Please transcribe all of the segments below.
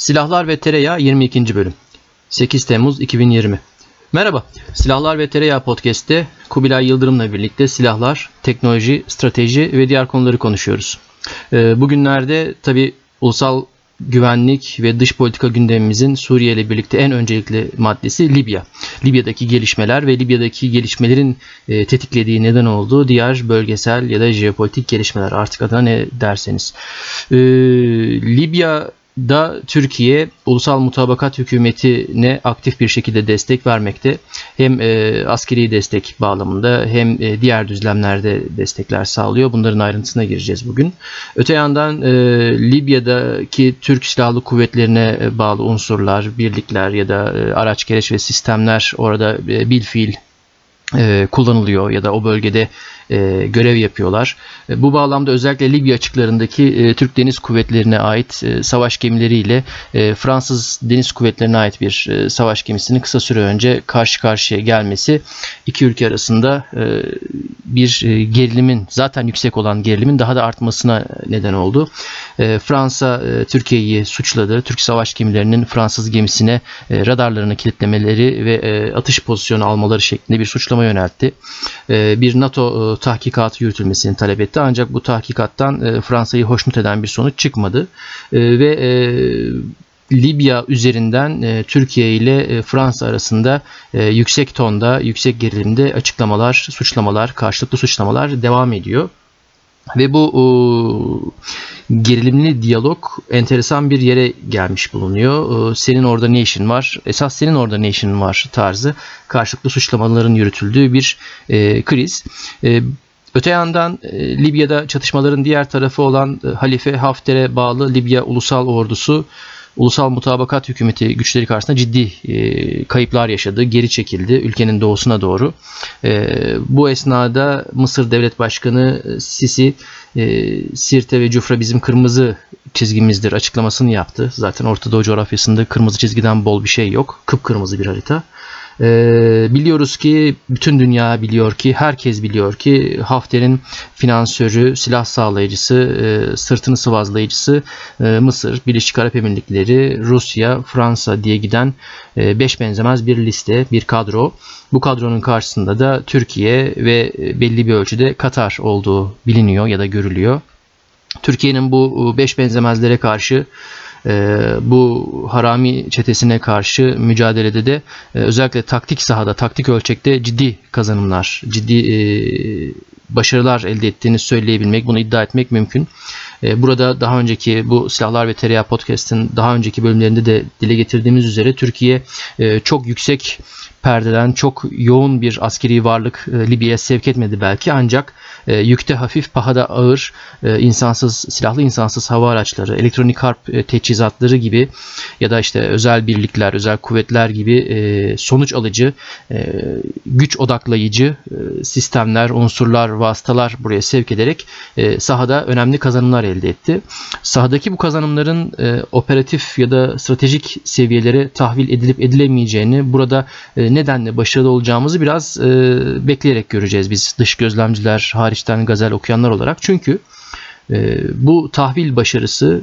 Silahlar ve Tereyağı 22. Bölüm 8 Temmuz 2020. Merhaba, Silahlar ve Tereyağı Podcast'te Kubilay Yıldırım'la birlikte silahlar, teknoloji, strateji ve diğer konuları konuşuyoruz. Bugünlerde tabii ulusal güvenlik ve dış politika gündemimizin Suriye ile birlikte en öncelikli maddesi Libya. Libya'daki gelişmeler ve Libya'daki gelişmelerin tetiklediği, neden olduğu diğer bölgesel ya da jeopolitik gelişmeler, artık adına ne derseniz. Libya'da Türkiye ulusal mutabakat hükümetine aktif bir şekilde destek vermekte. Hem askeri destek bağlamında hem diğer düzlemlerde destekler sağlıyor. Bunların ayrıntısına gireceğiz bugün. Öte yandan Libya'daki Türk Silahlı Kuvvetlerine bağlı unsurlar, birlikler ya da araç, gereç ve sistemler orada bilfiil kullanılıyor ya da o bölgede görev yapıyorlar. Bu bağlamda özellikle Libya açıklarındaki Türk Deniz Kuvvetlerine ait savaş gemileriyle Fransız Deniz Kuvvetlerine ait bir savaş gemisinin kısa süre önce karşı karşıya gelmesi iki ülke arasında bir gerilimin, zaten yüksek olan gerilimin daha da artmasına neden oldu. Fransa Türkiye'yi suçladı. Türk savaş gemilerinin Fransız gemisine radarlarını kilitlemeleri ve atış pozisyonu almaları şeklinde bir suçlama yöneltti. Bir NATO tahkikatı yürütülmesini talep etti. Ancak bu tahkikattan Fransa'yı hoşnut eden bir sonuç çıkmadı. Ve Libya üzerinden Türkiye ile Fransa arasında yüksek tonda, yüksek gerilimde açıklamalar, suçlamalar, karşılıklı suçlamalar devam ediyor. Ve bu gerilimli diyalog enteresan bir yere gelmiş bulunuyor. Senin orada ne işin var? Esas senin orada ne işin var tarzı karşılıklı suçlamaların yürütüldüğü bir kriz. Öte yandan Libya'da çatışmaların diğer tarafı olan Halife Hafter'e bağlı Libya Ulusal Ordusu, Ulusal Mutabakat Hükümeti güçleri karşısında ciddi kayıplar yaşadı, geri çekildi ülkenin doğusuna doğru. Bu esnada Mısır Devlet Başkanı Sisi, Sirte ve Cufra bizim kırmızı çizgimizdir açıklamasını yaptı. Zaten Orta Doğu coğrafyasında kırmızı çizgiden bol bir şey yok. Kıpkırmızı bir harita. Biliyoruz ki, bütün dünya biliyor ki, herkes biliyor ki Hafter'in finansörü, silah sağlayıcısı, sırtını sıvazlayıcısı Mısır, Birleşik Arap Emirlikleri, Rusya, Fransa diye giden beş benzemez bir liste, bir kadro. Bu kadronun karşısında da Türkiye ve belli bir ölçüde Katar olduğu biliniyor ya da görülüyor. Türkiye'nin bu beş benzemezlere karşı, bu harami çetesine karşı mücadelede de özellikle taktik sahada, taktik ölçekte ciddi kazanımlar, ciddi başarılar elde ettiğini söyleyebilmek, bunu iddia etmek mümkün. Burada daha önceki bu Silahlar ve Tereyağı Podcast'ın daha önceki bölümlerinde de dile getirdiğimiz üzere Türkiye çok yüksek perdeden, çok yoğun bir askeri varlık Libya'ya sevk etmedi belki, ancak yükte hafif, pahada ağır insansız, silahlı insansız hava araçları, elektronik harp teçhizatları gibi ya da işte özel birlikler, özel kuvvetler gibi sonuç alıcı, güç odaklayıcı sistemler, unsurlar, vasıtalar buraya sevk ederek sahada önemli kazanımlar elde etti. Sahadaki bu kazanımların operatif ya da stratejik seviyelere tahvil edilip edilemeyeceğini, burada nedenle başarılı olacağımızı biraz bekleyerek göreceğiz biz dış gözlemciler, hariçten gazel okuyanlar olarak. Çünkü bu tahvil başarısı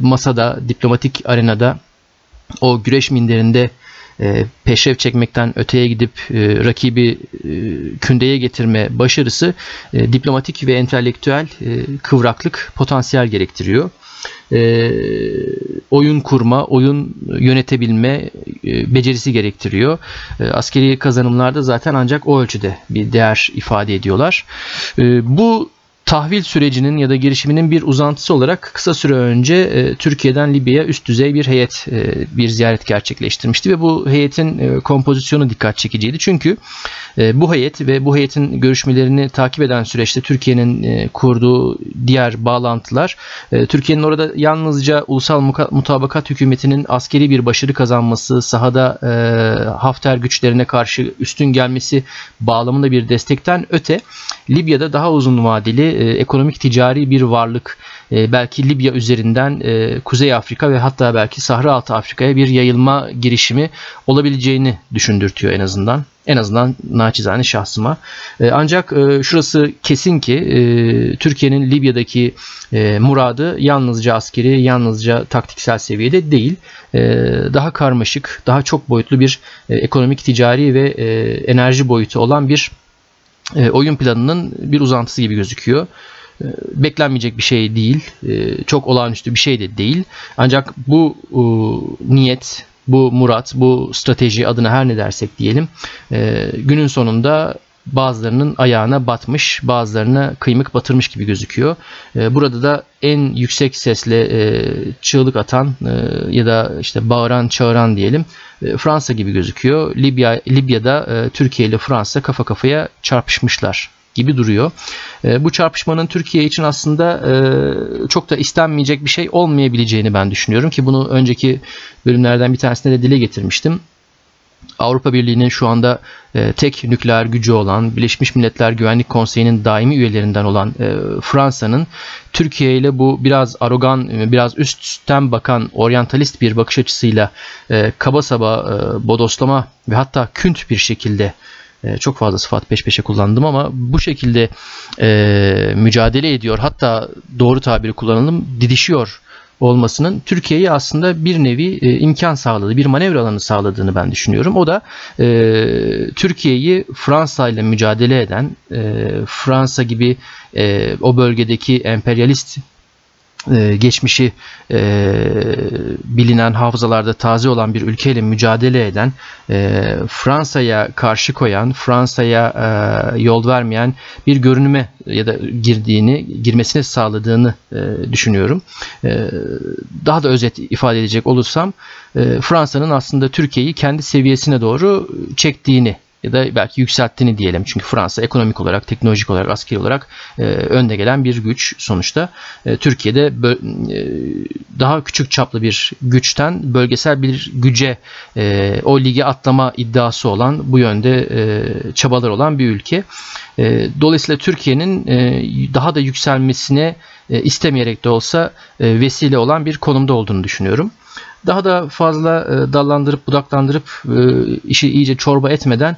masada, diplomatik arenada, o güreş minderinde peşrev çekmekten öteye gidip rakibi kündeye getirme başarısı diplomatik ve entelektüel kıvraklık, potansiyel gerektiriyor. Oyun kurma, oyun yönetebilme becerisi gerektiriyor. Askeri kazanımlarda zaten ancak o ölçüde bir değer ifade ediyorlar. Bu tahvil sürecinin ya da girişiminin bir uzantısı olarak kısa süre önce Türkiye'den Libya'ya üst düzey bir heyet bir ziyaret gerçekleştirmişti ve bu heyetin kompozisyonu dikkat çekiciydi. Çünkü bu heyet ve bu heyetin görüşmelerini takip eden süreçte Türkiye'nin kurduğu diğer bağlantılar, Türkiye'nin orada yalnızca Ulusal Mutabakat Hükümeti'nin askeri bir başarı kazanması, sahada Hafter güçlerine karşı üstün gelmesi bağlamında bir destekten öte, Libya'da daha uzun vadeli ekonomik, ticari bir varlık, belki Libya üzerinden Kuzey Afrika ve hatta belki Sahra Altı Afrika'ya bir yayılma girişimi olabileceğini düşündürtüyor en azından. En azından naçizane şahsıma. Ancak şurası kesin ki Türkiye'nin Libya'daki muradı yalnızca askeri, yalnızca taktiksel seviyede değil. Daha karmaşık, daha çok boyutlu bir ekonomik, ticari ve enerji boyutu olan bir oyun planının bir uzantısı gibi gözüküyor. Beklenmeyecek bir şey değil. Çok olağanüstü bir şey de değil. Ancak bu niyet, bu murat, bu strateji, adına her ne dersek diyelim, günün sonunda bazılarının ayağına batmış, bazılarına kıymık batırmış gibi gözüküyor. Burada da en yüksek sesle çığlık atan ya da işte bağıran, çağıran diyelim, Fransa gibi gözüküyor. Libya'da Türkiye ile Fransa kafa kafaya çarpışmışlar gibi duruyor. Bu çarpışmanın Türkiye için aslında çok da istenmeyecek bir şey olmayabileceğini ben düşünüyorum ki bunu önceki bölümlerden bir tanesinde de dile getirmiştim. Avrupa Birliği'nin şu anda tek nükleer gücü olan, Birleşmiş Milletler Güvenlik Konseyi'nin daimi üyelerinden olan Fransa'nın Türkiye ile bu biraz arogan, biraz üstten bakan, oryantalist bir bakış açısıyla kaba saba, bodoslama ve hatta künt bir şekilde, çok fazla sıfat peş peşe kullandım ama bu şekilde mücadele ediyor. Hatta doğru tabiri kullanalım, didişiyor olmasının Türkiye'yi aslında bir nevi imkan sağladığı, bir manevra alanı sağladığını ben düşünüyorum. O da Türkiye'yi Fransa ile mücadele eden, Fransa gibi o bölgedeki emperyalist geçmişi bilinen, hafızalarda taze olan bir ülkeyle mücadele eden, Fransa'ya karşı koyan, Fransa'ya yol vermeyen bir görünüme ya da girmesine sağladığını düşünüyorum. Daha da özet ifade edecek olursam, Fransa'nın aslında Türkiye'yi kendi seviyesine doğru çektiğini ya da belki yükselttiğini diyelim. Çünkü Fransa ekonomik olarak, teknolojik olarak, askeri olarak önde gelen bir güç sonuçta. Türkiye'de daha küçük çaplı bir güçten bölgesel bir güce, o lige atlama iddiası olan, bu yönde çabalar olan bir ülke. Dolayısıyla Türkiye'nin daha da yükselmesine istemeyerek de olsa vesile olan bir konumda olduğunu düşünüyorum. Daha da fazla dallandırıp budaklandırıp işi iyice çorba etmeden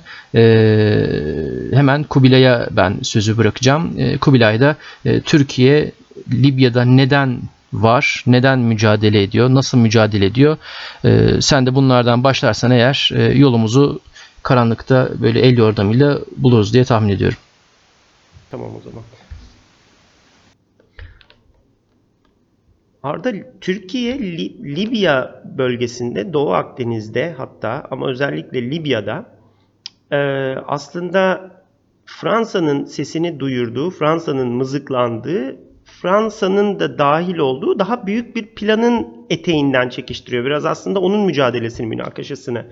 hemen Kubilay'a ben sözü bırakacağım. Kubilay da Türkiye Libya'da neden var, neden mücadele ediyor, nasıl mücadele ediyor? Sen de bunlardan başlarsan eğer yolumuzu karanlıkta böyle el yordamıyla buluruz diye tahmin ediyorum. Tamam o zaman. Arda, Türkiye Libya bölgesinde, Doğu Akdeniz'de hatta, ama özellikle Libya'da aslında Fransa'nın sesini duyurduğu, Fransa'nın mızıklandığı, Fransa'nın da dahil olduğu daha büyük bir planın eteğinden çekiştiriyor. Biraz aslında onun mücadelesini, münakaşasını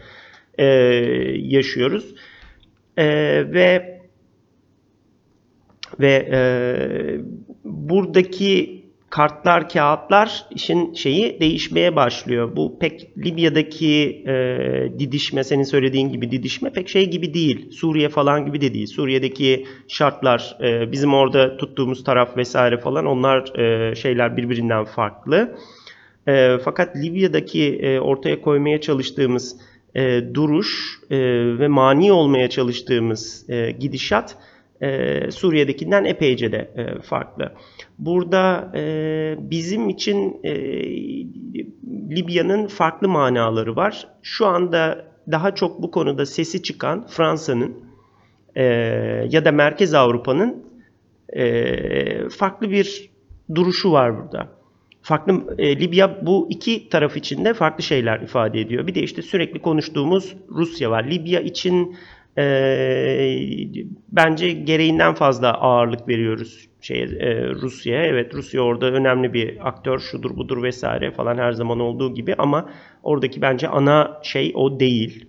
yaşıyoruz. Ve buradaki kartlar, kağıtlar, işin şeyi değişmeye başlıyor. Bu pek Libya'daki didişme, senin söylediğin gibi didişme pek şey gibi değil. Suriye falan gibi de değil. Suriye'deki şartlar, bizim orada tuttuğumuz taraf vesaire falan, onlar şeyler birbirinden farklı. Fakat Libya'daki ortaya koymaya çalıştığımız duruş ve mani olmaya çalıştığımız gidişat Suriye'dekinden epeyce de farklı. Burada bizim için Libya'nın farklı manaları var. Şu anda daha çok bu konuda sesi çıkan Fransa'nın ya da Merkez Avrupa'nın farklı bir duruşu var burada. Farklı, Libya bu iki taraf için de farklı şeyler ifade ediyor. Bir de işte sürekli konuştuğumuz Rusya var. Libya için bence gereğinden fazla ağırlık veriyoruz Rusya'ya. Evet, Rusya orada önemli bir aktör, şudur budur vesaire falan, her zaman olduğu gibi, ama oradaki bence ana şey o değil.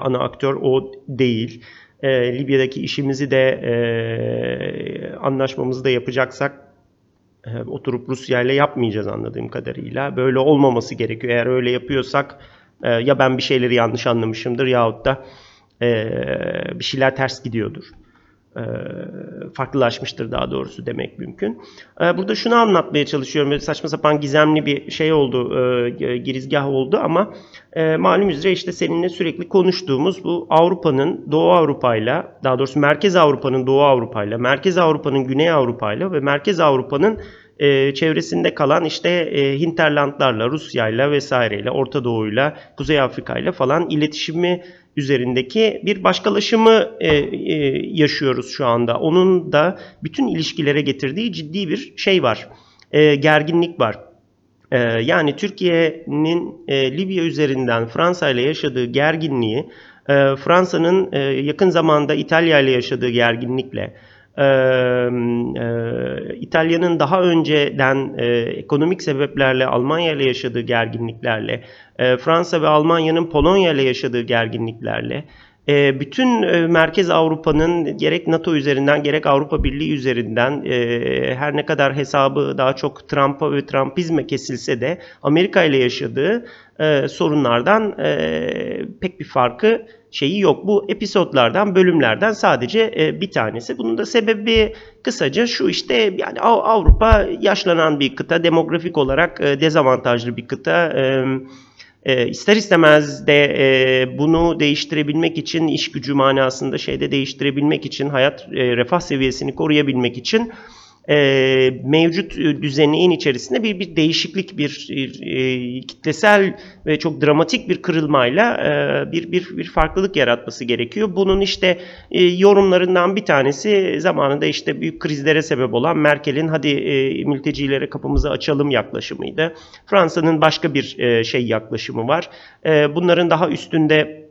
Ana aktör o değil. Libya'daki işimizi de anlaşmamızı da yapacaksak oturup Rusya ile yapmayacağız anladığım kadarıyla. Böyle olmaması gerekiyor. Eğer öyle yapıyorsak ya ben bir şeyleri yanlış anlamışımdır yahut da bir şeyler ters gidiyordur. farklılaşmıştır daha doğrusu demek mümkün. Burada şunu anlatmaya çalışıyorum. Saçma sapan gizemli bir şey oldu, girizgah oldu ama malum üzere işte seninle sürekli konuştuğumuz bu Avrupa'nın Doğu Avrupa'yla, daha doğrusu Merkez Avrupa'nın Doğu Avrupa'yla, Merkez Avrupa'nın Güney Avrupa'yla ve Merkez Avrupa'nın çevresinde kalan işte hinterlandlarla, Rusya'yla vesaireyle, Orta Doğu'yla, Kuzey Afrika'yla falan iletişimi üzerindeki bir başkalaşımı yaşıyoruz şu anda. Onun da bütün ilişkilere getirdiği ciddi bir şey var, gerginlik var. Yani Türkiye'nin Libya üzerinden Fransa ile yaşadığı gerginliği, Fransa'nın yakın zamanda İtalya ile yaşadığı gerginlikle, İtalya'nın daha önceden ekonomik sebeplerle Almanya ile yaşadığı gerginliklerle, Fransa ve Almanya'nın Polonya ile yaşadığı gerginliklerle, bütün Merkez Avrupa'nın gerek NATO üzerinden gerek Avrupa Birliği üzerinden her ne kadar hesabı daha çok Trump'a ve Trumpizme kesilse de Amerika ile yaşadığı sorunlardan pek bir farkı şeyi yok. Bu episodlardan, bölümlerden sadece bir tanesi. Bunun da sebebi kısaca şu işte, yani Avrupa yaşlanan bir kıta, demografik olarak dezavantajlı bir kıta. İster istemez de bunu değiştirebilmek için, iş gücü manasında şeyde değiştirebilmek için, hayat refah seviyesini koruyabilmek için mevcut düzenin içerisinde bir değişiklik, bir kitlesel ve çok dramatik bir kırılmayla bir farklılık yaratması gerekiyor. Bunun işte yorumlarından bir tanesi zamanında işte büyük krizlere sebep olan Merkel'in hadi mültecilere kapımızı açalım yaklaşımıydı. Fransa'nın başka bir şey yaklaşımı var. Bunların daha üstünde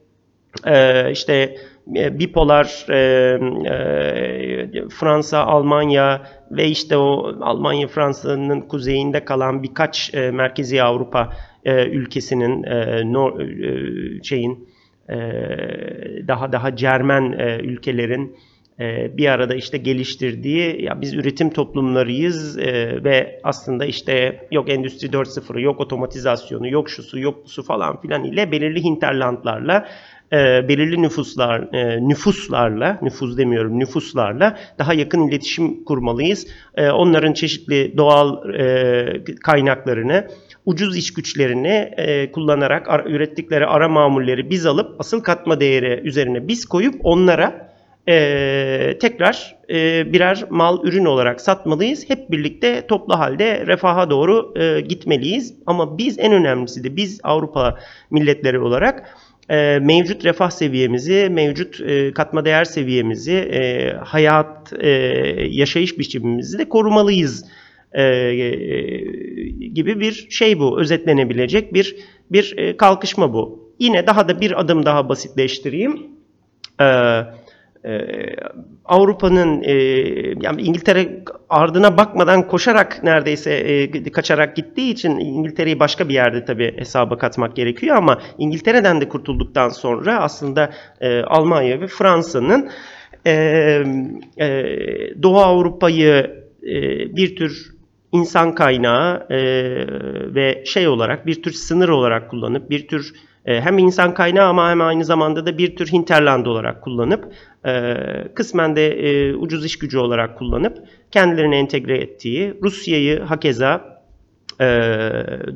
işte bipolar Fransa, Almanya ve işte o Almanya, Fransa'nın kuzeyinde kalan birkaç Merkezi Avrupa ülkesinin daha Cermen ülkelerin bir arada işte geliştirdiği, ya biz üretim toplumlarıyız ve aslında işte yok Endüstri 4.0'ı, yok otomatizasyonu, yok şusu, yok busu falan filan ile belirli hinterlandlarla, belirli nüfuslarla daha yakın iletişim kurmalıyız. Onların çeşitli doğal kaynaklarını, ucuz iş güçlerini kullanarak ürettikleri ara mamulleri biz alıp asıl katma değeri üzerine biz koyup onlara tekrar birer mal, ürün olarak satmalıyız. Hep birlikte toplu halde refaha doğru gitmeliyiz. Ama biz, en önemlisi de biz Avrupa milletleri olarak mevcut refah seviyemizi, mevcut katma değer seviyemizi, hayat, yaşayış biçimimizi de korumalıyız gibi bir şey bu. Özetlenebilecek bir kalkışma bu. Yine daha da bir adım daha basitleştireyim. Avrupa'nın, yani İngiltere ardına bakmadan koşarak neredeyse kaçarak gittiği için İngiltere'yi başka bir yerde tabii hesaba katmak gerekiyor ama İngiltere'den de kurtulduktan sonra aslında Almanya ve Fransa'nın Doğu Avrupa'yı bir tür insan kaynağı ve şey olarak, bir tür sınır olarak kullanıp, bir tür hem insan kaynağı ama hem aynı zamanda da bir tür hinterland olarak kullanıp, kısmen de ucuz iş gücü olarak kullanıp kendilerini entegre ettiği, Rusya'yı hakeza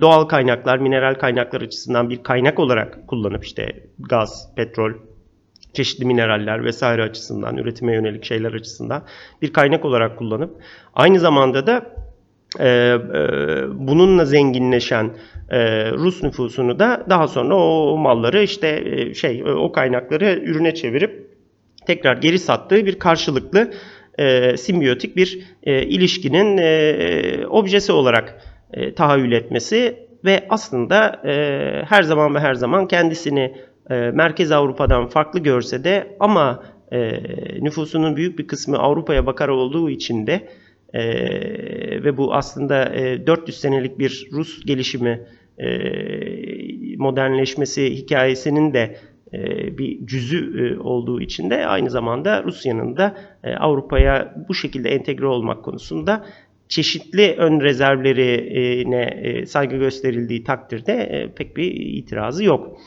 doğal kaynaklar, mineral kaynaklar açısından bir kaynak olarak kullanıp, işte gaz, petrol, çeşitli mineraller vesaire açısından, üretime yönelik şeyler açısından bir kaynak olarak kullanıp, aynı zamanda da bununla zenginleşen Rus nüfusunu da daha sonra o malları işte o kaynakları ürüne çevirip tekrar geri sattığı bir karşılıklı simbiyotik bir ilişkinin objesi olarak tahayyül etmesi ve aslında her zaman ve her zaman kendisini Merkez Avrupa'dan farklı görse de ama nüfusunun büyük bir kısmı Avrupa'ya bakar olduğu için de ve bu aslında 400 senelik bir Rus gelişimi, modernleşmesi hikayesinin de bir cüzü olduğu için de aynı zamanda Rusya'nın da Avrupa'ya bu şekilde entegre olmak konusunda çeşitli ön rezervlerine saygı gösterildiği takdirde pek bir itirazı yok.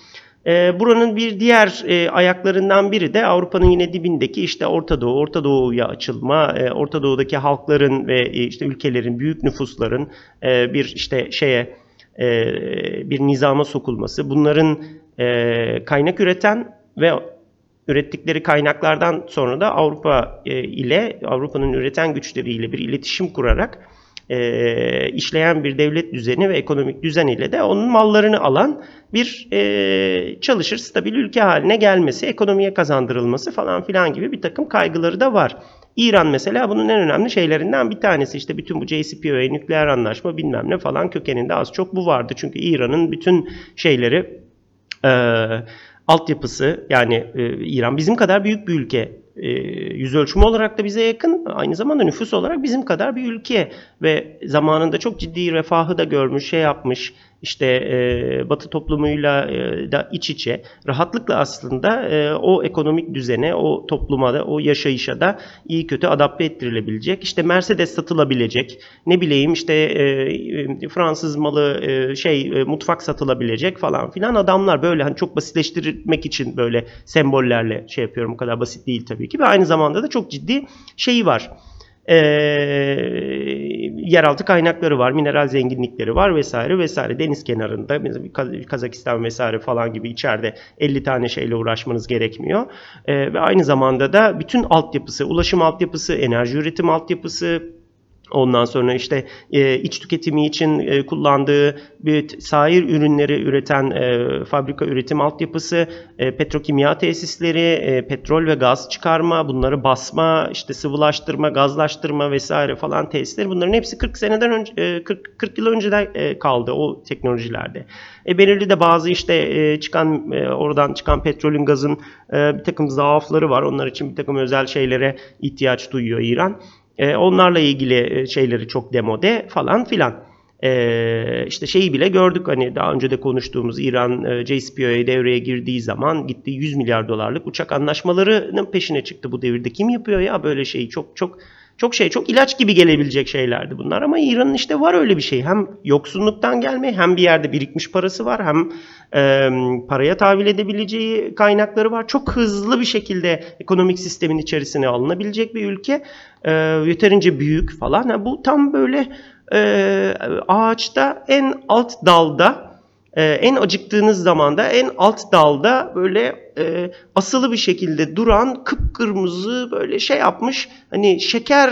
Buranın bir diğer ayaklarından biri de Avrupa'nın yine dibindeki işte Orta Doğu, Orta Doğu'ya açılma, Orta Doğu'daki halkların ve işte ülkelerin, büyük nüfusların bir işte şeye, bir nizama sokulması, bunların kaynak üreten ve ürettikleri kaynaklardan sonra da Avrupa ile, Avrupa'nın üreten güçleriyle bir iletişim kurarak işleyen bir devlet düzeni ve ekonomik düzen ile de onun mallarını alan bir çalışır, stabil ülke haline gelmesi, ekonomiye kazandırılması falan filan gibi bir takım kaygıları da var. İran mesela bunun en önemli şeylerinden bir tanesi. İşte bütün bu JCPOA, nükleer anlaşma bilmem ne falan kökeninde az çok bu vardı. Çünkü İran'ın bütün şeyleri, altyapısı, yani İran bizim kadar büyük bir ülke. Yüz ölçümü olarak da bize yakın, aynı zamanda nüfus olarak bizim kadar bir ülke ve zamanında çok ciddi refahı da görmüş, şey yapmış, işte Batı toplumuyla da iç içe rahatlıkla aslında o ekonomik düzene, o topluma da, o yaşayışa da iyi kötü adapte ettirilebilecek, işte Mercedes satılabilecek, ne bileyim işte Fransız malı mutfak satılabilecek falan filan adamlar, böyle hani çok basitleştirmek için böyle sembollerle şey yapıyorum, o kadar basit değil tabii ki. Ve aynı zamanda da çok ciddi şeyi var. Yeraltı kaynakları var, mineral zenginlikleri var vesaire vesaire. Deniz kenarında, Kazakistan vesaire falan gibi, içeride 50 tane şeyle uğraşmanız gerekmiyor. Ve aynı zamanda da bütün altyapısı, ulaşım altyapısı, enerji üretim altyapısı, ondan sonra işte iç tüketimi için kullandığı bir sair ürünleri üreten fabrika üretim altyapısı, petrokimya tesisleri, petrol ve gaz çıkarma, bunları basma, işte sıvılaştırma, gazlaştırma vesaire falan tesisleri, bunların hepsi 40 yıl önceden kaldı o teknolojilerde. Belirli de bazı işte oradan çıkan petrolün, gazın bir takım zaafları var. Onlar için bir takım özel şeylere ihtiyaç duyuyor İran. Onlarla ilgili şeyleri çok demode falan filan. İşte şeyi bile gördük, hani daha önce de konuştuğumuz İran JCPOA devreye girdiği zaman gitti 100 milyar dolarlık uçak anlaşmalarının peşine çıktı. Bu devirde kim yapıyor ya böyle şeyi? Çok ilaç gibi gelebilecek şeylerdi bunlar, ama İran'ın işte var öyle bir şey. Hem yoksulluktan gelme, hem bir yerde birikmiş parası var, hem paraya tahvil edebileceği kaynakları var. Çok hızlı bir şekilde ekonomik sistemin içerisine alınabilecek bir ülke, yeterince büyük falan. Bu tam böyle ağaçta en alt dalda, en acıktığınız zamanda en alt dalda böyle asılı bir şekilde duran kıpkırmızı böyle şey yapmış, hani şeker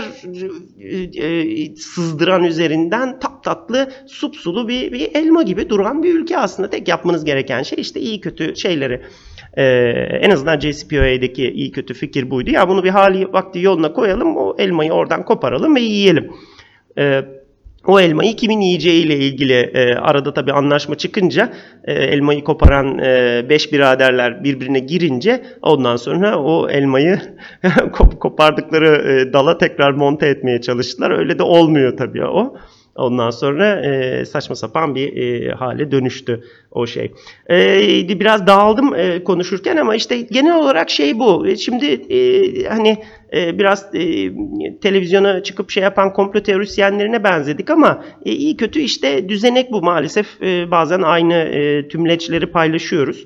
sızdıran üzerinden tatlı supsulu bir elma gibi duran bir ülke aslında. Tek yapmanız gereken şey işte iyi kötü şeyleri, en azından JCPOA'daki iyi kötü fikir buydu. Ya bunu bir hali vakti yoluna koyalım, o elmayı oradan koparalım ve yiyelim. O elmayı kimin yiyeceğiyle ilgili arada tabii anlaşma çıkınca, elmayı koparan beş biraderler birbirine girince, ondan sonra o elmayı kopardıkları dala tekrar monte etmeye çalıştılar. Öyle de olmuyor tabii o. Ondan sonra saçma sapan bir hale dönüştü o şey. Biraz dağıldım konuşurken, ama işte genel olarak şey bu. Şimdi hani biraz televizyona çıkıp şey yapan komplo teorisyenlerine benzedik, ama iyi kötü işte düzenek bu maalesef. Bazen aynı tümleçleri paylaşıyoruz.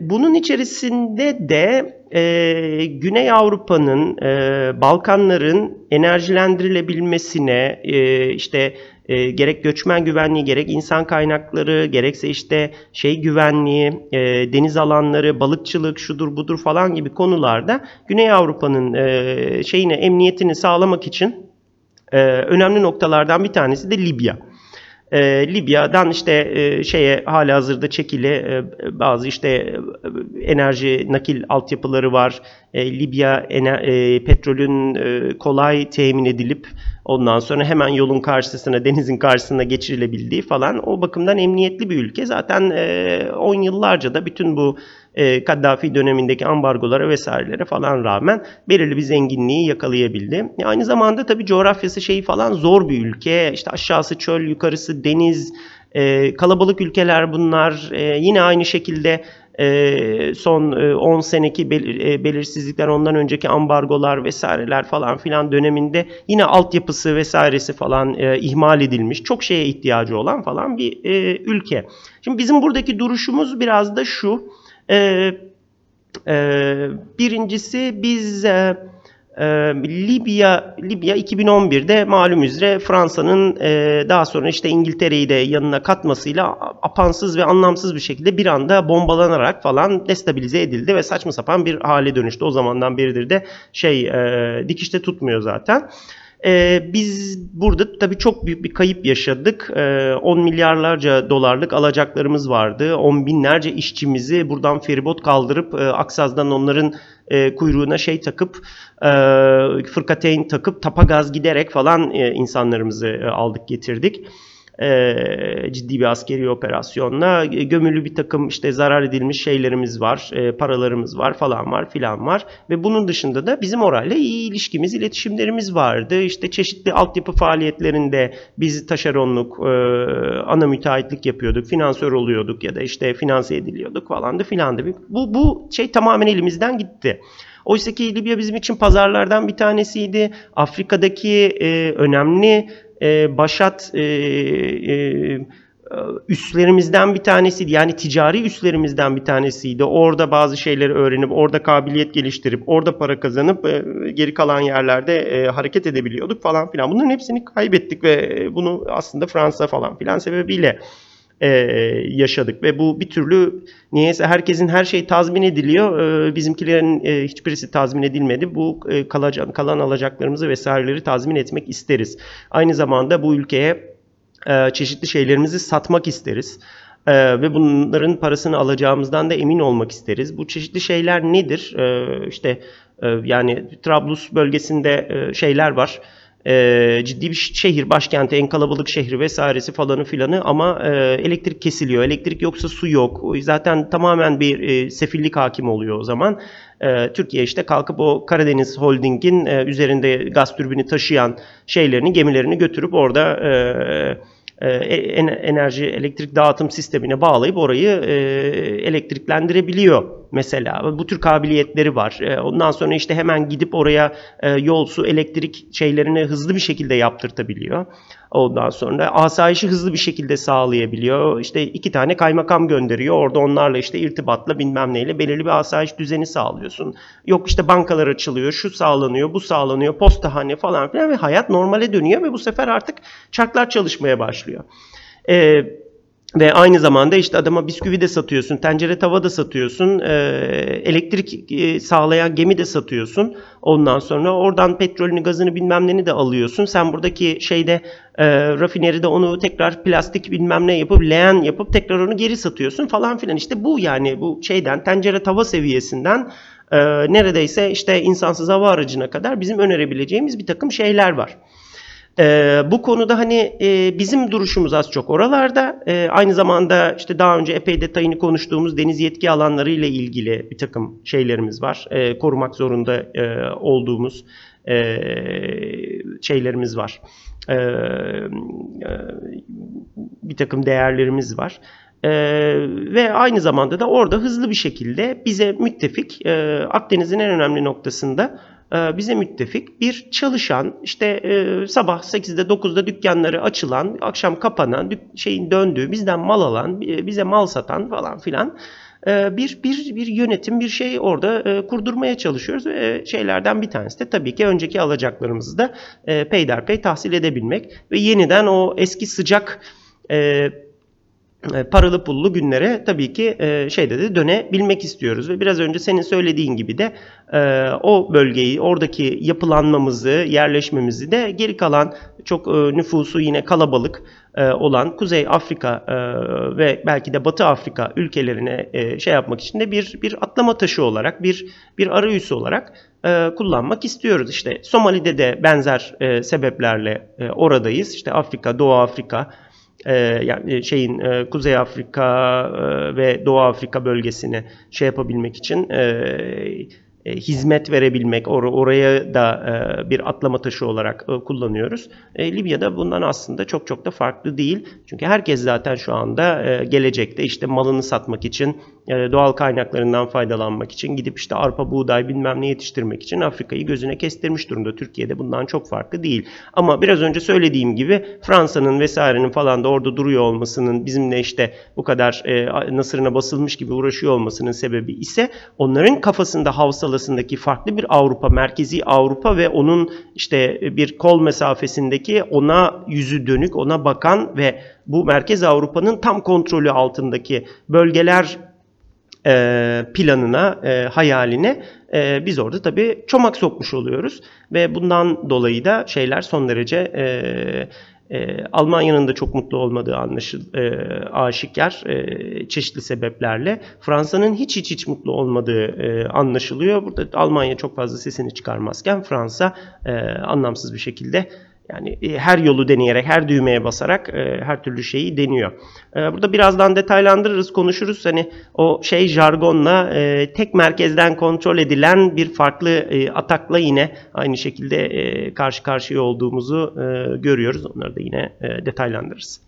Bunun içerisinde de Güney Avrupa'nın, Balkanların enerjilendirilebilmesine, işte gerek göçmen güvenliği, gerek insan kaynakları, gerekse işte güvenliği, deniz alanları, balıkçılık, şudur budur falan gibi konularda Güney Avrupa'nın emniyetini sağlamak için önemli noktalardan bir tanesi de Libya. Libya'dan işte halihazırda çekili bazı işte enerji nakil altyapıları var. Libya petrolün kolay temin edilip ondan sonra hemen yolun karşısına, denizin karşısına geçirilebildiği falan, o bakımdan emniyetli bir ülke. Zaten 10 yıllarca da bütün bu Kaddafi dönemindeki ambargolara vesairelere falan rağmen belirli bir zenginliği yakalayabildi. Aynı zamanda tabii coğrafyası falan zor bir ülke. İşte aşağısı çöl, yukarısı deniz, kalabalık ülkeler bunlar. Yine aynı şekilde son 10 seneki belirsizlikler, ondan önceki ambargolar vesaireler falan filan döneminde yine altyapısı vesairesi falan ihmal edilmiş, çok şeye ihtiyacı olan falan bir ülke. Şimdi bizim buradaki duruşumuz biraz da şu. Birincisi biz Libya 2011'de malum üzere Fransa'nın daha sonra işte İngiltere'yi de yanına katmasıyla apansız ve anlamsız bir şekilde bir anda bombalanarak falan destabilize edildi ve saçma sapan bir hale dönüştü. O zamandan beridir de dikişte tutmuyor zaten. Biz burada tabii çok büyük bir kayıp yaşadık. 10 milyarlarca dolarlık alacaklarımız vardı. 10 binlerce işçimizi buradan feribot kaldırıp Aksaz'dan onların kuyruğuna takıp, fırkateyn takıp tapagaz giderek falan insanlarımızı aldık getirdik. Ciddi bir askeri operasyonla gömülü bir takım işte zarar edilmiş şeylerimiz var, paralarımız var falan var filan var ve bunun dışında da bizim orayla iyi ilişkimiz, iletişimlerimiz vardı. İşte çeşitli altyapı faaliyetlerinde biz taşeronluk, ana müteahhitlik yapıyorduk, finansör oluyorduk ya da işte finanse ediliyorduk falandı filandı. Bu tamamen elimizden gitti. Oysa ki Libya bizim için pazarlardan bir tanesiydi. Afrika'daki önemli başat üslerimizden bir tanesiydi. Yani ticari üslerimizden bir tanesiydi. Orada bazı şeyleri öğrenip, orada kabiliyet geliştirip, orada para kazanıp geri kalan yerlerde hareket edebiliyorduk falan filan. Bunların hepsini kaybettik ve bunu aslında Fransa falan filan sebebiyle yaşadık. Ve bu bir türlü niyeyse herkesin her şeyi tazmin ediliyor. Bizimkilerin hiçbirisi tazmin edilmedi. Bu kalan alacaklarımızı vesaireleri tazmin etmek isteriz. Aynı zamanda bu ülkeye çeşitli şeylerimizi satmak isteriz. Ve bunların parasını alacağımızdan da emin olmak isteriz. Bu çeşitli şeyler nedir? Yani Trablus bölgesinde şeyler var. Ciddi bir şehir, başkenti, en kalabalık şehri vesairesi falanı filanı ama elektrik kesiliyor. Elektrik yoksa su yok. Zaten tamamen bir sefillik hakim oluyor o zaman. Türkiye işte kalkıp o Karadeniz Holding'in üzerinde gaz türbini taşıyan şeylerini, gemilerini götürüp orada enerji, elektrik dağıtım sistemine bağlayıp orayı elektriklendirebiliyor mesela. Bu tür kabiliyetleri var. Ondan sonra işte hemen gidip oraya yol, su, elektrik şeylerini hızlı bir şekilde yaptırtabiliyor. Ondan sonra asayişi hızlı bir şekilde sağlayabiliyor. İşte 2 tane kaymakam gönderiyor. Orada onlarla işte irtibatla bilmem neyle belirli bir asayiş düzeni sağlıyorsun. Yok işte bankalar açılıyor, şu sağlanıyor, bu sağlanıyor, postahane falan filan ve hayat normale dönüyor ve bu sefer artık çarklar çalışmaya başlıyor. Ve aynı zamanda işte adama bisküvi de satıyorsun, tencere tava da satıyorsun, elektrik sağlayan gemi de satıyorsun. Ondan sonra oradan petrolünü, gazını bilmem neni de alıyorsun. Sen buradaki rafineride onu tekrar plastik bilmem ne yapıp, leğen yapıp tekrar onu geri satıyorsun falan filan. İşte bu yani bu tencere tava seviyesinden neredeyse işte insansız hava aracına kadar bizim önerebileceğimiz bir takım şeyler var. Bu konuda bizim duruşumuz az çok oralarda. Aynı zamanda işte daha önce epey detayını konuştuğumuz deniz yetki alanları ile ilgili bir takım şeylerimiz var. Korumak zorunda olduğumuz şeylerimiz var. Bir takım değerlerimiz var. Ve aynı zamanda da orada hızlı bir şekilde bize müttefik, Akdeniz'in en önemli noktasında bize müttefik bir çalışan, sabah 8'de 9'da dükkanları açılan, akşam kapanan, şeyin döndüğü, bizden mal alan, bize mal satan falan filan bir yönetim, bir şey orada kurdurmaya çalışıyoruz. Ve şeylerden bir tanesi de tabii ki önceki alacaklarımızı da peyderpey tahsil edebilmek ve yeniden o eski sıcak paralı pullu günlere tabii ki de dönebilmek istiyoruz. Ve biraz önce senin söylediğin gibi de o bölgeyi, oradaki yapılanmamızı, yerleşmemizi de geri kalan çok nüfusu yine kalabalık olan Kuzey Afrika ve belki de Batı Afrika ülkelerine yapmak için de bir atlama taşı olarak, bir arayüz olarak kullanmak istiyoruz. Somali'de de benzer sebeplerle oradayız. Afrika, Doğu Afrika, yani Kuzey Afrika ve Doğu Afrika bölgesini yapabilmek için hizmet verebilmek, oraya da bir atlama taşı olarak kullanıyoruz. Libya'da bundan aslında çok da farklı değil. Çünkü herkes zaten şu anda gelecekte işte malını satmak için, doğal kaynaklarından faydalanmak için gidip işte arpa, buğday bilmem ne yetiştirmek için Afrika'yı gözüne kestirmiş durumda. Türkiye'de bundan çok farklı değil. Ama biraz önce söylediğim gibi Fransa'nın vesairenin falan da orada duruyor olmasının, bizimle işte bu kadar nasırına basılmış gibi uğraşıyor olmasının sebebi ise onların kafasında, havsalasındaki farklı bir Avrupa, merkezi Avrupa ve onun işte bir kol mesafesindeki ona yüzü dönük, ona bakan ve bu merkez Avrupa'nın tam kontrolü altındaki bölgeler planına, hayaline biz orada tabii çomak sokmuş oluyoruz. Ve bundan dolayı da şeyler son derece Almanya'nın da çok mutlu olmadığı aşikar çeşitli sebeplerle. Fransa'nın hiç mutlu olmadığı anlaşılıyor. Burada Almanya çok fazla sesini çıkarmazken Fransa anlamsız bir şekilde, yani her yolu deneyerek, her düğmeye basarak her türlü şeyi deniyor. Burada birazdan detaylandırırız, konuşuruz. Hani o şey jargonla tek merkezden kontrol edilen bir farklı atakla yine aynı şekilde karşı karşıya olduğumuzu görüyoruz. Onları da yine detaylandırırız.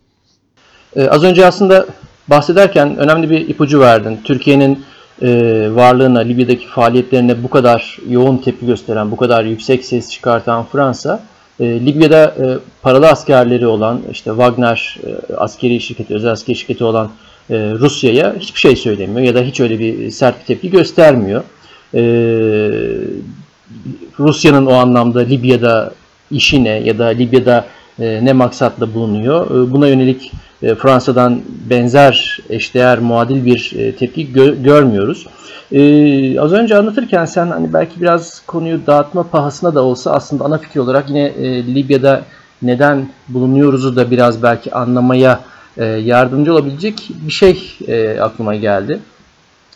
Az önce aslında bahsederken önemli bir ipucu verdin. Türkiye'nin varlığına, Libya'daki faaliyetlerine bu kadar yoğun tepki gösteren, bu kadar yüksek ses çıkartan Fransa, Libya'da paralı askerleri olan, işte Wagner askeri şirketi, özel askeri şirketi olan Rusya'ya hiçbir şey söylemiyor ya da hiç öyle bir sert bir tepki göstermiyor. Rusya'nın o anlamda Libya'da işi ne ya da Libya'da ne maksatla bulunuyor? Buna yönelik Fransa'dan benzer, eşdeğer, muadil bir tepki görmüyoruz. Az önce anlatırken sen hani belki biraz konuyu dağıtma pahasına da olsa aslında ana fikir olarak yine Libya'da neden bulunuyoruzu da biraz belki anlamaya yardımcı olabilecek bir şey aklıma geldi.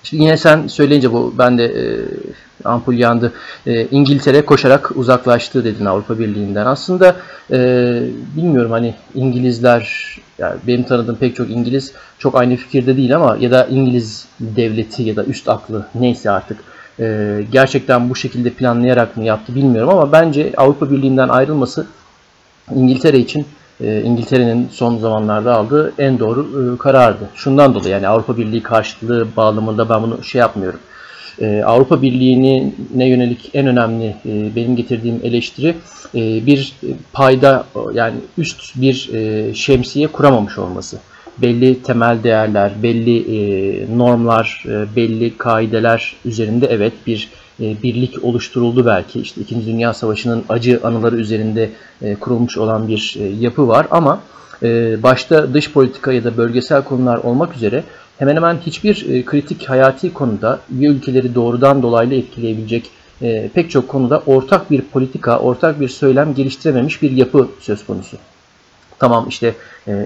Şimdi yine sen söyleyince bu, ben de ampul yandı. İngiltere koşarak uzaklaştı dedin Avrupa Birliği'nden. Aslında bilmiyorum, hani İngilizler, yani benim tanıdığım pek çok İngiliz çok aynı fikirde değil ama ya da İngiliz devleti ya da üst aklı neyse artık gerçekten bu şekilde planlayarak mı yaptı bilmiyorum ama bence Avrupa Birliği'nden ayrılması İngiltere için, İngiltere'nin son zamanlarda aldığı en doğru karardı. Şundan dolayı, yani Avrupa Birliği karşılığı bağlamında ben bunu şey yapmıyorum. Avrupa Birliği'ne yönelik en önemli benim getirdiğim eleştiri bir payda, yani üst bir şemsiye kuramamış olması. Belli temel değerler, belli normlar, belli kaideler üzerinde evet bir birlik oluşturuldu belki. İşte 2. Dünya Savaşı'nın acı anıları üzerinde kurulmuş olan bir yapı var ama başta dış politika ya da bölgesel konular olmak üzere hemen hemen hiçbir kritik hayati konuda üye ülkeleri doğrudan dolaylı etkileyebilecek pek çok konuda ortak bir politika, ortak bir söylem geliştirememiş bir yapı söz konusu. Tamam, işte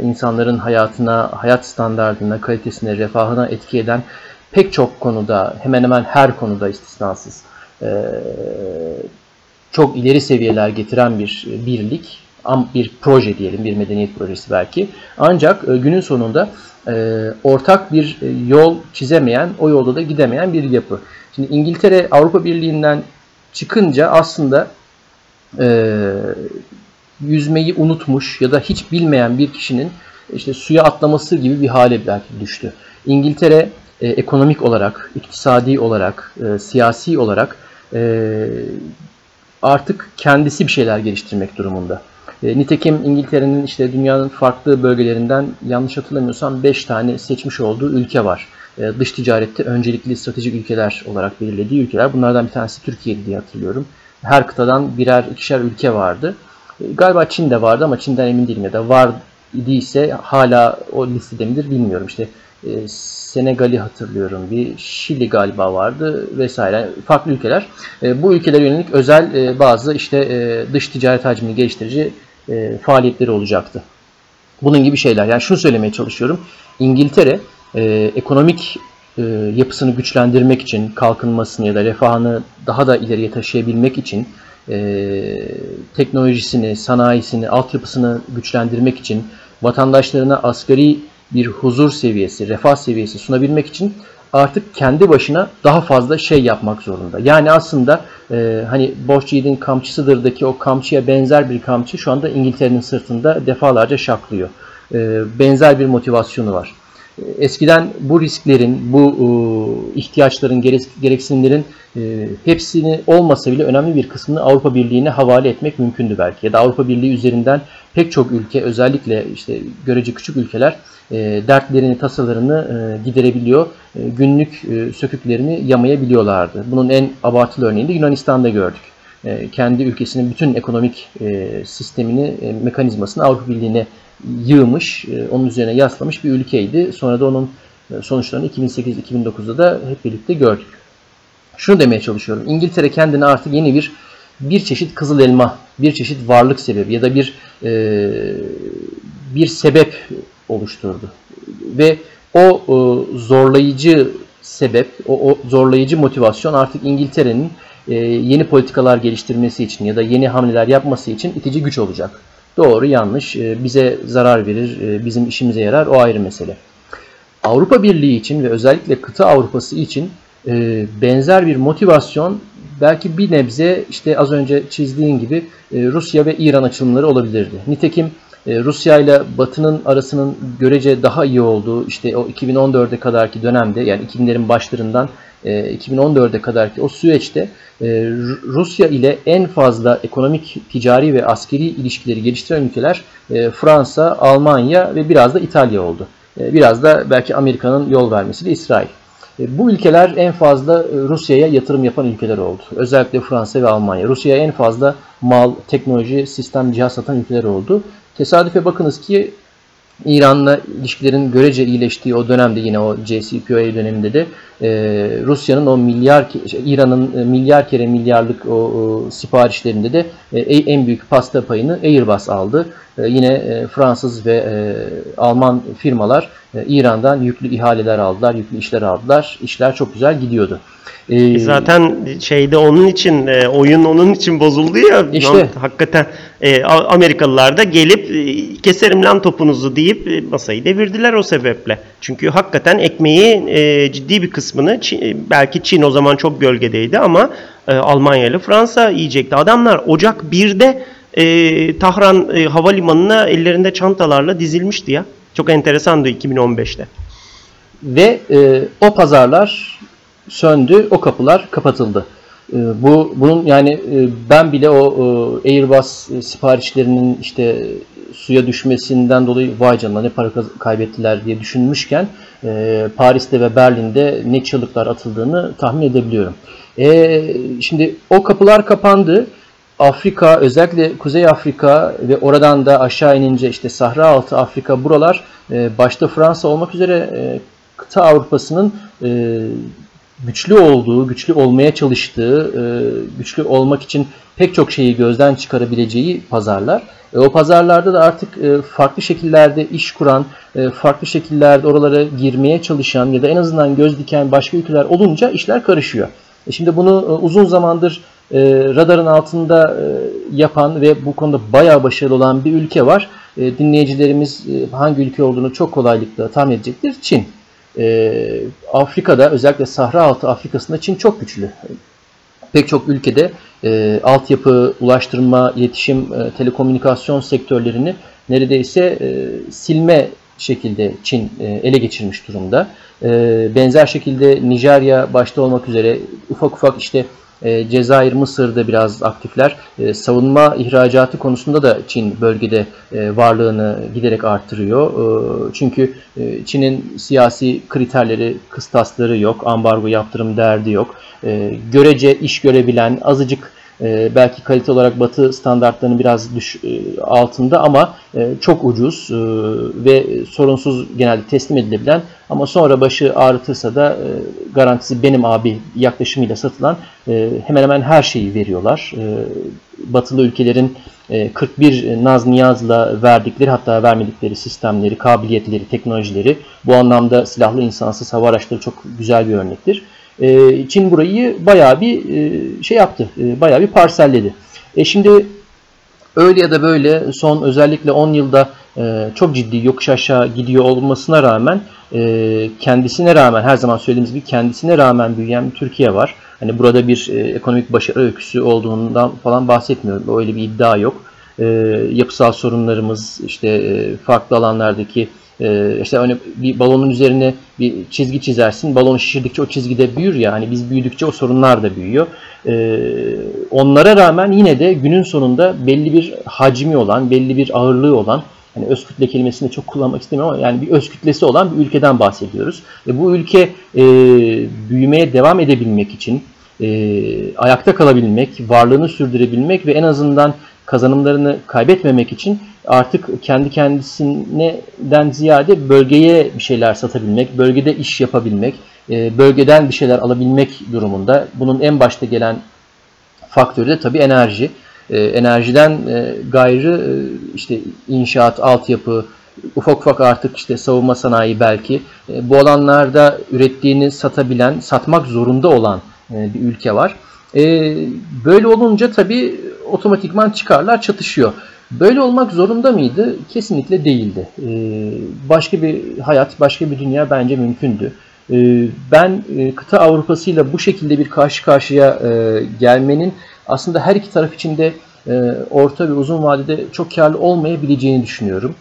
insanların hayatına, hayat standartına, kalitesine, refahına etki eden pek çok konuda, hemen hemen her konuda istisnasız çok ileri seviyeler getiren bir birlik, bir proje diyelim, bir medeniyet projesi belki. Ancak günün sonunda ortak bir yol çizemeyen, o yolda da gidemeyen bir yapı. Şimdi İngiltere Avrupa Birliği'nden çıkınca aslında yüzmeyi unutmuş ya da hiç bilmeyen bir kişinin işte suya atlaması gibi bir hale belki düştü. İngiltere ekonomik olarak, iktisadi olarak, siyasi olarak artık kendisi bir şeyler geliştirmek durumunda. Nitekim İngiltere'nin işte dünyanın farklı bölgelerinden yanlış hatırlamıyorsam 5 tane seçmiş olduğu ülke var. Dış ticarette öncelikli stratejik ülkeler olarak belirlediği ülkeler. Bunlardan bir tanesi Türkiye'ydi diye hatırlıyorum. Her kıtadan birer ikişer ülke vardı. Galiba Çin de vardı ama Çin'den emin değilim, ya da var idiyse hala o listede midir bilmiyorum. İşte Senegal'i hatırlıyorum, bir Şili galiba vardı vesaire, yani farklı ülkeler. Bu ülkelere yönelik özel bazı işte dış ticaret hacmini geliştirici faaliyetleri olacaktı. Bunun gibi şeyler. Yani şunu söylemeye çalışıyorum. İngiltere ekonomik yapısını güçlendirmek için, kalkınmasını ya da refahını daha da ileriye taşıyabilmek için, teknolojisini, sanayisini, altyapısını güçlendirmek için, vatandaşlarına asgari bir huzur seviyesi, refah seviyesi sunabilmek için artık kendi başına daha fazla şey yapmak zorunda. Yani aslında hani boş yiğidin kamçısıdır'daki o kamçıya benzer bir kamçı şu anda İngiltere'nin sırtında defalarca şaklıyor. Benzer bir motivasyonu var. Eskiden bu risklerin, bu ihtiyaçların, gereksinimlerin hepsini olmasa bile önemli bir kısmını Avrupa Birliği'ne havale etmek mümkündü belki. Ya da Avrupa Birliği üzerinden pek çok ülke, özellikle işte görece küçük ülkeler dertlerini, tasalarını giderebiliyor. Günlük söküklerini yamayabiliyorlardı. Bunun en abartılı örneğini de Yunanistan'da gördük. Kendi ülkesinin bütün ekonomik sistemini, mekanizmasını Avrupa Birliği'ne yığmış, onun üzerine yaslamış bir ülkeydi. Sonra da onun sonuçlarını 2008-2009'da da hep birlikte gördük. Şunu demeye çalışıyorum. İngiltere kendine artık yeni bir çeşit kızıl elma, bir çeşit varlık sebebi ya da bir sebep oluşturdu. Ve o zorlayıcı sebep, o zorlayıcı motivasyon artık İngiltere'nin yeni politikalar geliştirmesi için ya da yeni hamleler yapması için itici güç olacak. Doğru, yanlış, bize zarar verir, bizim işimize yarar, o ayrı mesele. Avrupa Birliği için ve özellikle kıta Avrupası için benzer bir motivasyon belki bir nebze işte az önce çizdiğin gibi Rusya ve İran açılımları olabilirdi. Nitekim Rusya ile Batı'nın arasının görece daha iyi olduğu işte o 2014'e kadarki dönemde, yani 2000'lerin başlarından 2014'e kadarki o süreçte Rusya ile en fazla ekonomik, ticari ve askeri ilişkileri geliştiren ülkeler Fransa, Almanya ve biraz da İtalya oldu. Biraz da belki Amerika'nın yol vermesiyle İsrail. Bu ülkeler en fazla Rusya'ya yatırım yapan ülkeler oldu. Özellikle Fransa ve Almanya. Rusya'ya en fazla mal, teknoloji, sistem, cihaz satan ülkeler oldu. Tesadüfe bakınız ki İran'la ilişkilerin görece iyileştiği o dönemde, yine o JCPOA döneminde de Rusya'nın o İran'ın milyar kere milyarlık o siparişlerinde de en büyük pasta payını Airbus aldı. Yine Fransız ve Alman firmalar İran'dan yüklü ihaleler aldılar, yüklü işler aldılar. İşler çok güzel gidiyordu. Zaten şeyde onun için oyun onun için bozuldu ya işte. Hakikaten Amerikalılar da gelip keserim lan topunuzu deyip masayı devirdiler o sebeple. Çünkü hakikaten ekmeği ciddi bir kısmını belki Çin o zaman çok gölgedeydi ama Almanya ile Fransa yiyecekti. Adamlar Ocak 1'de Tahran havalimanına ellerinde çantalarla dizilmişti ya. Çok enteresandı 2015'te. Ve o pazarlar söndü, o kapılar kapatıldı. Bunun yani ben bile o Airbus siparişlerinin işte suya düşmesinden dolayı vay canına ne para kaybettiler diye düşünmüşken Paris'te ve Berlin'de ne çığlıklar atıldığını tahmin edebiliyorum. Şimdi o kapılar kapandı. Afrika, özellikle Kuzey Afrika ve oradan da aşağı inince işte Sahra altı Afrika, buralar başta Fransa olmak üzere kıta Avrupa'sının güçlü olduğu, güçlü olmaya çalıştığı, güçlü olmak için pek çok şeyi gözden çıkarabileceği pazarlar. O pazarlarda da artık farklı şekillerde iş kuran, farklı şekillerde oralara girmeye çalışan ya da en azından göz diken başka ülkeler olunca işler karışıyor. Şimdi bunu uzun zamandır radarın altında yapan ve bu konuda bayağı başarılı olan bir ülke var. Dinleyicilerimiz hangi ülke olduğunu çok kolaylıkla tahmin edecektir. Çin. Afrika'da, özellikle Sahra altı Afrika'sında Çin çok güçlü. Pek çok ülkede altyapı, ulaştırma, iletişim, telekomünikasyon sektörlerini neredeyse silme şekilde Çin ele geçirmiş durumda. Benzer şekilde Nijerya başta olmak üzere ufak ufak işte Cezayir, Mısır'da biraz aktifler. Savunma ihracatı konusunda da Çin bölgede varlığını giderek artırıyor. Çünkü Çin'in siyasi kriterleri, kıstasları yok. Ambargo, yaptırım derdi yok. Görece iş görebilen, azıcık belki kalite olarak Batı standartlarının biraz altında ama çok ucuz ve sorunsuz genelde teslim edilebilen ama sonra başı ağrıtırsa da garantisi benim abi yaklaşımıyla satılan hemen hemen her şeyi veriyorlar. Batılı ülkelerin 41 naz niyazla verdikleri, hatta vermedikleri sistemleri, kabiliyetleri, teknolojileri, bu anlamda silahlı insansız hava araçları çok güzel bir örnektir. Çin burayı bayağı bir parselledi. Şimdi Öyle ya da böyle son özellikle 10 yılda çok ciddi yokuş aşağı gidiyor olmasına rağmen kendisine rağmen her zaman söylediğimiz gibi kendisine rağmen büyüyen bir Türkiye var. Hani burada bir ekonomik başarı öyküsü olduğundan falan bahsetmiyorum. Öyle bir iddia yok. Yapısal sorunlarımız işte farklı alanlardaki işte hani bir balonun üzerine bir çizgi çizersin. Balonu şişirdikçe o çizgide büyür ya. Hani biz büyüdükçe o sorunlar da büyüyor. Onlara rağmen yine de günün sonunda belli bir hacmi olan, belli bir ağırlığı olan, hani öz kütle kelimesini çok kullanmak istemiyorum ama yani bir öz kütlesi olan bir ülkeden bahsediyoruz. Bu ülke büyümeye devam edebilmek için, ayakta kalabilmek, varlığını sürdürebilmek ve en azından kazanımlarını kaybetmemek için artık kendi kendisinden ziyade bölgeye bir şeyler satabilmek, bölgede iş yapabilmek, bölgeden bir şeyler alabilmek durumunda. Bunun en başta gelen faktörü de tabii enerji. Enerjiden gayrı işte inşaat, altyapı, ufak ufak artık işte savunma sanayi belki. Bu alanlarda ürettiğini satabilen, satmak zorunda olan bir ülke var. Böyle olunca tabii otomatikman çıkarlar çatışıyor. Böyle olmak zorunda mıydı? Kesinlikle değildi. Başka bir hayat, başka bir dünya bence mümkündü. Ben kıta Avrupa'sıyla bu şekilde bir karşı karşıya gelmenin aslında her iki taraf için de orta ve uzun vadede çok karlı olmayabileceğini düşünüyorum.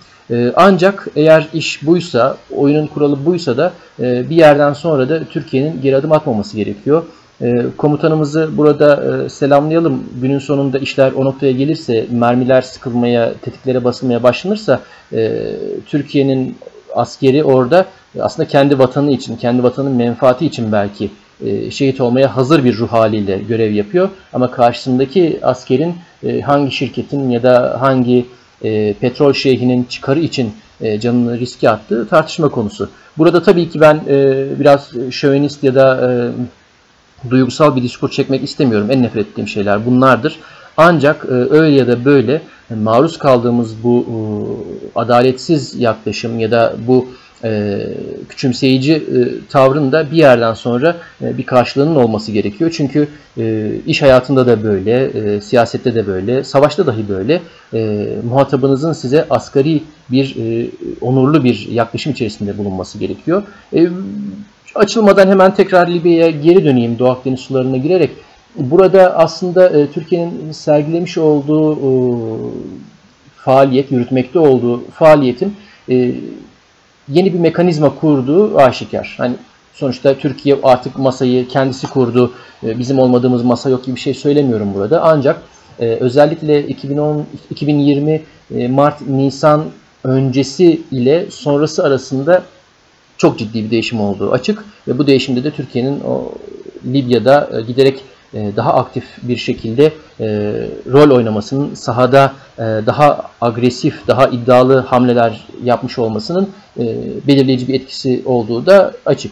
Ancak eğer iş buysa, oyunun kuralı buysa da bir yerden sonra da Türkiye'nin geri adım atmaması gerekiyor. Komutanımızı burada selamlayalım. Günün sonunda işler o noktaya gelirse, mermiler sıkılmaya, tetiklere basılmaya başlanırsa Türkiye'nin askeri orada aslında kendi vatanı için, kendi vatanının menfaati için belki şehit olmaya hazır bir ruh haliyle görev yapıyor. Ama karşısındaki askerin hangi şirketin ya da hangi petrol şeyhinin çıkarı için canını riske attığı tartışma konusu. Burada tabii ki ben biraz şövenist ya da duygusal bir diskur çekmek istemiyorum. En nefret ettiğim şeyler bunlardır. Ancak öyle ya da böyle maruz kaldığımız bu adaletsiz yaklaşım ya da bu küçümseyici tavrın da bir yerden sonra bir karşılığının olması gerekiyor. Çünkü iş hayatında da böyle, siyasette de böyle, savaşta dahi böyle muhatabınızın size asgari bir, onurlu bir yaklaşım içerisinde bulunması gerekiyor. Açılmadan hemen tekrar Libya'ya geri döneyim, Doğu Akdeniz sularına girerek. Burada aslında Türkiye'nin sergilemiş olduğu faaliyet, yürütmekte olduğu faaliyetin yeni bir mekanizma kurduğu aşikar. Hani sonuçta Türkiye artık masayı kendisi kurdu, bizim olmadığımız masa yok gibi bir şey söylemiyorum burada. Ancak özellikle 2020 Mart-Nisan öncesi ile sonrası arasında çok ciddi bir değişim olduğu açık ve bu değişimde de Türkiye'nin o Libya'da giderek daha aktif bir şekilde rol oynamasının, sahada daha agresif, daha iddialı hamleler yapmış olmasının belirleyici bir etkisi olduğu da açık.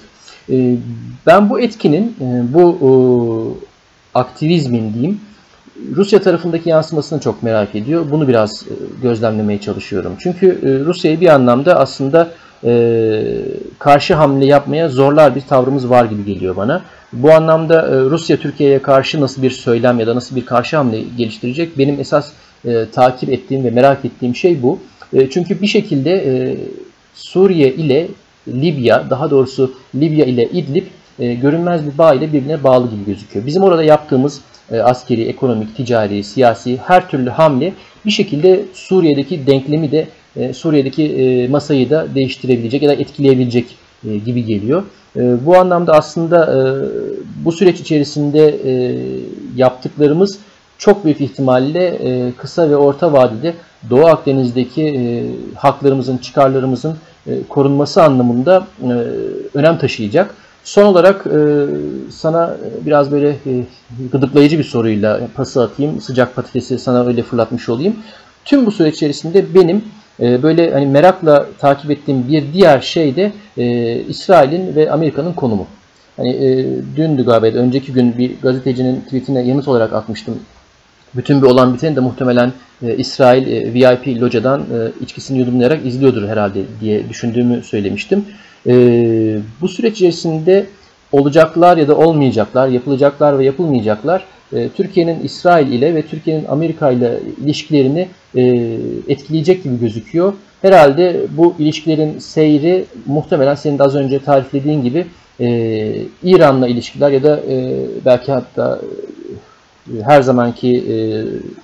Ben bu etkinin, bu aktivizmin diyeyim, Rusya tarafındaki yansımasını çok merak ediyor. Bunu biraz gözlemlemeye çalışıyorum. Çünkü Rusya'yı bir anlamda aslında karşı hamle yapmaya zorlar bir tavrımız var gibi geliyor bana. Bu anlamda Rusya Türkiye'ye karşı nasıl bir söylem ya da nasıl bir karşı hamle geliştirecek? Benim esas takip ettiğim ve merak ettiğim şey bu. Çünkü bir şekilde Suriye ile Libya, daha doğrusu Libya ile İdlib görünmez bir bağ ile birbirine bağlı gibi gözüküyor. Bizim orada yaptığımız askeri, ekonomik, ticari, siyasi her türlü hamle bir şekilde Suriye'deki denklemi de Suriye'deki masayı da değiştirebilecek ya da etkileyebilecek gibi geliyor. Bu anlamda aslında bu süreç içerisinde yaptıklarımız çok büyük ihtimalle kısa ve orta vadede Doğu Akdeniz'deki haklarımızın, çıkarlarımızın korunması anlamında önem taşıyacak. Son olarak sana biraz böyle gıdıklayıcı bir soruyla pası atayım. Sıcak patatesi sana öyle fırlatmış olayım. Tüm bu süreç içerisinde benim böyle hani merakla takip ettiğim bir diğer şey de İsrail'in ve Amerika'nın konumu. Hani dündü galiba, önceki gün bir gazetecinin tweetine yanıt olarak atmıştım. Bütün bir olan biteni de muhtemelen İsrail VIP locadan içkisini yudumlayarak izliyordur herhalde diye düşündüğümü söylemiştim. Bu süreç içerisinde olacaklar ya da olmayacaklar, yapılacaklar ve yapılmayacaklar Türkiye'nin İsrail ile ve Türkiye'nin Amerika ile ilişkilerini etkileyecek gibi gözüküyor. Herhalde bu ilişkilerin seyri muhtemelen senin de az önce tariflediğin gibi İran'la ilişkiler ya da belki hatta her zamanki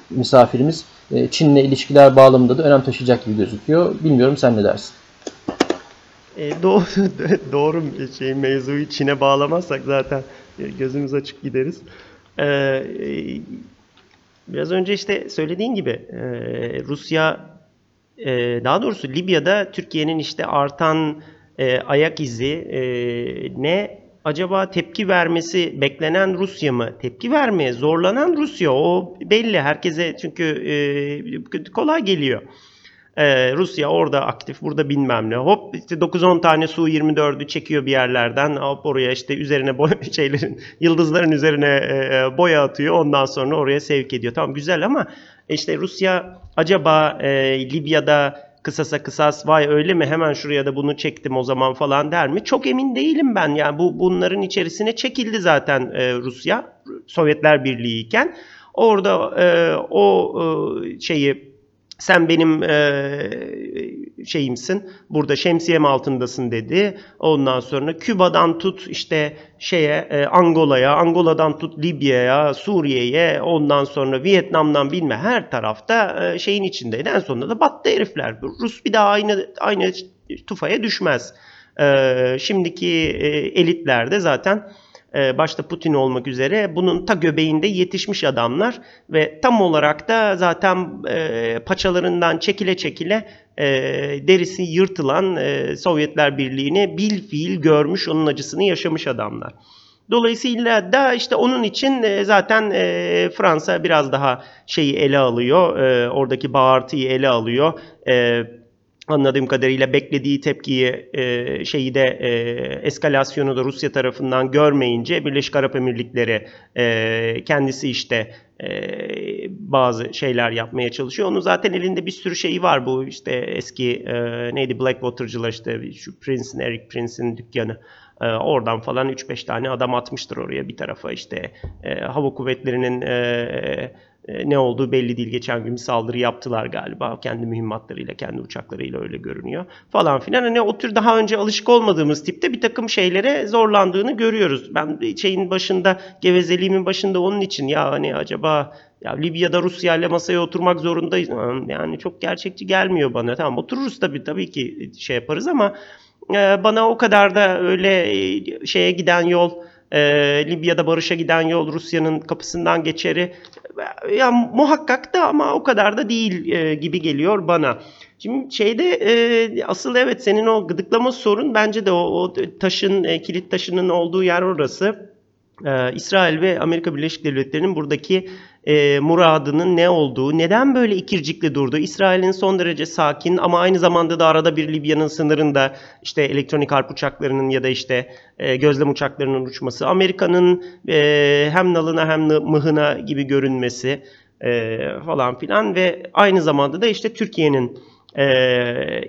misafirimiz Çin'le ilişkiler bağlamında da önem taşıyacak gibi gözüküyor. Bilmiyorum, sen ne dersin? Doğru mevzuyu Çin'e bağlamazsak zaten gözümüz açık gideriz. Biraz önce işte söylediğin gibi Rusya, daha doğrusu Libya'da Türkiye'nin işte artan ayak izi ne? Acaba tepki vermesi beklenen Rusya mı? Tepki vermeye zorlanan Rusya. O belli herkese, çünkü kolay geliyor. Rusya orada aktif, burada bilmem ne. Hop işte 9-10 tane Su-24'ü çekiyor bir yerlerden. Hop oraya işte üzerine yıldızların üzerine boya atıyor. Ondan sonra oraya sevk ediyor. Tamam, güzel, ama işte Rusya acaba Libya'da kısasa kısas, vay öyle mi, hemen şuraya da bunu çektim o zaman falan der mi? Çok emin değilim ben. Yani bunların içerisine çekildi zaten Rusya, Sovyetler Birliği iken. Orada şeyi, sen benim şeyimsin, burada şemsiyem altındasın dedi. Ondan sonra Küba'dan tut işte şeye, Angola'ya, Angola'dan tut Libya'ya, Suriye'ye, ondan sonra Vietnam'dan bilme, her tarafta şeyin içindeydi. En sonunda da battı herifler. Rus bir daha aynı tufaya düşmez. Şimdiki elitler de zaten, başta Putin olmak üzere, bunun ta göbeğinde yetişmiş adamlar ve tam olarak da zaten paçalarından çekile çekile derisi yırtılan Sovyetler Birliği'ni bilfiil görmüş, onun acısını yaşamış adamlar. Dolayısıyla da işte onun için zaten Fransa biraz daha şeyi ele alıyor, oradaki bağırtıyı ele alıyor. Anladığım kadarıyla beklediği tepkiyi, eskalasyonu da Rusya tarafından görmeyince Birleşik Arap Emirlikleri kendisi işte bazı şeyler yapmaya çalışıyor. Onun zaten elinde bir sürü şeyi var, bu işte eski Blackwater'cılar, işte şu Prince'in, Eric Prince'in dükkanı. Oradan falan 3-5 tane adam atmıştır oraya bir tarafa, işte hava kuvvetlerinin ne olduğu belli değil. Geçen gün bir saldırı yaptılar galiba. Kendi mühimmatlarıyla, kendi uçaklarıyla, öyle görünüyor falan filan. Hani o tür daha önce alışık olmadığımız tipte bir takım şeylere zorlandığını görüyoruz. Ben şeyin başında, gevezeliğimin başında onun için ya hani acaba ya Libya'da Rusya ile masaya oturmak zorundayız. Yani çok gerçekçi gelmiyor bana. Tamam, otururuz tabii ki şey yaparız, ama bana o kadar da öyle şeye giden yol, Libya'da barışa giden yol Rusya'nın kapısından geçeri ya muhakkak da, ama o kadar da değil gibi geliyor bana. Şimdi asıl evet, senin o gıdıklama sorun bence de o taşın, kilit taşının olduğu yer orası. İsrail ve Amerika Birleşik Devletleri'nin buradaki muradının ne olduğu, neden böyle ikircikli durdu? İsrail'in son derece sakin ama aynı zamanda da arada bir Libya'nın sınırında işte elektronik harp uçaklarının ya da işte gözlem uçaklarının uçması, Amerika'nın hem nalına hem mıhına gibi görünmesi falan filan ve aynı zamanda da işte Türkiye'nin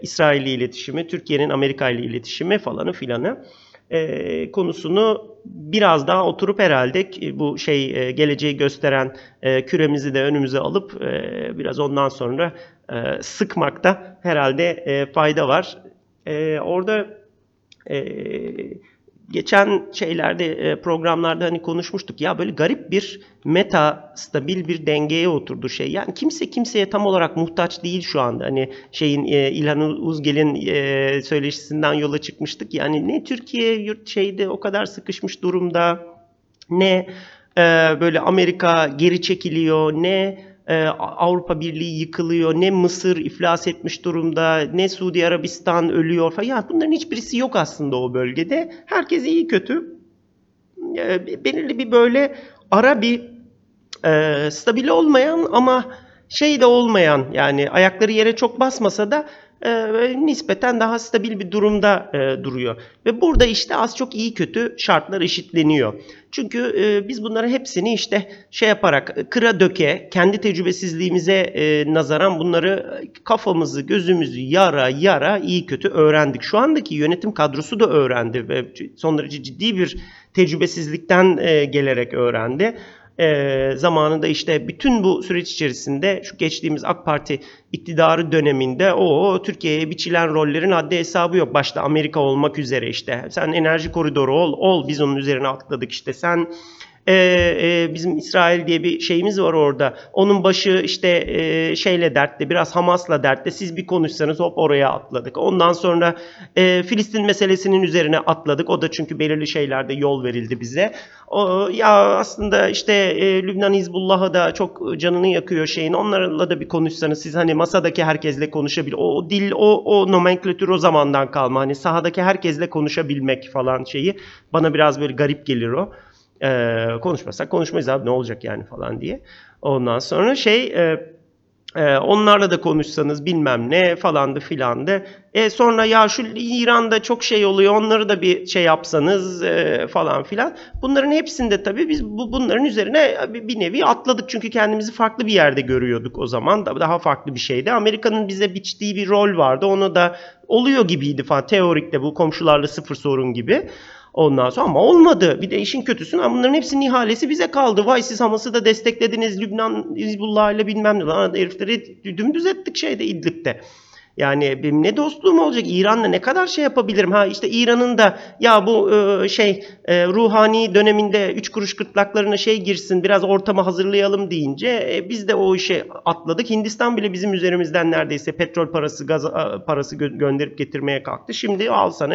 İsrail ile iletişimi, Türkiye'nin Amerika ile iletişimi falanı filanı konusunu biraz daha oturup herhalde bu geleceği gösteren küremizi de önümüze alıp biraz ondan sonra sıkmakta herhalde fayda var. Orada geçen programlarda hani konuşmuştuk ya, böyle garip bir meta stabil bir dengeye oturdu şey. Yani kimse kimseye tam olarak muhtaç değil şu anda. Hani İlhan Uzgel'in söyleşisinden yola çıkmıştık. Yani ne Türkiye o kadar sıkışmış durumda, ne böyle Amerika geri çekiliyor, ne Avrupa Birliği yıkılıyor, ne Mısır iflas etmiş durumda, ne Suudi Arabistan ölüyor falan. Ya bunların hiçbirisi yok aslında o bölgede. Herkes iyi kötü belirli bir böyle ara bir stabil olmayan ama de olmayan, yani ayakları yere çok basmasa da nispeten daha stabil bir durumda duruyor. Ve burada az çok iyi kötü şartlar eşitleniyor. Çünkü biz bunların hepsini yaparak, kıra döke, kendi tecrübesizliğimize nazaran bunları kafamızı gözümüzü yara iyi kötü öğrendik. Şu andaki yönetim kadrosu da öğrendi ve son derece ciddi bir tecrübesizlikten gelerek öğrendi. zamanında işte bütün bu süreç içerisinde şu geçtiğimiz AK Parti iktidarı döneminde o Türkiye'ye biçilen rollerin haddi hesabı yok. Başta Amerika olmak üzere işte sen enerji koridoru ol biz onun üzerine atladık işte sen bizim İsrail diye bir şeyimiz var orada. Onun başı işte şeyle dertte, biraz Hamas'la dertte. Siz bir konuşsanız hop oraya atladık. Ondan sonra Filistin meselesinin üzerine atladık. O da çünkü belirli şeylerde yol verildi bize. Ya aslında işte Lübnan Hizbullah'a da çok canını yakıyor şeyin. Onlarla da bir konuşsanız siz hani masadaki herkesle konuşabilir. O dil, o nomenklatür o zamandan kalma. Hani sahadaki herkesle konuşabilmek falan şeyi bana biraz böyle garip gelir o. Konuşmasak konuşmayız abi ne olacak yani falan diye. Ondan sonra onlarla da konuşsanız bilmem ne falandı filandı. Sonra ya şu İran'da çok şey oluyor onları da bir şey yapsanız falan filan. Bunların hepsinde tabii biz bunların üzerine bir nevi atladık. Çünkü kendimizi farklı bir yerde görüyorduk o zaman. Daha farklı bir şeydi. Amerika'nın bize biçtiği bir rol vardı. Ona da oluyor gibiydi falan. Teorikte bu komşularla sıfır sorun gibi. Ondan sonra ama olmadı. Bir de işin kötüsü bunların hepsinin ihalesi bize kaldı. Vay siz Hamas'ı da desteklediniz. Lübnan, Hizbullah ile bilmem ne. Lan herifleri dümdüz ettik İdlib'te. Yani benim ne dostluğum olacak? İran'la ne kadar şey yapabilirim? İşte İran'ın da ya bu ruhani döneminde 3 kuruş gırtlaklarına girsin biraz ortamı hazırlayalım deyince biz de o işe atladık. Hindistan bile bizim üzerimizden neredeyse petrol parası, gaz parası gönderip getirmeye kalktı. Şimdi al sana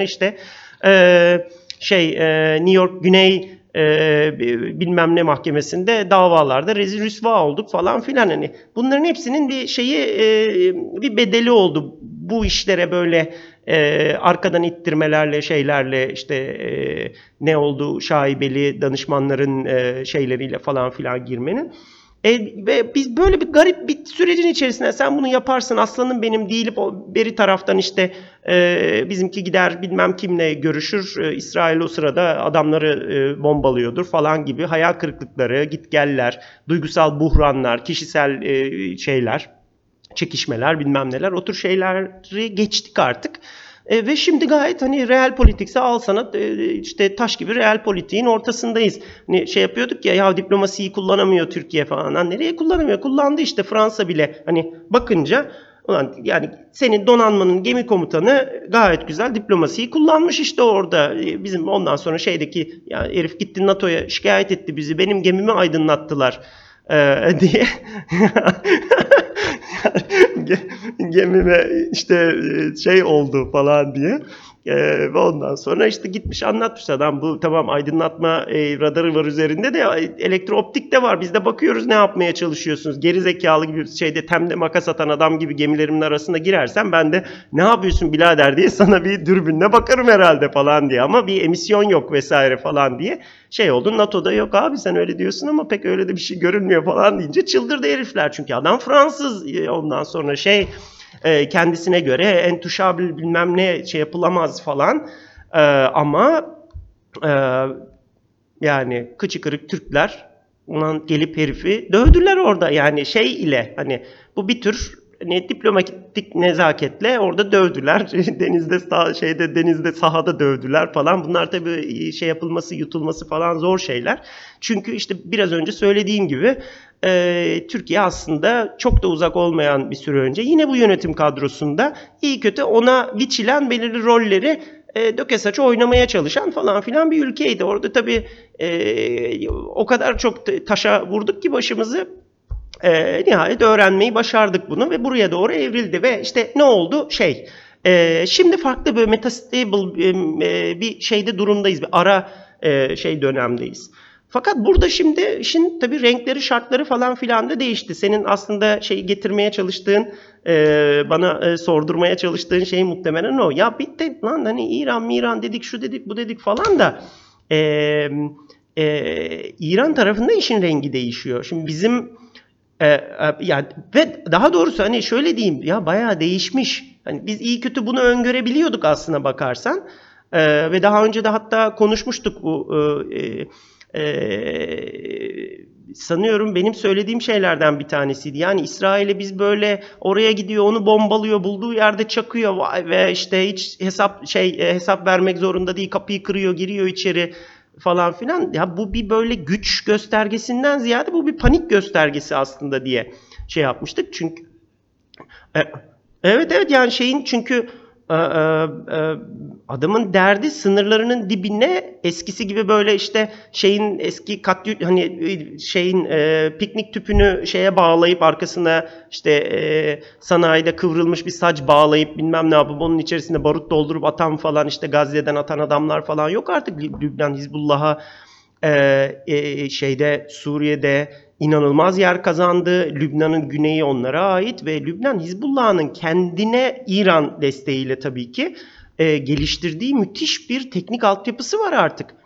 New York Güney bilmem ne mahkemesinde davalarda rezil rüsva olduk falan filan bunların hepsinin bir bir bedeli oldu bu işlere böyle arkadan ittirmelerle ne oldu şaibeli danışmanların şeyleriyle falan filan girmenin. Ve biz böyle bir garip bir sürecin içerisinde sen bunu yaparsın aslanım benim değilip beri taraftan bizimki gider bilmem kimle görüşür İsrail o sırada adamları bombalıyordur falan gibi hayal kırıklıkları, gitgeller, duygusal buhranlar, kişisel çekişmeler bilmem neler o tür şeyleri geçtik artık. Ve şimdi gayet real politikse al sana taş gibi real politiğin ortasındayız. Yapıyorduk ya diplomasiyi kullanamıyor Türkiye falan. Nereye kullanamıyor? Kullandı Fransa bile. Bakınca yani senin donanmanın gemi komutanı gayet güzel diplomasiyi kullanmış orada. Bizim ondan sonra herif gitti NATO'ya şikayet etti bizi. Benim gemimi aydınlattılar diye. Gemime oldu falan diye ve ondan sonra gitmiş anlatmış adam bu tamam aydınlatma radarı var üzerinde de elektrooptik de var biz de bakıyoruz ne yapmaya çalışıyorsunuz geri zekalı gibi temde makas atan adam gibi gemilerimin arasına girersen ben de ne yapıyorsun birader diye sana bir dürbünle bakarım herhalde falan diye ama bir emisyon yok vesaire falan diye oldu NATO'da yok abi sen öyle diyorsun ama pek öyle de bir şey görünmüyor falan deyince çıldırdı herifler çünkü adam Fransız ondan sonra kendisine göre entuşabil bilmem ne yapılamaz falan ama yani kıçı kırık Türkler ulan gelip herifi dövdüler orada yani ile bu bir tür diplomatik nezaketle orada dövdüler denizde sahada dövdüler falan bunlar tabii yapılması yutulması falan zor şeyler çünkü biraz önce söylediğim gibi Türkiye aslında çok da uzak olmayan bir süre önce yine bu yönetim kadrosunda iyi kötü ona biçilen belirli rolleri döke saça oynamaya çalışan falan filan bir ülkeydi. Orada tabii o kadar çok taşa vurduk ki başımızı nihayet öğrenmeyi başardık bunu ve buraya doğru evrildi ve ne oldu? Şimdi farklı böyle metastable bir durumdayız. Bir ara dönemdeyiz. Fakat burada şimdi işin tabii renkleri, şartları falan filan da değişti. Senin aslında getirmeye çalıştığın, bana sordurmaya çalıştığın muhtemelen o. Ya bitti lan İran dedik, şu dedik, bu dedik falan da İran tarafında işin rengi değişiyor. Şimdi bizim ve daha doğrusu bayağı değişmiş. Biz iyi kötü bunu öngörebiliyorduk aslına bakarsan. Ve daha önce de hatta konuşmuştuk bu sanıyorum benim söylediğim şeylerden bir tanesiydi. Yani İsrail'e biz böyle oraya gidiyor, onu bombalıyor, bulduğu yerde çakıyor ve hiç hesap vermek zorunda değil, kapıyı kırıyor, giriyor içeri falan filan. Ya bu bir böyle güç göstergesinden ziyade bu bir panik göstergesi aslında diye şey yapmıştık. Çünkü evet yani şeyin çünkü adamın derdi sınırlarının dibine eskisi gibi böyle işte şeyin eski katyüt hani şeyin piknik tüpünü şeye bağlayıp arkasına işte sanayide kıvrılmış bir saç bağlayıp bilmem ne yapıp onun içerisine barut doldurup atan falan işte Gazze'den atan adamlar falan yok artık. Lübnan Hizbullah'a şeyde Suriye'de inanılmaz yer kazandı. Lübnan'ın güneyi onlara ait ve Lübnan Hizbullah'ın kendine İran desteğiyle tabii ki geliştirdiği müthiş bir teknik altyapısı var artık.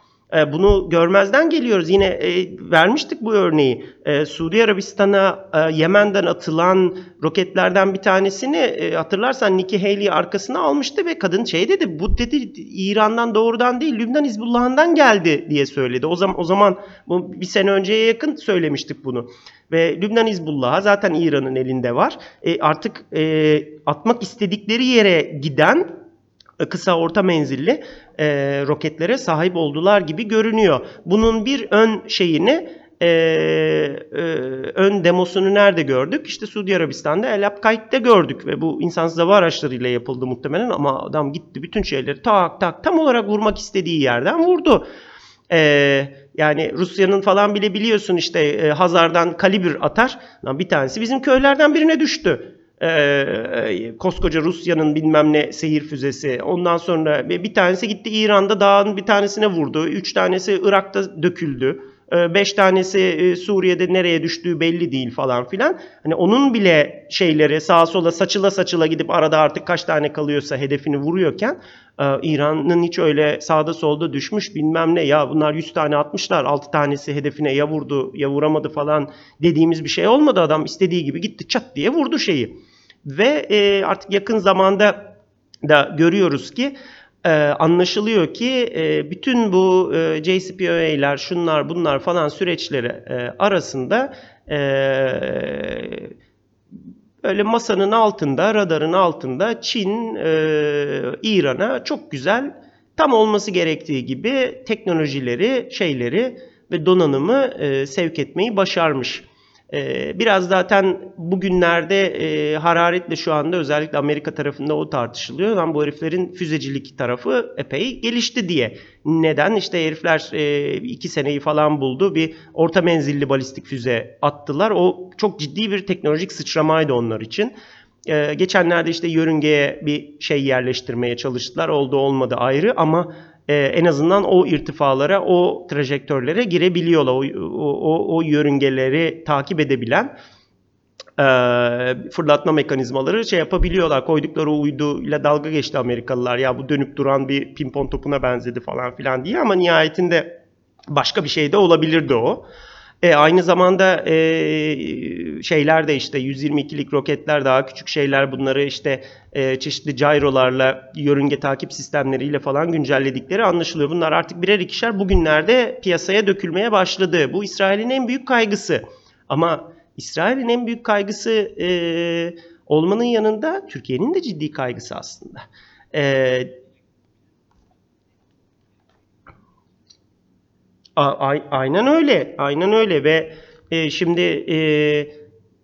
Bunu görmezden geliyoruz. Yine vermiştik bu örneği. Suudi Arabistan'a Yemen'den atılan roketlerden bir tanesini hatırlarsan Nikki Haley arkasına almıştı ve kadın şey dedi, bu dedi İran'dan doğrudan değil Lübnan Hizbullah'ından geldi diye söyledi. O zaman bu bir sene önceye yakın söylemiştik bunu. Ve Lübnan Hizbullah'a zaten İran'ın elinde var. Artık atmak istedikleri yere giden kısa orta menzilli roketlere sahip oldular gibi görünüyor. Bunun bir ön şeyini, ön demosunu nerede gördük? İşte Suudi Arabistan'da El Abkaid'de gördük ve bu insansız hava araçlarıyla yapıldı muhtemelen ama adam gitti bütün şeyleri tak tam olarak vurmak istediği yerden vurdu. Yani Rusya'nın falan bile biliyorsun işte Hazar'dan kalibr atar. Bir tanesi bizim köylerden birine düştü. Koskoca Rusya'nın bilmem ne seyir füzesi. Ondan sonra bir tanesi gitti İran'da dağın bir tanesine vurdu. 3 tanesi Irak'ta döküldü. 5 tanesi Suriye'de nereye düştüğü belli değil falan filan. Hani onun bile şeyleri sağa sola saçıla gidip arada artık kaç tane kalıyorsa hedefini vuruyorken İran'ın hiç öyle sağda solda düşmüş bilmem ne ya bunlar 100 tane atmışlar 6 tanesi hedefine ya vurdu ya vuramadı falan dediğimiz bir şey olmadı. Adam istediği gibi gitti çat diye vurdu şeyi. Ve artık yakın zamanda da görüyoruz ki anlaşılıyor ki bütün bu JCPOA'lar şunlar bunlar falan süreçleri arasında öyle masanın altında, radarın altında Çin İran'a çok güzel tam olması gerektiği gibi teknolojileri, şeyleri ve donanımı sevk etmeyi başarmış. Biraz zaten bugünlerde hararetle şu anda özellikle Amerika tarafında o tartışılıyor. Lan bu heriflerin füzecilik tarafı epey gelişti diye. Neden? İşte herifler 2 seneyi falan buldu. Bir orta menzilli balistik füze attılar. O çok ciddi bir teknolojik sıçramaydı onlar için. Geçenlerde işte yörüngeye bir şey yerleştirmeye çalıştılar. Oldu olmadı ayrı ama en azından o irtifalara, o trajektörlere girebiliyorlar. O yörüngeleri takip edebilen fırlatma mekanizmaları şey yapabiliyorlar. Koydukları uyduyla dalga geçti Amerikalılar. Ya bu dönüp duran bir pimpon topuna benzedi falan filan diye ama nihayetinde başka bir şey de olabilirdi o. Aynı zamanda şeyler de işte 122'lik roketler daha küçük şeyler bunları işte çeşitli gyrolarla yörünge takip sistemleriyle falan güncelledikleri anlaşılıyor. Bunlar artık birer ikişer bugünlerde piyasaya dökülmeye başladı. Bu İsrail'in en büyük kaygısı ama İsrail'in en büyük kaygısı olmanın yanında Türkiye'nin de ciddi kaygısı aslında. Aynen öyle ve şimdi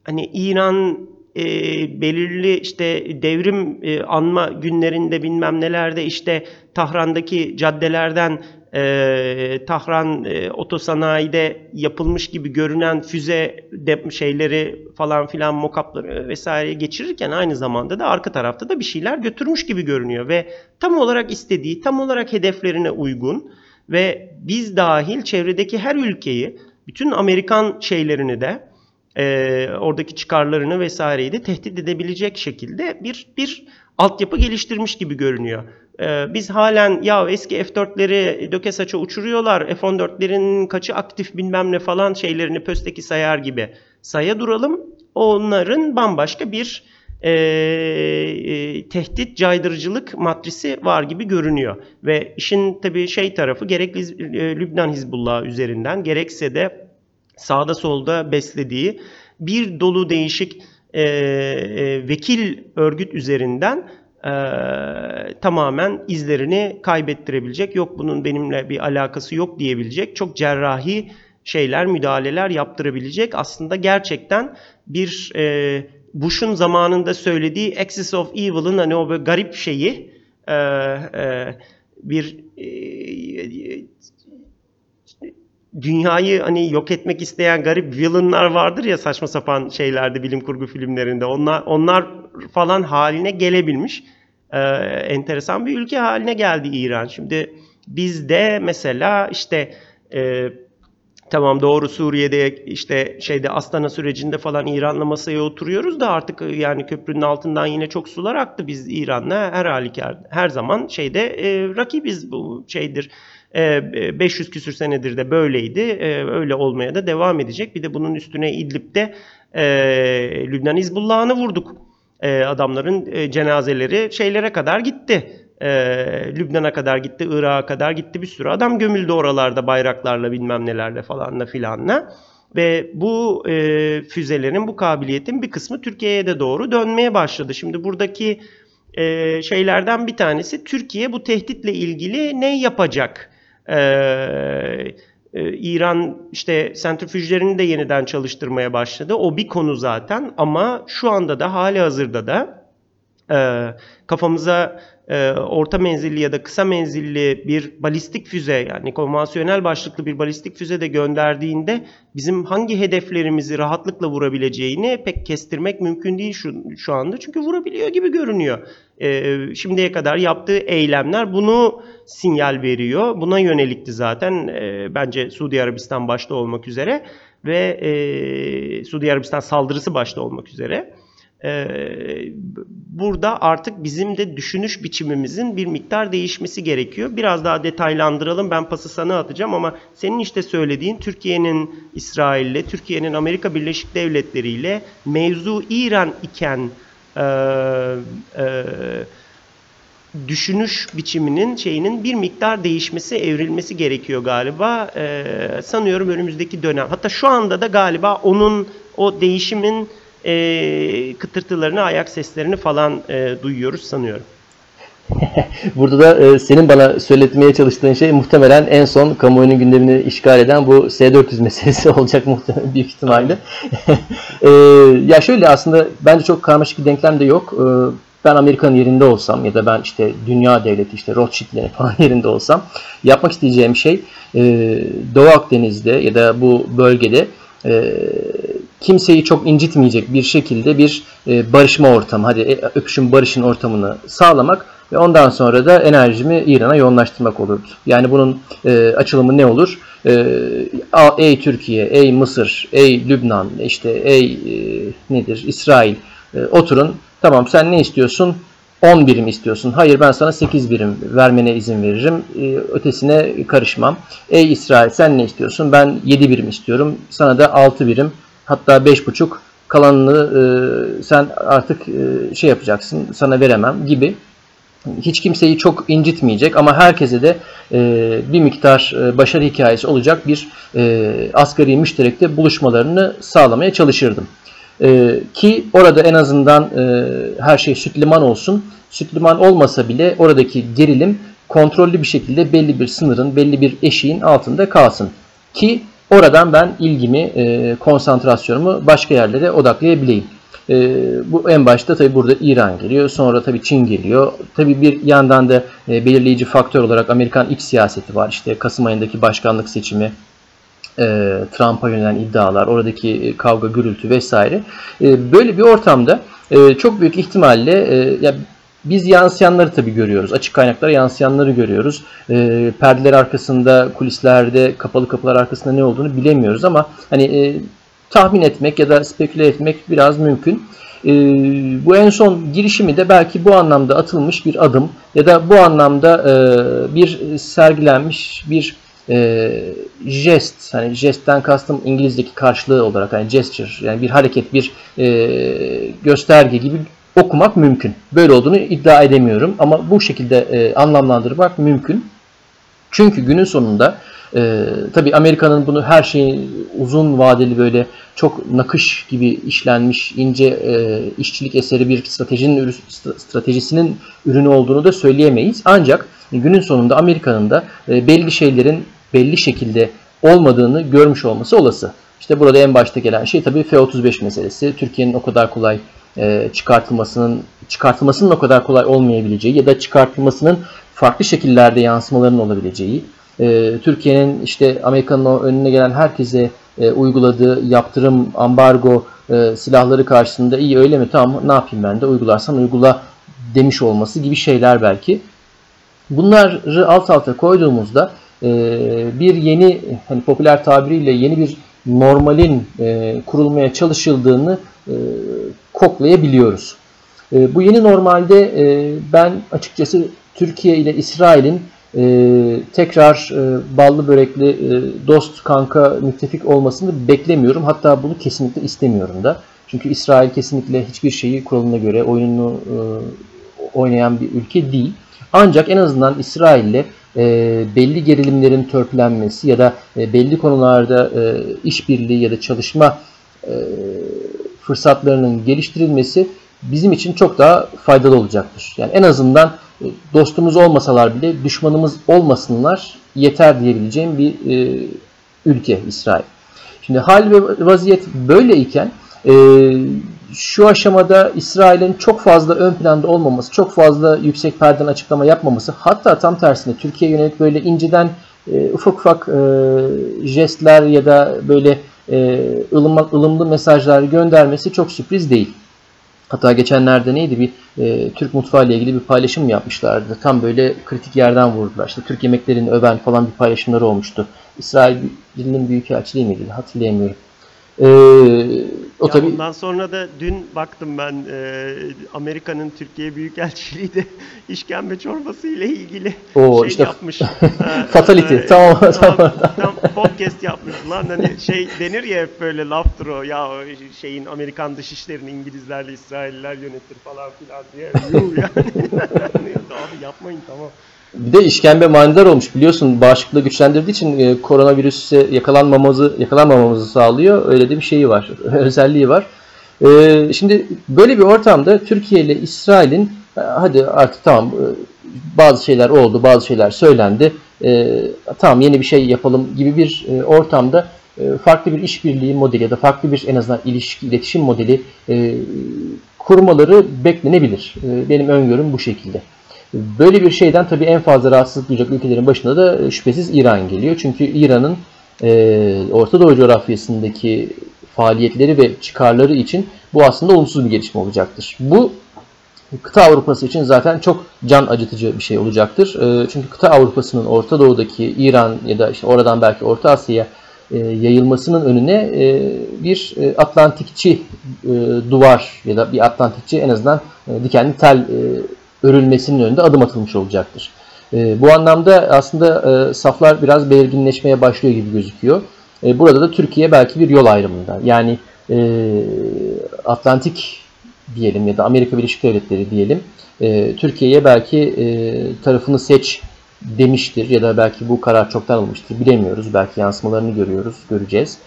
hani İran belirli işte devrim anma günlerinde bilmem nelerde işte Tahran'daki caddelerden Tahran otosanayide yapılmış gibi görünen füze şeyleri falan filan mock-up'ları vesaire geçirirken aynı zamanda da arka tarafta da bir şeyler götürmüş gibi görünüyor ve tam olarak istediği, tam olarak hedeflerine uygun. Ve biz dahil çevredeki her ülkeyi, bütün Amerikan şeylerini de, oradaki çıkarlarını vesaireyi de tehdit edebilecek şekilde bir altyapı geliştirmiş gibi görünüyor. Biz halen ya eski F-4'leri döke saça uçuruyorlar, F-14'lerin kaçı aktif bilmem ne falan şeylerini pösteki sayar gibi saya duralım. Onların bambaşka bir tehdit, caydırıcılık matrisi var gibi görünüyor. Ve işin tabii şey tarafı gerek Lübnan Hizbullah üzerinden gerekse de sağda solda beslediği bir dolu değişik vekil örgüt üzerinden tamamen izlerini kaybettirebilecek, yok bunun benimle bir alakası yok diyebilecek, çok cerrahi şeyler, müdahaleler yaptırabilecek. Aslında gerçekten bir Bush'un zamanında söylediği Axis of Evil'ın hani o böyle garip şeyi dünyayı hani yok etmek isteyen garip villainlar vardır ya saçma sapan şeylerde, bilim kurgu filmlerinde. Onlar falan haline gelebilmiş. Enteresan bir ülke haline geldi İran. Şimdi bizde mesela işte tamam doğru, Suriye'de işte şeyde Astana sürecinde falan İran'la masaya oturuyoruz da artık yani köprünün altından yine çok sular aktı. Biz İran'la her halükarda her zaman şeyde rakibiz, bu şeydir. 500 küsür senedir de böyleydi. Öyle olmaya da devam edecek. Bir de bunun üstüne İdlib'de Lübnan Hizbullah'ını vurduk. Adamların cenazeleri şeylere kadar gitti. Lübnan'a kadar gitti, Irak'a kadar gitti. Bir sürü adam gömüldü oralarda bayraklarla bilmem nelerle falanla filanla. Ve bu füzelerin, bu kabiliyetin bir kısmı Türkiye'ye de doğru dönmeye başladı. Şimdi buradaki şeylerden bir tanesi, Türkiye bu tehditle ilgili ne yapacak? İran işte sentrifüjlerini de yeniden çalıştırmaya başladı. O bir konu zaten, ama şu anda da hali hazırda da kafamıza orta menzilli ya da kısa menzilli bir balistik füze, yani konvansiyonel başlıklı bir balistik füze de gönderdiğinde bizim hangi hedeflerimizi rahatlıkla vurabileceğini pek kestirmek mümkün değil şu anda. Çünkü vurabiliyor gibi görünüyor. Şimdiye kadar yaptığı eylemler bunu sinyal veriyor. Buna yönelikti zaten bence Suudi Arabistan başta olmak üzere ve Suudi Arabistan saldırısı başta olmak üzere. Burada artık bizim de düşünüş biçimimizin bir miktar değişmesi gerekiyor. Biraz daha detaylandıralım. Ben pası sana atacağım ama senin işte söylediğin Türkiye'nin İsrail'le, Türkiye'nin Amerika Birleşik Devletleri ile mevzu İran iken düşünüş biçiminin şeyinin bir miktar değişmesi, evrilmesi gerekiyor galiba. Sanıyorum önümüzdeki dönem. Hatta şu anda da galiba o değişimin kıtırtılarını, ayak seslerini falan duyuyoruz sanıyorum. Burada da senin bana söyletmeye çalıştığın şey muhtemelen en son kamuoyunun gündemini işgal eden bu S-400 meselesi olacak muhtemelen, büyük ihtimalle. Ya şöyle, aslında bence çok karmaşık bir denklem de yok. Ben Amerika'nın yerinde olsam ya da ben işte dünya devleti, işte Rothschild'lerin falan yerinde olsam, yapmak isteyeceğim şey Doğu Akdeniz'de ya da bu bölgede kimseyi çok incitmeyecek bir şekilde bir barışma ortamı, hadi öpüşün barışın ortamını sağlamak ve ondan sonra da enerjimi İran'a yoğunlaştırmak olurdu. Yani bunun açılımı ne olur? Ey Türkiye, ey Mısır, ey Lübnan, işte ey nedir İsrail, oturun, tamam sen ne istiyorsun? 10 birim istiyorsun. Hayır, ben sana 8 birim vermene izin veririm. Ötesine karışmam. Ey İsrail, sen ne istiyorsun? Ben 7 birim istiyorum. Sana da 6 birim. Hatta 5,5, kalanını sen artık şey yapacaksın, sana veremem gibi. Hiç kimseyi çok incitmeyecek ama herkese de bir miktar başarı hikayesi olacak bir asgari müşterekte buluşmalarını sağlamaya çalışırdım. Ki orada en azından her şey süt liman olsun. Süt liman olmasa bile oradaki gerilim kontrollü bir şekilde belli bir sınırın, belli bir eşiğin altında kalsın. Ki oradan ben ilgimi, konsantrasyonumu başka yerlere odaklayabileyim. Bu en başta tabii burada İran geliyor, sonra tabii Çin geliyor. Tabii bir yandan da belirleyici faktör olarak Amerikan iç siyaseti var. İşte Kasım ayındaki başkanlık seçimi, Trump'a yönelen iddialar, oradaki kavga, gürültü vesaire. Böyle bir ortamda çok büyük ihtimalle ya biz yansıyanları tabii görüyoruz. Açık kaynaklara yansıyanları görüyoruz. Perdeler arkasında, kulislerde, kapalı kapılar arkasında ne olduğunu bilemiyoruz ama hani tahmin etmek ya da speküle etmek biraz mümkün. Bu en son girişimi de belki bu anlamda atılmış bir adım ya da bu anlamda bir sergilenmiş bir jest, hani jestten kastım İngilizceki karşılığı olarak hani gesture, yani bir hareket, bir gösterge gibi okumak mümkün. Böyle olduğunu iddia edemiyorum ama bu şekilde anlamlandırmak mümkün. Çünkü günün sonunda tabii Amerika'nın bunu her şeyi uzun vadeli böyle çok nakış gibi işlenmiş ince işçilik eseri bir stratejisinin ürünü olduğunu da söyleyemeyiz. Ancak günün sonunda Amerika'nın da belli şeylerin belli şekilde olmadığını görmüş olması olası. İşte burada en başta gelen şey tabii F-35 meselesi. Türkiye'nin o kadar kolay çıkartılmasının o kadar kolay olmayabileceği ya da çıkartılmasının farklı şekillerde yansımalarının olabileceği, Türkiye'nin işte Amerika'nın önüne gelen herkese uyguladığı yaptırım, ambargo silahları karşısında iyi öyle mi tamam ne yapayım ben de uygularsan uygula demiş olması gibi şeyler belki. Bunları alt alta koyduğumuzda bir yeni, hani popüler tabiriyle yeni bir normalin kurulmaya çalışıldığını koklayabiliyoruz. Bu yeni normalde ben açıkçası Türkiye ile İsrail'in tekrar ballı börekli dost, kanka, müttefik olmasını beklemiyorum. Hatta bunu kesinlikle istemiyorum da. Çünkü İsrail kesinlikle hiçbir şeyi kuralına göre oyununu oynayan bir ülke değil. Ancak en azından İsrail'le belli gerilimlerin törpülenmesi ya da belli konularda işbirliği ya da çalışma fırsatlarının geliştirilmesi bizim için çok daha faydalı olacaktır. Yani en azından dostumuz olmasalar bile düşmanımız olmasınlar yeter diyebileceğim bir ülke İsrail. Şimdi hal ve vaziyet böyleyken şu aşamada İsrail'in çok fazla ön planda olmaması, çok fazla yüksek perdeden açıklama yapmaması, hatta tam tersine Türkiye'ye yönelik böyle inceden ufak ufak jestler ya da böyle ılımlı mesajlar göndermesi çok sürpriz değil. Hatta geçenlerde neydi bir Türk mutfağı ile ilgili bir paylaşım yapmışlardı. Tam böyle kritik yerden vurdular. İşte Türk yemeklerini öven falan bir paylaşımları olmuştu. İsrail'in büyükelçiliği miydi? Hatırlayamıyorum. Tabii... Bundan sonra da dün baktım ben Amerika'nın Türkiye Büyükelçiliği de işkembe çorbası ile ilgili işte yapmış. Fatality. Tam podcast yapmış. Lan hani denir ya hep böyle laftır o ya Amerikan dışişlerini İngilizlerle İsrailler yönetir falan filan diye. Abi yapmayın tamam. Bir de işkembe manidar olmuş biliyorsun, bağışıklığı güçlendirdiği için koronavirüse yakalanmamamızı sağlıyor. Öyle de bir şeyi var, özelliği var. Şimdi böyle bir ortamda Türkiye ile İsrail'in hadi artık tamam bazı şeyler oldu, bazı şeyler söylendi. Tamam yeni bir şey yapalım gibi bir ortamda farklı bir işbirliği modeli ya da farklı bir en azından iletişim modeli kurmaları beklenebilir. Benim öngörüm bu şekilde. Böyle bir şeyden tabii en fazla rahatsızlık duyacak ülkelerin başında da şüphesiz İran geliyor. Çünkü İran'ın Orta Doğu coğrafyasındaki faaliyetleri ve çıkarları için bu aslında olumsuz bir gelişme olacaktır. Bu kıta Avrupası için zaten çok can acıtıcı bir şey olacaktır. Çünkü kıta Avrupası'nın Orta Doğu'daki İran ya da işte oradan belki Orta Asya'ya yayılmasının önüne bir Atlantikçi duvar ya da bir Atlantikçi en azından dikenli tel örülmesinin önünde adım atılmış olacaktır. Bu anlamda aslında saflar biraz belirginleşmeye başlıyor gibi gözüküyor. Burada da Türkiye belki bir yol ayrımında. Yani Atlantik diyelim ya da Amerika Birleşik Devletleri diyelim. Türkiye'ye belki tarafını seç demiştir ya da belki bu karar çoktan alınmıştır. Bilemiyoruz. Belki yansımalarını göreceğiz.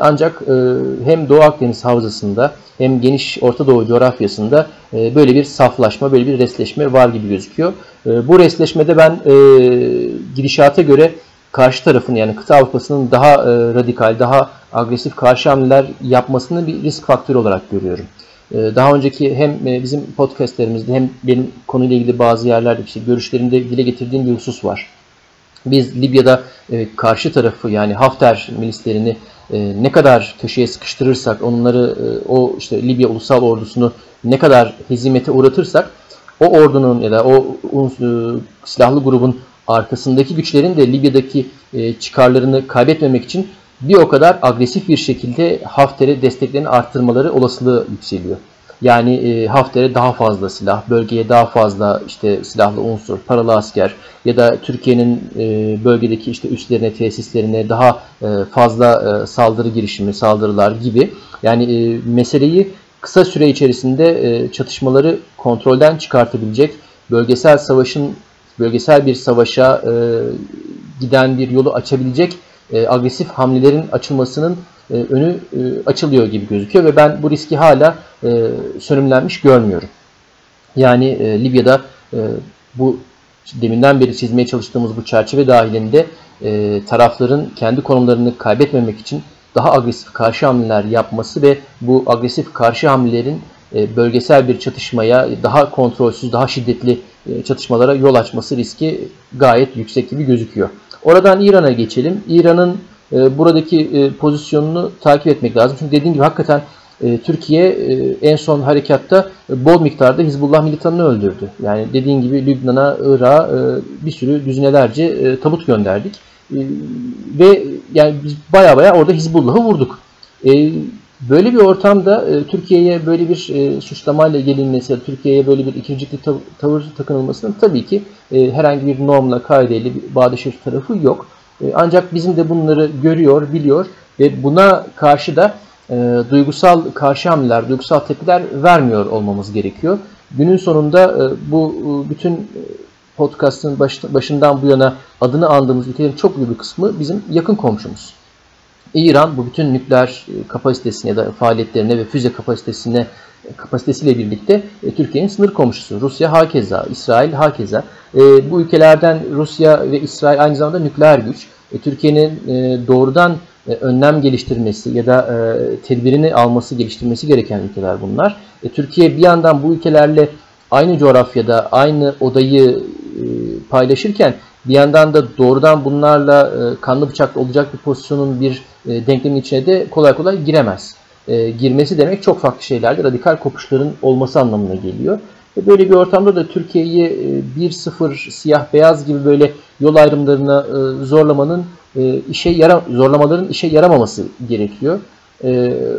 Ancak hem Doğu Akdeniz havzasında hem geniş Orta Doğu coğrafyasında böyle bir saflaşma, böyle bir resleşme var gibi gözüküyor. Bu resleşmede ben gidişata göre karşı tarafın yani kıta Avrupa'sının daha radikal, daha agresif karşı hamleler yapmasını bir risk faktörü olarak görüyorum. Daha önceki hem bizim podcastlerimizde hem benim konuyla ilgili bazı yerlerde işte görüşlerimde dile getirdiğim bir husus var. Biz Libya'da karşı tarafı yani Hafter milislerini ne kadar köşeye sıkıştırırsak, onları o işte Libya ulusal ordusunu ne kadar hezimete uğratırsak o ordunun ya da o silahlı grubun arkasındaki güçlerin de Libya'daki çıkarlarını kaybetmemek için bir o kadar agresif bir şekilde Hafter'e desteklerini arttırmaları olasılığı yükseliyor. Yani Hafter'e daha fazla silah, bölgeye daha fazla işte silahlı unsur, paralı asker ya da Türkiye'nin bölgedeki işte üslerine, tesislerine daha fazla saldırı girişimi, saldırılar gibi. Yani meseleyi kısa süre içerisinde çatışmaları kontrolden çıkartabilecek, bölgesel savaşın bölgesel bir savaşa giden bir yolu açabilecek agresif hamlelerin açılmasının önü açılıyor gibi gözüküyor ve ben bu riski hala sönümlenmiş görmüyorum. Yani Libya'da bu deminden beri çizmeye çalıştığımız bu çerçeve dahilinde tarafların kendi konumlarını kaybetmemek için daha agresif karşı hamleler yapması ve bu agresif karşı hamlelerin bölgesel bir çatışmaya, daha kontrolsüz, daha şiddetli çatışmalara yol açması riski gayet yüksek gibi gözüküyor. Oradan İran'a geçelim. İran'ın buradaki pozisyonunu takip etmek lazım. Çünkü dediğim gibi hakikaten Türkiye en son harekatta bol miktarda Hizbullah militanını öldürdü. Yani dediğim gibi Lübnan'a, Irak'a bir sürü düzinelerce tabut gönderdik. Ve yani biz baya baya orada Hizbullah'ı vurduk. Böyle bir ortamda Türkiye'ye böyle bir suçlamayla gelinmesi, Türkiye'ye böyle bir ikincilikli tavır takınılmasının tabii ki herhangi bir normla, kaideyle bir bağdaşır tarafı yok. Ancak bizim de bunları görüyor, biliyor ve buna karşı da duygusal karşı hamleler, duygusal tepkiler vermiyor olmamız gerekiyor. Günün sonunda bu bütün podcast'ın başından bu yana adını andığımız ülkelerin çok büyük bir kısmı bizim yakın komşumuz. İran bu bütün nükleer kapasitesine ya da faaliyetlerine ve füze kapasitesiyle birlikte Türkiye'nin sınır komşusu. Rusya hakeza, İsrail hakeza. Bu ülkelerden Rusya ve İsrail aynı zamanda nükleer güç. Türkiye'nin doğrudan önlem geliştirmesi ya da tedbirini alması, geliştirmesi gereken ülkeler bunlar. Türkiye bir yandan bu ülkelerle aynı coğrafyada, aynı odayı paylaşırken bir yandan da doğrudan bunlarla kanlı bıçaklı olacak bir pozisyonun, bir denklemin içine de kolay kolay giremez. Girmesi demek çok farklı şeylerde radikal kopuşların olması anlamına geliyor. Böyle bir ortamda da Türkiye'yi 1-0 siyah-beyaz gibi böyle yol ayrımlarına zorlamaların işe yaramaması gerekiyor.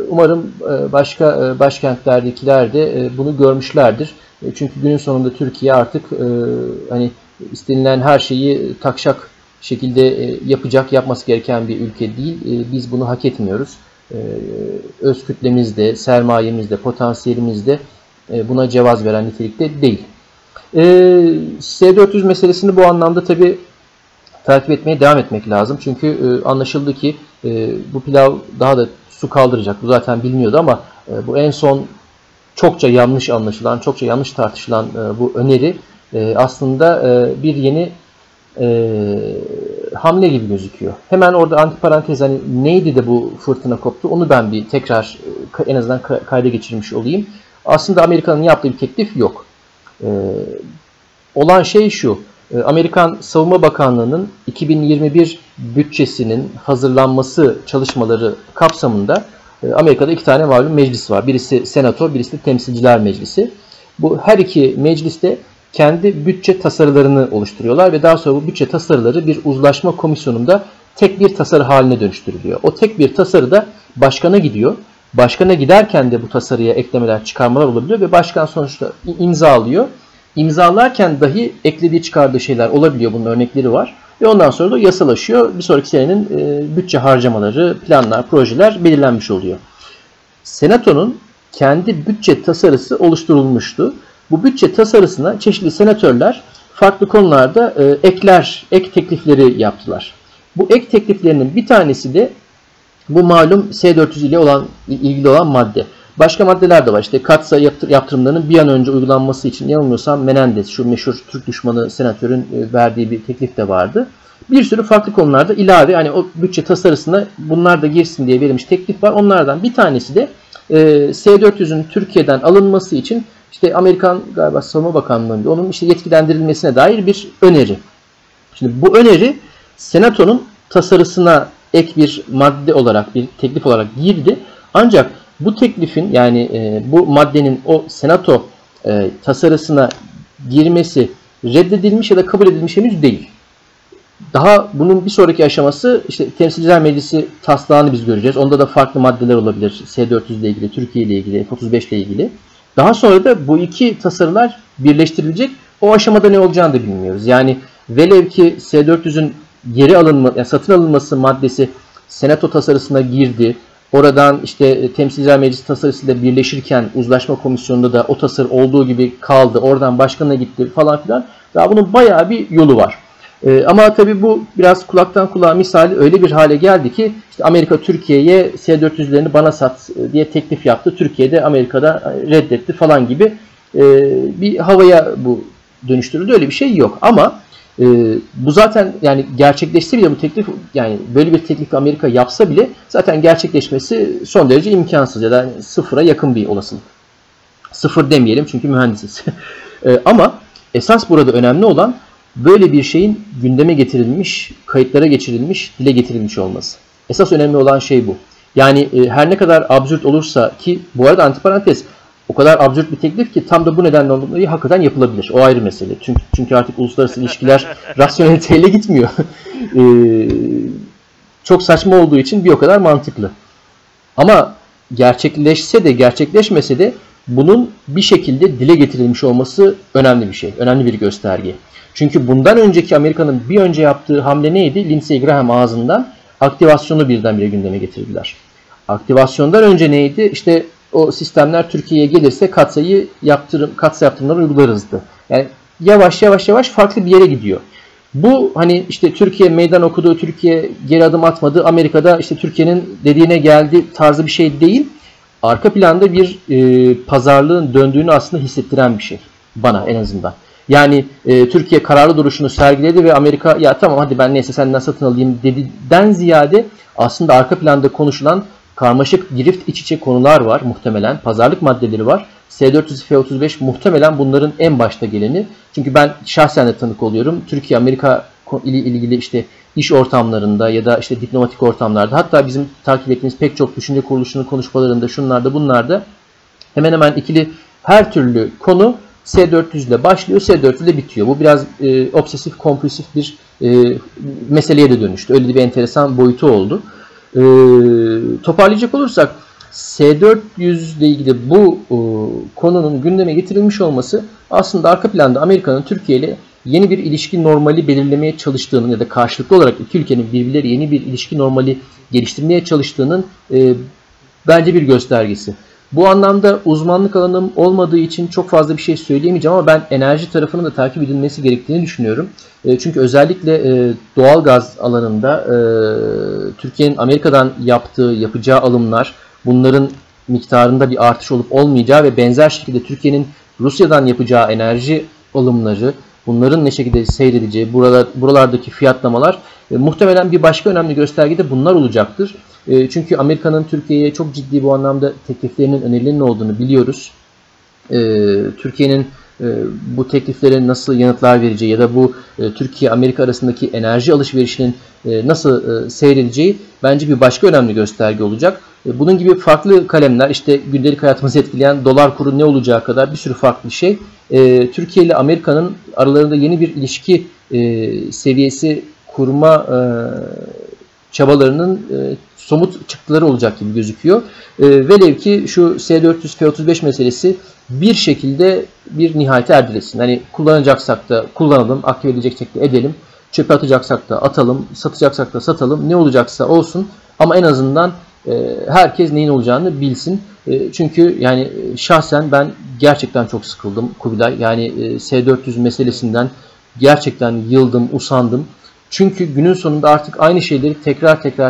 Umarım başka başkentlerdekiler de bunu görmüşlerdir. Çünkü günün sonunda Türkiye artık hani istenilen her şeyi takşak şekilde yapması gereken bir ülke değil. Biz bunu hak etmiyoruz. Öz kütlemizde, sermayemizde, potansiyelimizde buna cevaz veren nitelikte değil. S-400 meselesini bu anlamda tabii takip etmeye devam etmek lazım. Çünkü anlaşıldı ki bu pilav daha da su kaldıracak. Bu zaten biliniyordu ama bu en son çokça yanlış anlaşılan, çokça yanlış tartışılan bu öneri aslında bir yeni hamle gibi gözüküyor. Hemen orada antiparantez, hani neydi de bu fırtına koptu, onu ben bir tekrar en azından kayda geçirmiş olayım. Aslında Amerika'nın yaptığı bir teklif yok. Olan şey şu: Amerikan Savunma Bakanlığı'nın 2021 bütçesinin hazırlanması çalışmaları kapsamında Amerika'da iki tane malum meclis var. Birisi Senato, birisi de Temsilciler Meclisi. Bu her iki mecliste kendi bütçe tasarılarını oluşturuyorlar ve daha sonra bu bütçe tasarıları bir uzlaşma komisyonunda tek bir tasarı haline dönüştürülüyor. O tek bir tasarı da başkana gidiyor. Başkana giderken de bu tasarıya eklemeler, çıkarmalar olabiliyor ve başkan sonuçta imzalıyor. İmzalarken dahi eklediği, çıkardığı şeyler olabiliyor. Bunun örnekleri var. Ve ondan sonra da yasalaşıyor. Bir sonraki senenin bütçe harcamaları, planlar, projeler belirlenmiş oluyor. Senato'nun kendi bütçe tasarısı oluşturulmuştu. Bu bütçe tasarısına çeşitli senatörler farklı konularda ek teklifleri yaptılar. Bu ek tekliflerinin bir tanesi de bu malum S-400 ile ilgili olan madde. Başka maddeler de var. İşte katsayı yaptırımlarının bir an önce uygulanması için, yanılmıyorsam Menendez, şu meşhur Türk düşmanı senatörün verdiği bir teklif de vardı. Bir sürü farklı konularda ilave, hani o bütçe tasarısına bunlar da girsin diye verilmiş teklif var. Onlardan bir tanesi de S-400'ün Türkiye'den alınması için işte Amerikan galiba Savunma Bakanlığı'nda onun işte yetkilendirilmesine dair bir öneri. Şimdi bu öneri Senato'nun tasarısına ek bir madde olarak, bir teklif olarak girdi. Ancak bu teklifin, yani bu maddenin o Senato tasarısına girmesi reddedilmiş ya da kabul edilmiş henüz değil. Daha bunun bir sonraki aşaması işte Temsilciler Meclisi taslağını biz göreceğiz. Onda da farklı maddeler olabilir. S-400 ile ilgili, Türkiye ile ilgili, F-35 ile ilgili. Daha sonra da bu iki tasarılar birleştirilecek. O aşamada ne olacağını da bilmiyoruz. Yani velev ki S-400'ün satın alınması maddesi Senato tasarısına girdi. Oradan işte Temsilciler Meclisi tasarısıyla birleşirken uzlaşma komisyonunda da o tasarı olduğu gibi kaldı. Oradan başkanına gitti falan filan. Daha bunun bayağı bir yolu var. Ama tabii bu biraz kulaktan kulağa misali öyle bir hale geldi ki işte Amerika Türkiye'ye S-400'lerini bana sat diye teklif yaptı. Türkiye'de Amerika'da reddetti falan gibi bir havaya bu dönüştürüldü. Öyle bir şey yok. Ama bu zaten yani gerçekleşti bile bu teklif, yani böyle bir teklif Amerika yapsa bile zaten gerçekleşmesi son derece imkansız ya da yani sıfıra yakın bir olasılık. Sıfır demeyelim çünkü mühendisiz. Ama esas burada önemli olan böyle bir şeyin gündeme getirilmiş, kayıtlara geçirilmiş, dile getirilmiş olması. Esas önemli olan şey bu. Yani her ne kadar absürt olursa ki bu arada antiparantez o kadar absürt bir teklif ki tam da bu nedenle olduğu hakikaten yapılabilir. O ayrı mesele. Çünkü artık uluslararası ilişkiler rasyoneliteyle gitmiyor. Çok saçma olduğu için bir o kadar mantıklı. Ama gerçekleşse de gerçekleşmese de bunun bir şekilde dile getirilmiş olması önemli bir şey. Önemli bir gösterge. Çünkü bundan önceki Amerika'nın bir önce yaptığı hamle neydi? Lindsey Graham ağzından aktivasyonu birdenbire gündeme getirdiler. Aktivasyondan önce neydi? İşte o sistemler Türkiye'ye gelirse katsayı yaptırımları uygularızdı. Yani yavaş yavaş farklı bir yere gidiyor. Bu hani işte Türkiye meydan okudu, Türkiye geri adım atmadı, Amerika'da işte Türkiye'nin dediğine geldi tarzı bir şey değil. Arka planda bir pazarlığın döndüğünü aslında hissettiren bir şey. Bana en azından. Yani Türkiye kararlı duruşunu sergiledi ve Amerika ya tamam hadi ben neyse senden satın alayım dediden ziyade aslında arka planda konuşulan karmaşık, girift iç içe konular var muhtemelen. Pazarlık maddeleri var. S-400, F-35 muhtemelen bunların en başta geleni. Çünkü ben şahsen de tanık oluyorum. Türkiye-Amerika ile ilgili işte iş ortamlarında ya da işte diplomatik ortamlarda, hatta bizim takip ettiğimiz pek çok düşünce kuruluşunun konuşmalarında, şunlarda bunlarda hemen hemen ikili her türlü konu S-400 ile başlıyor, S-400 ile bitiyor. Bu biraz obsesif, kompulsif bir meseleye de dönüştü. Öyle bir enteresan boyutu oldu. Toparlayacak olursak S-400 ile ilgili bu konunun gündeme getirilmiş olması aslında arka planda Amerika'nın Türkiye ile yeni bir ilişki normali belirlemeye çalıştığının ya da karşılıklı olarak iki ülkenin birbirleri yeni bir ilişki normali geliştirmeye çalıştığının bence bir göstergesi. Bu anlamda uzmanlık alanım olmadığı için çok fazla bir şey söyleyemeyeceğim ama ben enerji tarafının da takip edilmesi gerektiğini düşünüyorum. Çünkü özellikle doğalgaz alanında Türkiye'nin Amerika'dan yapacağı alımlar, bunların miktarında bir artış olup olmayacağı ve benzer şekilde Türkiye'nin Rusya'dan yapacağı enerji alımları, bunların ne şekilde seyredeceği, buralardaki fiyatlamalar muhtemelen bir başka önemli gösterge de bunlar olacaktır. Çünkü Amerika'nın Türkiye'ye çok ciddi bu anlamda tekliflerinin, önerilerinin olduğunu biliyoruz. Türkiye'nin bu tekliflere nasıl yanıtlar vereceği ya da bu Türkiye-Amerika arasındaki enerji alışverişinin nasıl seyredeceği bence bir başka önemli gösterge olacak. Bunun gibi farklı kalemler, işte gündelik hayatımızı etkileyen dolar kuru ne olacağı kadar bir sürü farklı şey. Türkiye ile Amerika'nın aralarında yeni bir ilişki seviyesi kurma çabalarının somut çıktıları olacak gibi gözüküyor. Velev ki şu S-400, F-35 meselesi bir şekilde bir nihayete erdirilsin. Hani kullanacaksak da kullanalım, aktive edeceksek de edelim, çöpe atacaksak da atalım, satacaksak da satalım, ne olacaksa olsun ama en azından herkes neyin olacağını bilsin. Çünkü yani şahsen ben gerçekten çok sıkıldım Kubilay. Yani S-400 meselesinden gerçekten yıldım, usandım. Çünkü günün sonunda artık aynı şeyleri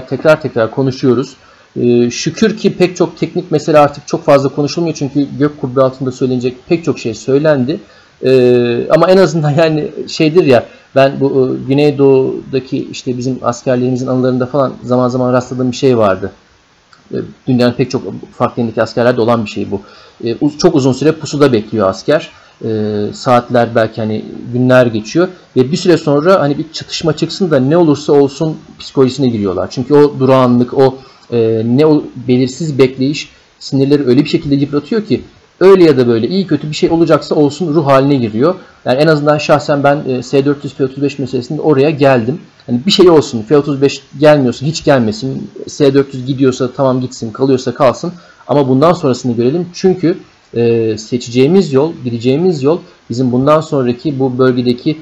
tekrar konuşuyoruz. Şükür ki pek çok teknik mesele artık çok fazla konuşulmuyor. Çünkü gök kubbe altında söylenecek pek çok şey söylendi. Ama en azından yani şeydir ya, ben bu Güneydoğu'daki işte bizim askerlerimizin anılarında falan zaman zaman rastladığım bir şey vardı. Dünyanın pek çok farklı yerindeki askerlerde olan bir şey bu. Çok uzun süre pusuda bekliyor asker. Saatler belki hani günler geçiyor ve bir süre sonra hani bir çatışma çıksın da ne olursa olsun psikolojisine giriyorlar. Çünkü o durağanlık, o belirsiz bekleyiş sinirleri öyle bir şekilde yıpratıyor ki öyle ya da böyle iyi kötü bir şey olacaksa olsun ruh haline giriyor. Yani en azından şahsen ben S-400, F-35 meselesinde oraya geldim. Yani bir şey olsun, F-35 gelmiyorsa hiç gelmesin, S-400 gidiyorsa tamam gitsin, kalıyorsa kalsın ama bundan sonrasını görelim. Çünkü seçeceğimiz yol, gideceğimiz yol bizim bundan sonraki bu bölgedeki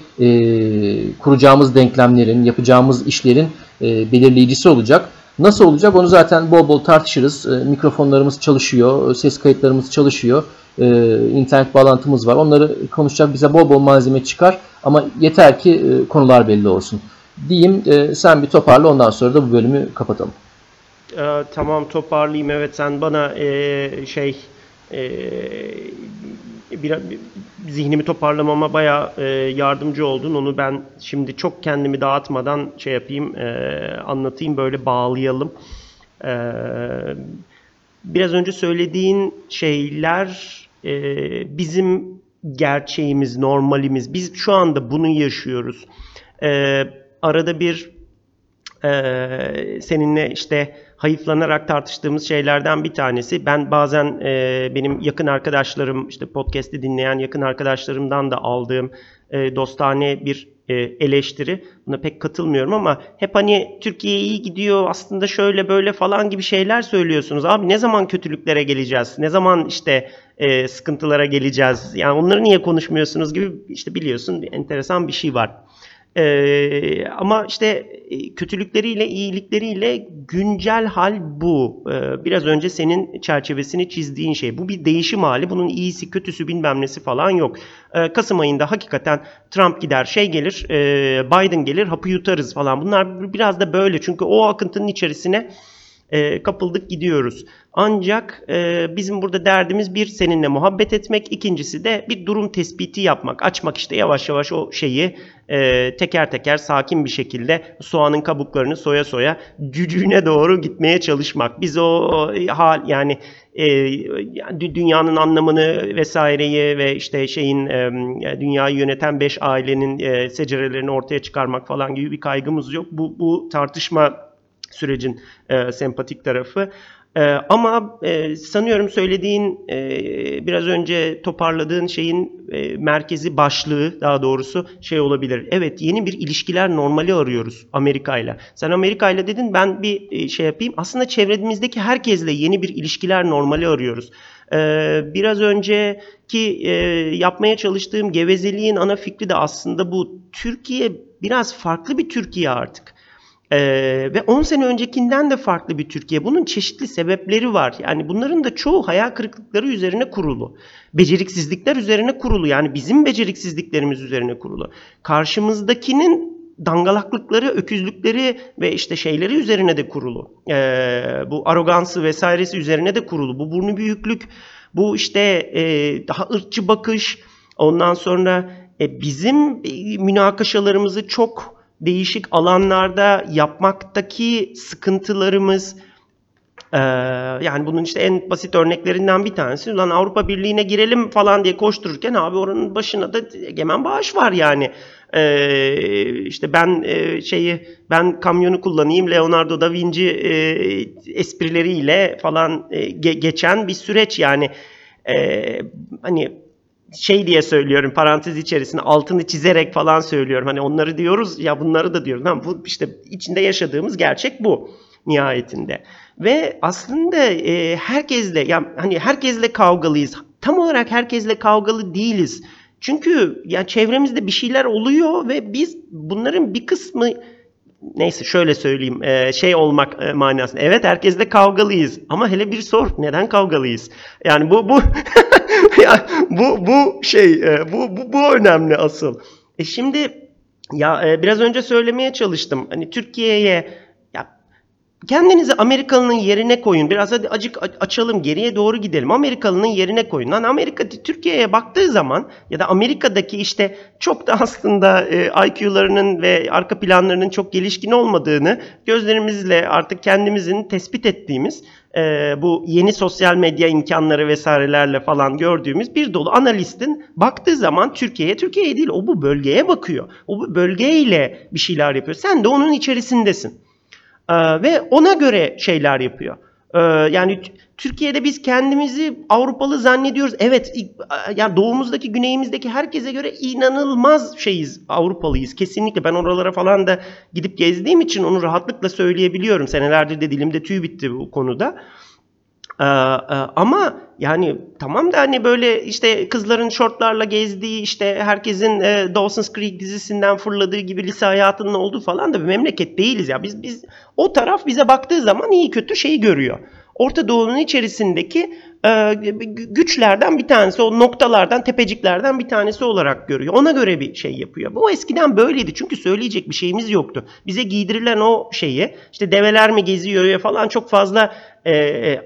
kuracağımız denklemlerin, yapacağımız işlerin belirleyicisi olacak. Nasıl olacak onu zaten bol bol tartışırız. Mikrofonlarımız çalışıyor, ses kayıtlarımız çalışıyor, internet bağlantımız var. Onları konuşacak bize bol bol malzeme çıkar ama yeter ki konular belli olsun. Diyeyim, sen bir toparla, ondan sonra da bu bölümü kapatalım. Tamam, toparlayayım. Evet, sen bana biraz zihnimi toparlamama bayağı yardımcı oldun. Onu ben şimdi çok kendimi dağıtmadan anlatayım, böyle bağlayalım. Biraz önce söylediğin şeyler bizim gerçeğimiz, normalimiz. Biz şu anda bunu yaşıyoruz. Arada bir seninle hayıflanarak tartıştığımız şeylerden bir tanesi. Ben bazen benim yakın arkadaşlarım, podcast'i dinleyen yakın arkadaşlarımdan da aldığım dostane bir eleştiri. Buna pek katılmıyorum ama hep Türkiye iyi gidiyor aslında, şöyle böyle falan gibi şeyler söylüyorsunuz. Abi ne zaman kötülüklere geleceğiz? Ne zaman sıkıntılara geleceğiz? Yani onları niye konuşmuyorsunuz gibi biliyorsun, enteresan bir şey var. Ama kötülükleriyle, iyilikleriyle güncel hal bu. Biraz önce senin çerçevesini çizdiğin şey. Bu bir değişim hali. Bunun iyisi, kötüsü, bilmem nesi falan yok. Kasım ayında hakikaten Trump gider, gelir, Biden gelir, hapı yutarız falan. Bunlar biraz da böyle. Çünkü o akıntının içerisine kapıldık, gidiyoruz. Ancak bizim burada derdimiz bir, seninle muhabbet etmek. İkincisi de bir durum tespiti yapmak. Açmak yavaş yavaş o şeyi teker teker sakin bir şekilde soğanın kabuklarını soya soya cücüğüne doğru gitmeye çalışmak. Biz o hal dünyanın anlamını vesaireyi ve dünyayı yöneten 5 ailenin secerelerini ortaya çıkarmak falan gibi bir kaygımız yok. Bu tartışma sürecin sempatik tarafı. Ama sanıyorum söylediğin, biraz önce toparladığın şeyin merkezi, başlığı daha doğrusu olabilir. Evet, yeni bir ilişkiler normali arıyoruz Amerika'yla. Sen Amerika'yla dedin, ben bir yapayım. Aslında çevremizdeki herkesle yeni bir ilişkiler normali arıyoruz. Biraz önceki yapmaya çalıştığım gevezeliğin ana fikri de aslında bu. Türkiye biraz farklı bir Türkiye artık. Ve 10 sene öncekinden de farklı bir Türkiye. Bunun çeşitli sebepleri var. Yani bunların da çoğu hayal kırıklıkları üzerine kurulu. Beceriksizlikler üzerine kurulu. Yani bizim beceriksizliklerimiz üzerine kurulu. Karşımızdakinin dangalaklıkları, öküzlükleri ve şeyleri üzerine de kurulu. Bu arogansı vesairesi üzerine de kurulu. Bu burnu büyüklük, bu daha ırkçı bakış. Ondan sonra bizim münakaşalarımızı çok değişik alanlarda yapmaktaki sıkıntılarımız, yani bunun en basit örneklerinden bir tanesi, ulan Avrupa Birliği'ne girelim falan diye koştururken abi oranın başına da egemen bağış var yani. Ben kamyonu kullanayım, Leonardo da Vinci esprileriyle falan geçen bir süreç yani. Diye söylüyorum, parantez içerisinde altını çizerek falan söylüyorum. Onları diyoruz ya, bunları da diyoruz. Lan bu içinde yaşadığımız gerçek bu nihayetinde. Ve aslında herkesle herkesle kavgalıyız. Tam olarak herkesle kavgalı değiliz. Çünkü çevremizde bir şeyler oluyor ve biz bunların bir kısmı, neyse şöyle söyleyeyim, olmak manasında. Evet, herkesle kavgalıyız ama hele bir sor, neden kavgalıyız? Yani bu bu önemli asıl. Şimdi biraz önce söylemeye çalıştım. Türkiye'ye kendinizi Amerikalı'nın yerine koyun. Biraz hadi acık açalım, geriye doğru gidelim. Amerikalı'nın yerine koyun. Lan Amerika Türkiye'ye baktığı zaman ya da Amerika'daki çok da aslında IQ'larının ve arka planlarının çok gelişkin olmadığını gözlerimizle artık kendimizin tespit ettiğimiz, bu yeni sosyal medya imkanları vesairelerle falan gördüğümüz bir dolu analistin baktığı zaman Türkiye'ye değil, o bu bölgeye bakıyor. O bu bölgeyle bir şeyler yapıyor. Sen de onun içerisindesin. Ve ona göre şeyler yapıyor. Türkiye'de biz kendimizi Avrupalı zannediyoruz. Evet, doğumuzdaki, güneyimizdeki herkese göre inanılmaz Avrupalıyız. Kesinlikle ben oralara falan da gidip gezdiğim için onu rahatlıkla söyleyebiliyorum. Senelerdir de dilimde tüy bitti bu konuda. Ama yani tamam da hani böyle işte kızların şortlarla gezdiği, işte herkesin Dawson's Creek dizisinden fırladığı gibi lise hayatının olduğu falan da bir memleket değiliz ya. Biz o taraf bize baktığı zaman iyi kötü şeyi görüyor. Orta Doğu'nun içerisindeki güçlerden bir tanesi, o noktalardan, tepeciklerden bir tanesi olarak görüyor. Ona göre bir şey yapıyor. Bu eskiden böyleydi çünkü söyleyecek bir şeyimiz yoktu. Bize giydirilen o şeyi, işte develer mi geziyor ya falan, çok fazla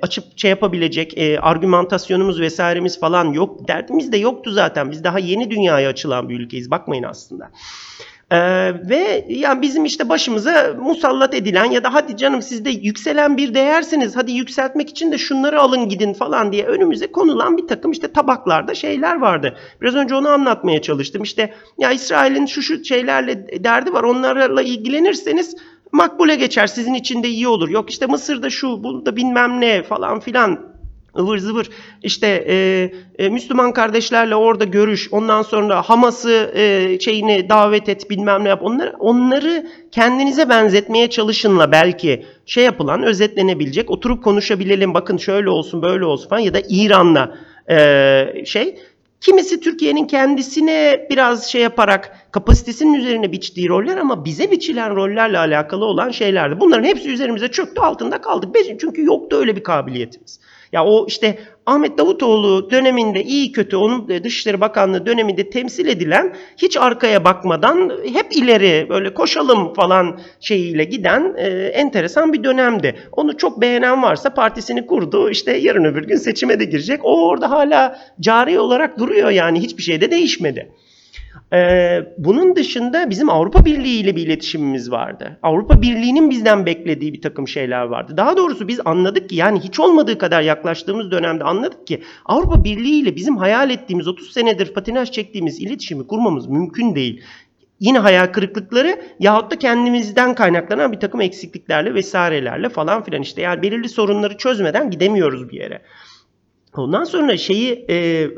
açıp şey yapabilecek argümantasyonumuz vesairemiz falan yok. Derdimiz de yoktu zaten. Biz daha yeni dünyaya açılan bir ülkeyiz. Bakmayın aslında. Ve yani bizim işte başımıza musallat edilen ya da hadi canım siz de yükselen bir değersiniz, hadi yükseltmek için de şunları alın gidin falan diye önümüze konulan bir takım işte tabaklarda şeyler vardı. Biraz önce onu anlatmaya çalıştım. İşte ya İsrail'in şu şeylerle derdi var, onlarla ilgilenirseniz makbule geçer, sizin için de iyi olur. Yok işte Mısır'da şu, bunda bilmem ne falan filan. Ivır zıvır işte Müslüman kardeşlerle orada görüş, ondan sonra Hamas'ı şeyini davet et, bilmem ne yap, onları kendinize benzetmeye çalışınla belki şey yapılan, özetlenebilecek, oturup konuşabilelim, bakın şöyle olsun böyle olsun falan. Ya da İran'la şey, kimisi Türkiye'nin kendisine biraz şey yaparak kapasitesinin üzerine biçtiği roller ama bize biçilen rollerle alakalı olan şeylerdi. Bunların hepsi üzerimize çöktü, altında kaldık. Çünkü yoktu öyle bir kabiliyetimiz. Ya o işte Ahmet Davutoğlu döneminde iyi kötü, onun Dışişleri Bakanlığı döneminde temsil edilen, hiç arkaya bakmadan hep ileri böyle koşalım falan şeyiyle giden enteresan bir dönemdi. Onu çok beğenen varsa partisini kurdu, işte yarın öbür gün seçime de girecek. O orada hala cari olarak duruyor, yani hiçbir şey de değişmedi. Bunun dışında bizim Avrupa Birliği ile bir iletişimimiz vardı. Avrupa Birliği'nin bizden beklediği bir takım şeyler vardı. Daha doğrusu biz anladık ki, yani hiç olmadığı kadar yaklaştığımız dönemde anladık ki Avrupa Birliği ile bizim hayal ettiğimiz 30 senedir patinaj çektiğimiz iletişimi kurmamız mümkün değil. Yine hayal kırıklıkları yahut da kendimizden kaynaklanan bir takım eksikliklerle vesairelerle falan filan, işte yani belirli sorunları çözmeden gidemiyoruz bir yere. Ondan sonra şeyi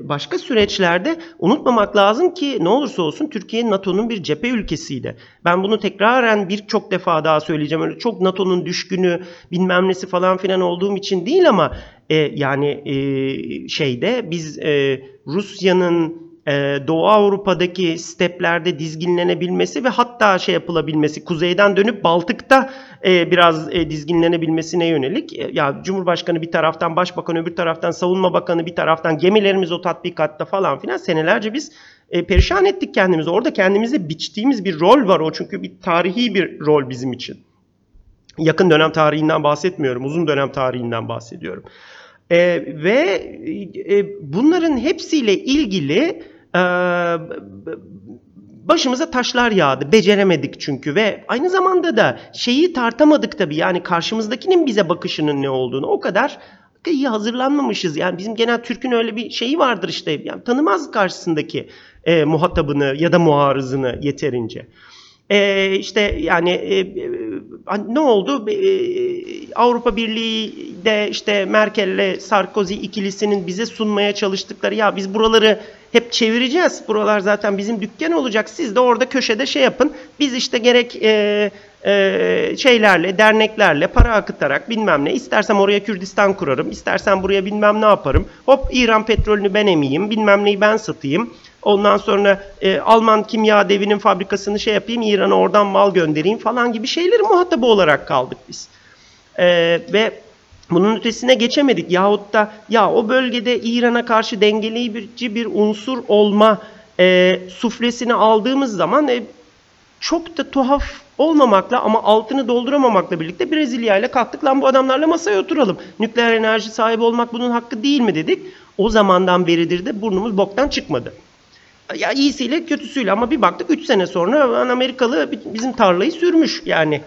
başka süreçlerde unutmamak lazım ki ne olursa olsun Türkiye NATO'nun bir cephe ülkesiydi. Ben bunu tekraren birçok defa daha söyleyeceğim. Öyle çok NATO'nun düşkünü bilmem nesi falan filan olduğum için değil ama yani şeyde biz Rusya'nın Doğu Avrupa'daki steplerde dizginlenebilmesi ve hatta şey yapılabilmesi, kuzeyden dönüp Baltık'ta biraz dizginlenebilmesine yönelik, ya Cumhurbaşkanı bir taraftan, Başbakan öbür taraftan, Savunma Bakanı bir taraftan, gemilerimiz o tatbikatta falan filan, senelerce biz perişan ettik kendimizi. Orada kendimize biçtiğimiz bir rol var, o çünkü bir tarihi bir rol bizim için. Yakın dönem tarihinden bahsetmiyorum, uzun dönem tarihinden bahsediyorum. Ve bunların hepsiyle ilgili başımıza taşlar yağdı. Beceremedik çünkü ve aynı zamanda da şeyi tartamadık tabii, yani karşımızdakinin bize bakışının ne olduğunu o kadar iyi hazırlanmamışız. Yani bizim genel Türk'ün öyle bir şeyi vardır işte, yani tanımaz karşısındaki muhatabını ya da muarızını yeterince. İşte yani ne oldu? Avrupa Birliği'de işte Merkel'le Sarkozy ikilisinin bize sunmaya çalıştıkları, ya biz buraları hep çevireceğiz, buralar zaten bizim dükkan olacak, siz de orada köşede şey yapın, biz işte gerek şeylerle, derneklerle para akıtarak bilmem ne, istersem oraya Kürdistan kurarım, istersem buraya bilmem ne yaparım, hop İran petrolünü ben emeyim, bilmem neyi ben satayım. Ondan sonra Alman kimya devinin fabrikasını şey yapayım, İran'a oradan mal göndereyim falan gibi şeyleri muhatabı olarak kaldık biz. Ve bunun ötesine geçemedik. Yahut da ya o bölgede İran'a karşı dengeleyici bir unsur olma suflesini aldığımız zaman çok da tuhaf olmamakla ama altını dolduramamakla birlikte Brezilya ile kalktık, lan bu adamlarla masaya oturalım. Nükleer enerji sahibi olmak bunun hakkı değil mi dedik. O zamandan beridir de burnumuz boktan çıkmadı. Ya iyisiyle kötüsüyle, ama bir baktık 3 sene sonra Amerikalı bizim tarlayı sürmüş yani.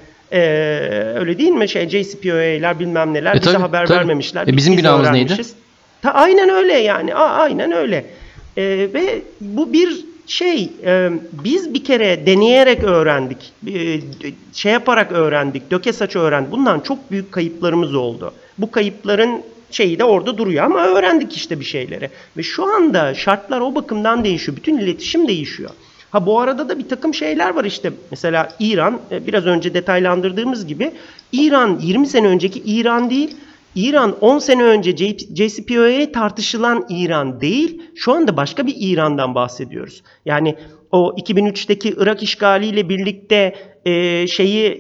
Öyle değil mi? Şey, JCPOA'lar bilmem neler bize haber vermemişler. Bizim günahımız neydi? Aynen öyle yani. Aynen öyle. Ve bu bir şey, biz bir kere deneyerek öğrendik. Şey yaparak öğrendik. Döke saç öğrendik. Bundan çok büyük kayıplarımız oldu. Bu kayıpların şeyi de orada duruyor ama öğrendik işte bir şeyleri. Ve şu anda şartlar o bakımdan değişiyor. Bütün iletişim değişiyor. Ha bu arada da bir takım şeyler var işte. Mesela İran, biraz önce detaylandırdığımız gibi, İran 20 sene önceki İran değil, İran 10 sene önce JCPOA'ya tartışılan İran değil, şu anda başka bir İran'dan bahsediyoruz. Yani o 2003'teki Irak işgaliyle birlikte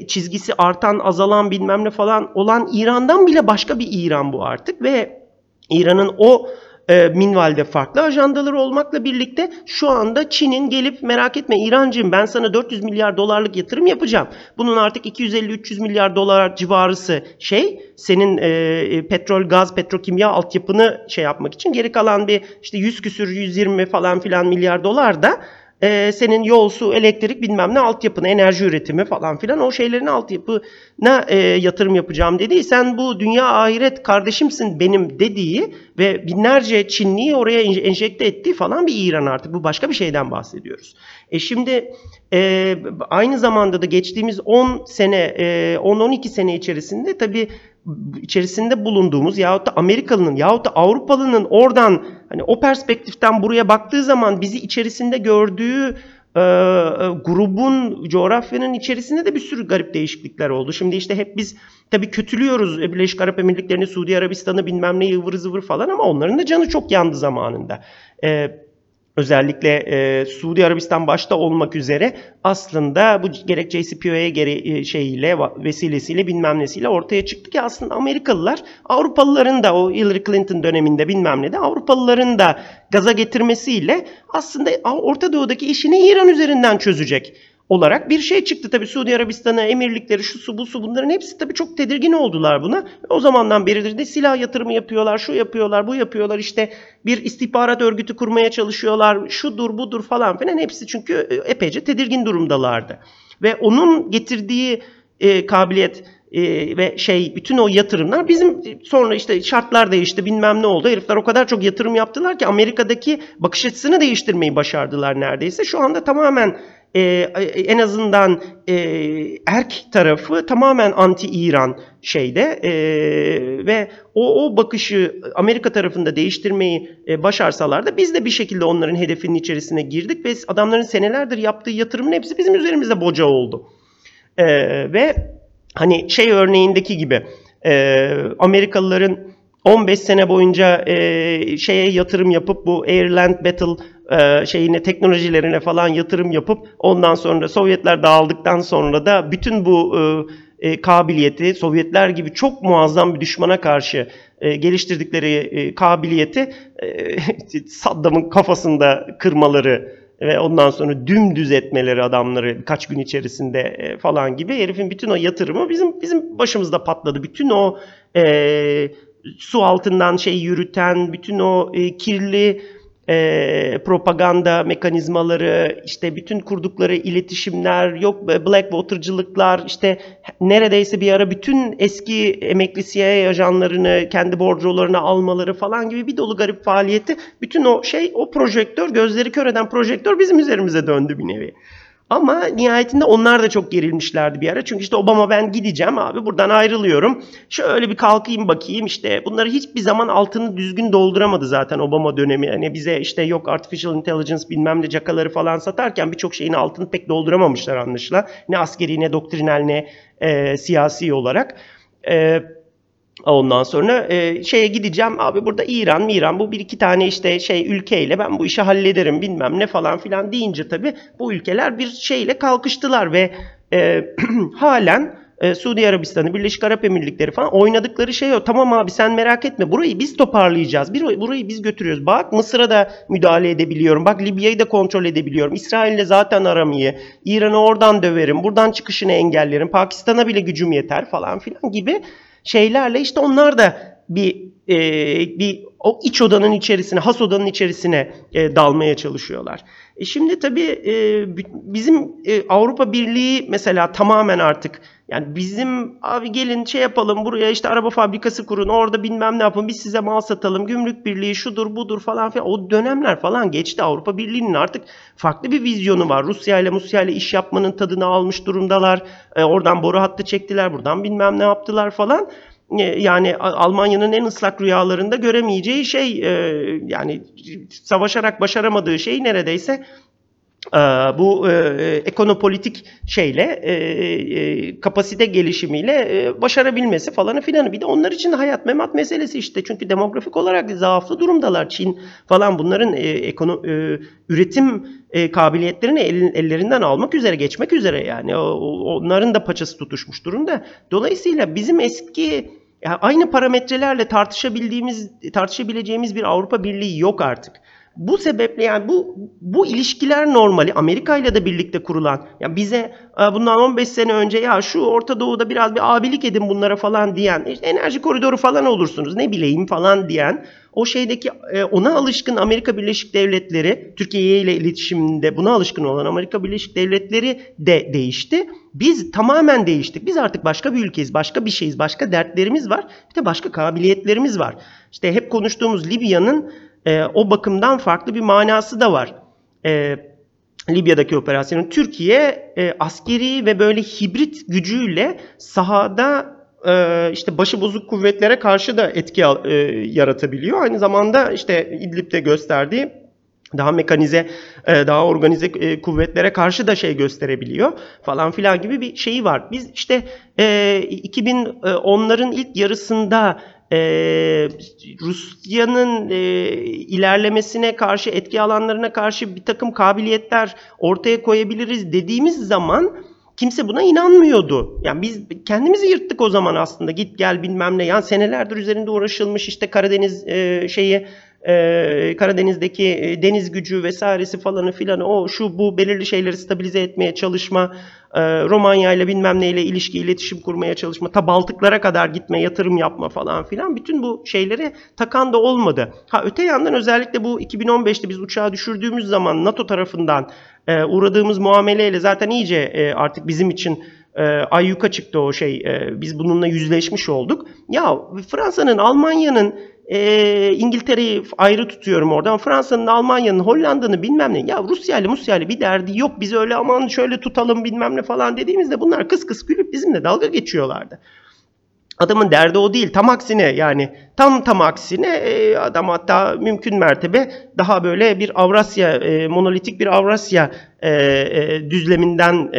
çizgisi artan, azalan bilmem ne falan olan İran'dan bile başka bir İran bu artık ve İran'ın o minvalde farklı ajandaları olmakla birlikte şu anda Çin'in gelip merak etme İrancığım ben sana 400 milyar dolarlık yatırım yapacağım. Bunun artık 250-300 milyar dolar civarısı senin petrol, gaz, petrokimya altyapını yapmak için geri kalan bir 100 küsür 120 falan filan milyar dolar da senin yol, su, elektrik bilmem ne altyapına, enerji üretimi falan filan o şeylerin altyapına yatırım yapacağım dediği, sen bu dünya ahiret kardeşimsin benim dediği ve binlerce Çinliyi oraya enjekte ettiği falan bir İran artık. Bu başka bir şeyden bahsediyoruz. Şimdi aynı zamanda da geçtiğimiz 10 sene, 10-12 sene içerisinde tabii içerisinde bulunduğumuz yahut da Amerikalı'nın yahut da Avrupalı'nın oradan hani o perspektiften buraya baktığı zaman bizi içerisinde gördüğü grubun, coğrafyanın içerisinde de bir sürü garip değişiklikler oldu. Şimdi hep biz tabii kötülüyoruz Birleşik Arap Emirlikleri'ni, Suudi Arabistan'ı bilmem ne ıvır zıvır falan ama onların da canı çok yandı zamanında. Özellikle Suudi Arabistan başta olmak üzere aslında bu gerek JCPOA vesilesiyle bilmem nesiyle ortaya çıktı ki aslında Amerikalılar Avrupalıların da o Hillary Clinton döneminde bilmem ne de Avrupalıların da gaza getirmesiyle aslında Orta Doğu'daki işini İran üzerinden çözecek olarak bir çıktı. Tabii Suudi Arabistan'a, emirlikleri, şusu busu bunların hepsi tabii çok tedirgin oldular buna. O zamandan beridir de silah yatırımı yapıyorlar, şu yapıyorlar, bu yapıyorlar, bir istihbarat örgütü kurmaya çalışıyorlar, şudur budur falan filan hepsi çünkü epeyce tedirgin durumdalardı. Ve onun getirdiği kabiliyet ve bütün o yatırımlar bizim sonra şartlar değişti bilmem ne oldu. Herifler o kadar çok yatırım yaptılar ki Amerika'daki bakış açısını değiştirmeyi başardılar neredeyse. Şu anda tamamen en azından erk tarafı tamamen anti-İran ve o bakışı Amerika tarafında değiştirmeyi başarsalar da biz de bir şekilde onların hedefinin içerisine girdik ve adamların senelerdir yaptığı yatırımın hepsi bizim üzerimizde boca oldu. Ve hani örneğindeki gibi Amerikalıların 15 sene boyunca yatırım yapıp bu Airland Battle teknolojilerine falan yatırım yapıp ondan sonra Sovyetler dağıldıktan sonra da bütün bu kabiliyeti Sovyetler gibi çok muazzam bir düşmana karşı geliştirdikleri kabiliyeti Saddam'ın kafasında kırmaları ve ondan sonra dümdüz etmeleri adamları kaç gün içerisinde falan gibi herifin bütün o yatırımı bizim başımızda patladı. Bütün o su altından yürüten bütün o kirli propaganda mekanizmaları, bütün kurdukları iletişimler, yok Blackwater'cılıklar, neredeyse bir ara bütün eski emekli CIA ajanlarını kendi bordrolarına almaları falan gibi bir dolu garip faaliyeti, bütün o projektör, gözleri kör eden projektör bizim üzerimize döndü bir nevi. Ama nihayetinde onlar da çok gerilmişlerdi bir ara. Çünkü Obama ben gideceğim abi buradan ayrılıyorum. Şöyle bir kalkayım bakayım bunları hiçbir zaman altını düzgün dolduramadı zaten Obama dönemi. Yani bize yok artificial intelligence bilmem ne cakaları falan satarken birçok şeyin altını pek dolduramamışlar anlaşılan. Ne askeri ne doktrinal ne siyasi olarak. Ondan sonra gideceğim abi burada İran bu bir iki tane ülkeyle ben bu işi hallederim bilmem ne falan filan deyince tabii bu ülkeler bir şeyle kalkıştılar ve halen Suudi Arabistan'ı, Birleşik Arap Emirlikleri falan oynadıkları o. Tamam abi sen merak etme burayı biz toparlayacağız. Burayı biz götürüyoruz. Bak Mısır'a da müdahale edebiliyorum. Bak Libya'yı da kontrol edebiliyorum. İsrail'le zaten aram iyi. İran'ı oradan döverim. Buradan çıkışını engellerim. Pakistan'a bile gücüm yeter falan filan gibi şeylerle onlar da bir o iç odanın içerisine, has odanın içerisine dalmaya çalışıyorlar. Şimdi tabii bizim Avrupa Birliği mesela tamamen artık yani bizim abi gelin yapalım buraya araba fabrikası kurun orada bilmem ne yapın biz size mal satalım gümrük birliği şudur budur falan filan o dönemler falan geçti. Avrupa Birliği'nin artık farklı bir vizyonu var. Rusya ile iş yapmanın tadını almış durumdalar. Oradan boru hattı çektiler buradan bilmem ne yaptılar falan. Yani Almanya'nın en ıslak rüyalarında göremeyeceği savaşarak başaramadığı neredeyse bu ekonopolitik şeyle, kapasite gelişimiyle başarabilmesi falanı filanı. Bir de onlar için hayat memat meselesi işte. Çünkü demografik olarak zaaflı durumdalar. Çin falan bunların üretim kabiliyetlerini ellerinden almak üzere, geçmek üzere yani. Onların da paçası tutuşmuş durumda. Dolayısıyla bizim eski, yani aynı parametrelerle tartışabileceğimiz bir Avrupa Birliği yok artık. Bu sebeple yani bu ilişkiler normali Amerika ile de birlikte kurulan, yani bize bundan 15 sene önce ya şu Orta Doğu'da biraz bir abilik edin bunlara falan diyen, işte enerji koridoru falan olursunuz ne bileyim falan diyen, o şeydeki ona alışkın Amerika Birleşik Devletleri, Türkiye ile iletişiminde buna alışkın olan Amerika Birleşik Devletleri de değişti. Biz tamamen değiştik. Biz artık başka bir ülkeyiz, başka bir şeyiz, başka dertlerimiz var, bir de başka kabiliyetlerimiz var. İşte hep konuştuğumuz Libya'nın o bakımdan farklı bir manası da var. Libya'daki operasyonun Türkiye askeri ve böyle hibrit gücüyle sahada işte başı bozuk kuvvetlere karşı da etki yaratabiliyor. Aynı zamanda işte İdlib'de gösterdiği daha mekanize, daha organize kuvvetlere karşı da şey gösterebiliyor falan filan gibi bir şeyi var. Biz işte 2010'ların ilk yarısında Rusya'nın ilerlemesine karşı, etki alanlarına karşı bir takım kabiliyetler ortaya koyabiliriz dediğimiz zaman kimse buna inanmıyordu. Yani biz kendimizi yırttık o zaman aslında, git gel bilmem ne. Yani senelerdir üzerinde uğraşılmış işte Karadeniz Karadeniz'deki deniz gücü vesairesi falanı filanı, o şu bu belirli şeyleri stabilize etmeye çalışma, Romanya ile bilmem neyle ilişki, iletişim kurmaya çalışma, ta Baltıklara kadar gitme, yatırım yapma falan filan, bütün bu şeyleri takan da olmadı. Ha, öte yandan özellikle bu 2015'te biz uçağı düşürdüğümüz zaman NATO tarafından uğradığımız muameleyle zaten iyice artık bizim için ayyuka çıktı o şey. Biz bununla yüzleşmiş olduk. Ya Fransa'nın, Almanya'nın, İngiltere'yi ayrı tutuyorum oradan. Fransa'nın, Almanya'nın, Hollanda'nın bilmem ne. Ya Rusya'yla bir derdi yok. Biz öyle aman şöyle tutalım bilmem ne falan dediğimizde bunlar kıs kıs gülüp bizimle dalga geçiyorlardı. Adamın derdi o değil. Tam aksine yani tam aksine adam hatta mümkün mertebe daha böyle bir Avrasya, monolitik bir Avrasya düzleminden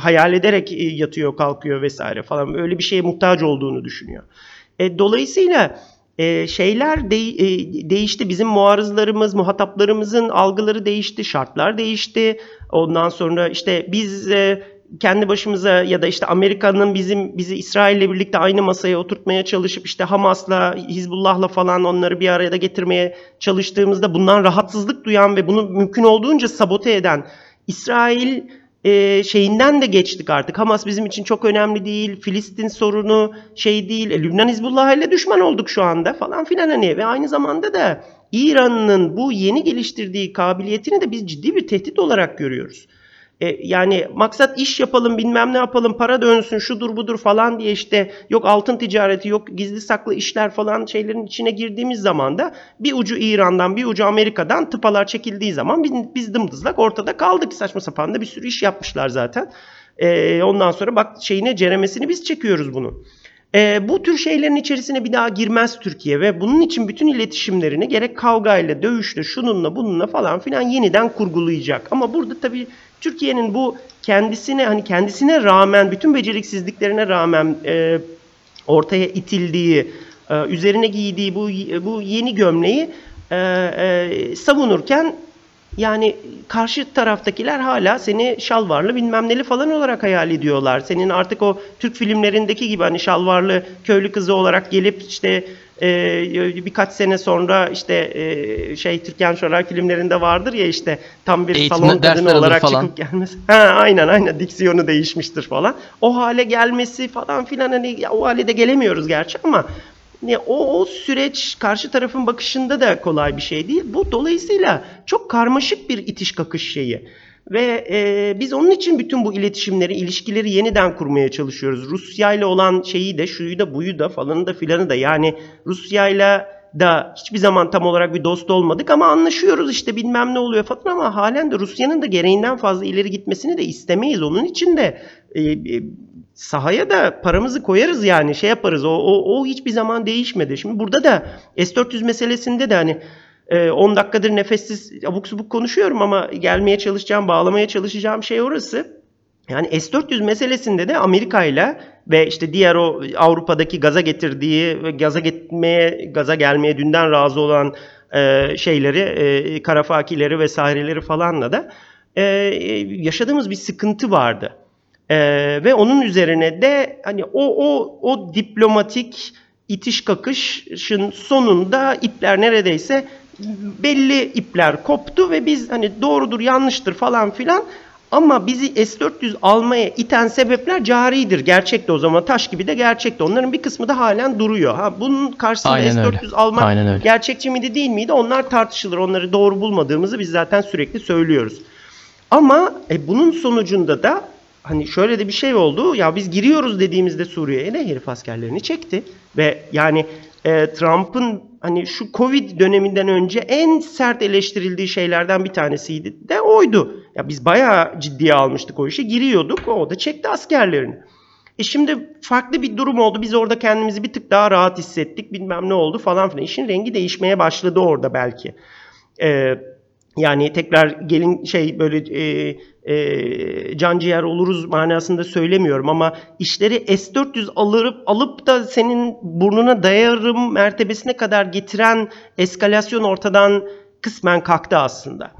hayal ederek yatıyor, kalkıyor vesaire falan. Öyle bir şeye muhtaç olduğunu düşünüyor. Dolayısıyla şeyler değişti. Bizim muarızlarımız, muhataplarımızın algıları değişti, şartlar değişti. Ondan sonra işte biz kendi başımıza ya da işte Amerika'nın bizi İsrail'le birlikte aynı masaya oturtmaya çalışıp işte Hamas'la, Hizbullah'la falan onları bir araya da getirmeye çalıştığımızda bundan rahatsızlık duyan ve bunu mümkün olduğunca sabote eden İsrail şeyinden de geçtik artık. Hamas bizim için çok önemli değil. Filistin sorunu şey değil. Lübnan, Hizbullah ile düşman olduk şu anda falan filan hani. Ve aynı zamanda da İran'ın bu yeni geliştirdiği kabiliyetini de biz ciddi bir tehdit olarak görüyoruz. Yani maksat iş yapalım, bilmem ne yapalım, para dönsün, şudur budur falan diye işte yok altın ticareti, yok gizli saklı işler falan şeylerin içine girdiğimiz zaman da bir ucu İran'dan, bir ucu Amerika'dan tıpalar çekildiği zaman biz dımdızlak ortada kaldık. Saçma sapan da bir sürü iş yapmışlar zaten. Ondan sonra bak şeyine, ceremesini biz çekiyoruz bunu. Bu tür şeylerin içerisine bir daha girmez Türkiye ve bunun için bütün iletişimlerini gerek kavgayla, dövüşle, şununla, bununla falan filan yeniden kurgulayacak. Ama burada tabii Türkiye'nin bu kendisine rağmen, bütün beceriksizliklerine rağmen ortaya itildiği, üzerine giydiği bu yeni gömleği savunurken yani karşı taraftakiler hala seni şalvarlı bilmem neli falan olarak hayal ediyorlar. Senin artık o Türk filmlerindeki gibi hani şalvarlı köylü kızı olarak gelip işte birkaç sene sonra işte şey Türkan Şoray filmlerinde vardır ya işte tam bir eğitimde salon kadını olarak çıkıp gelmesi. Ha, aynen diksiyonu değişmiştir falan. O hale gelmesi falan filan hani ya, o hale de gelemiyoruz gerçi ama o süreç karşı tarafın bakışında da kolay bir şey değil. Bu dolayısıyla çok karmaşık bir itiş kakış şeyi. Ve biz onun için bütün bu iletişimleri, ilişkileri yeniden kurmaya çalışıyoruz. Rusya'yla olan şeyi de, şuyu da, buyu da, falanı da filanı da. Yani Rusya'yla da hiçbir zaman tam olarak bir dost olmadık ama anlaşıyoruz işte bilmem ne oluyor falan ama halen de Rusya'nın da gereğinden fazla ileri gitmesini de istemeyiz. Onun için de sahaya da paramızı koyarız yani şey yaparız. O hiçbir zaman değişmedi. Şimdi burada da S-400 meselesinde de hani 10 dakikadır nefessiz abuk subuk konuşuyorum ama gelmeye çalışacağım, bağlamaya çalışacağım şey orası. Yani S-400 meselesinde de Amerika ile ve işte diğer o Avrupa'daki gaza getirdiği ve gaza gelmeye dünden razı olan şeyleri, karafakileri vesaireleri falanla da yaşadığımız bir sıkıntı vardı. Ve onun üzerine de hani o diplomatik itiş kakışın sonunda ipler neredeyse belli ipler koptu ve biz hani doğrudur yanlıştır falan filan ama bizi S-400 almaya iten sebepler caridir. Gerçekti o zaman, taş gibi de gerçekti. Onların bir kısmı da halen duruyor. Bunun karşısında aynen S-400 öyle almak gerçekçi miydi değil miydi onlar tartışılır. Onları doğru bulmadığımızı biz zaten sürekli söylüyoruz. Ama bunun sonucunda da hani şöyle de bir şey oldu. Ya biz giriyoruz dediğimizde Suriye'ye de herif askerlerini çekti. Ve yani Trump'ın hani şu Covid döneminden önce en sert eleştirildiği şeylerden bir tanesiydi de oydu. Ya biz bayağı ciddiye almıştık o işe. Giriyorduk, o da çekti askerlerini. Şimdi farklı bir durum oldu. Biz orada kendimizi bir tık daha rahat hissettik. Bilmem ne oldu falan filan. İşin rengi değişmeye başladı orada belki. Yani tekrar gelin şey böyle can ciğer oluruz manasında söylemiyorum ama işleri S-400 alıp da senin burnuna dayarım mertebesine kadar getiren eskalasyon ortadan kısmen kalktı aslında.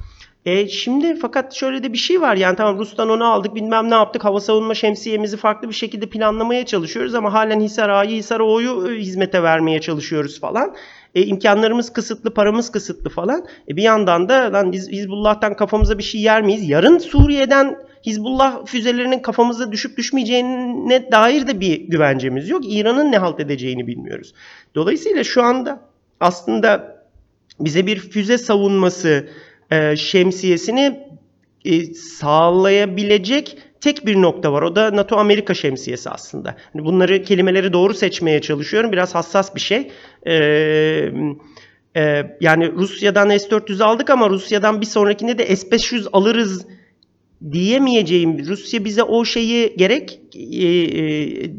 Şimdi fakat şöyle de bir şey var, yani tamam Rus'tan onu aldık, bilmem ne yaptık, hava savunma şemsiyemizi farklı bir şekilde planlamaya çalışıyoruz ama halen Hisar A'yı, Hisar O'yu hizmete vermeye çalışıyoruz falan. İmkanlarımız kısıtlı, paramız kısıtlı falan. Bir yandan da lan biz Hizbullah'tan kafamıza bir şey yer miyiz? Yarın Suriye'den Hizbullah füzelerinin kafamıza düşüp düşmeyeceğine dair de bir güvencemiz yok. İran'ın ne halt edeceğini bilmiyoruz. Dolayısıyla şu anda aslında bize bir füze savunması şemsiyesini sağlayabilecek tek bir nokta var. O da NATO-Amerika şemsiyesi aslında. Bunları, kelimeleri doğru seçmeye çalışıyorum. Biraz hassas bir şey. Yani Rusya'dan S-400 aldık ama Rusya'dan bir sonrakinde de S-500 alırız diyemeyeceğim. Rusya bize o şeyi gerek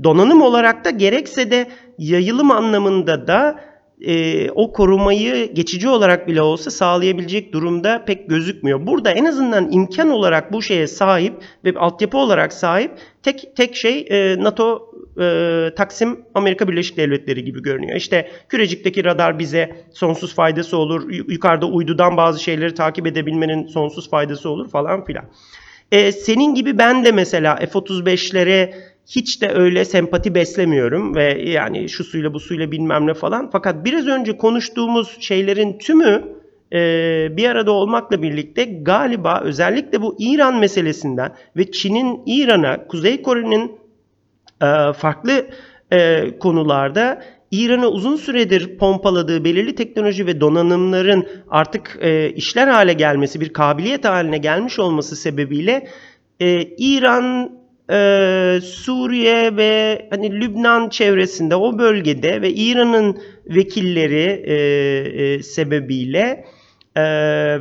donanım olarak da gerekse de yayılım anlamında da o korumayı geçici olarak bile olsa sağlayabilecek durumda pek gözükmüyor. Burada en azından imkan olarak bu şeye sahip ve altyapı olarak sahip tek şey NATO, Taksim, Amerika Birleşik Devletleri gibi görünüyor. İşte Kürecik'teki radar bize sonsuz faydası olur. Yukarıda uydudan bazı şeyleri takip edebilmenin sonsuz faydası olur falan filan. Senin gibi ben de mesela F-35'lere hiç de öyle sempati beslemiyorum ve yani şu suyla bu suyla bilmem ne falan. Fakat biraz önce konuştuğumuz şeylerin tümü bir arada olmakla birlikte galiba özellikle bu İran meselesinden ve Çin'in İran'a, Kuzey Kore'nin farklı konularda İran'a uzun süredir pompaladığı belirli teknoloji ve donanımların artık işler hale gelmesi, bir kabiliyet haline gelmiş olması sebebiyle İran, Suriye ve hani Lübnan çevresinde o bölgede ve İran'ın vekilleri sebebiyle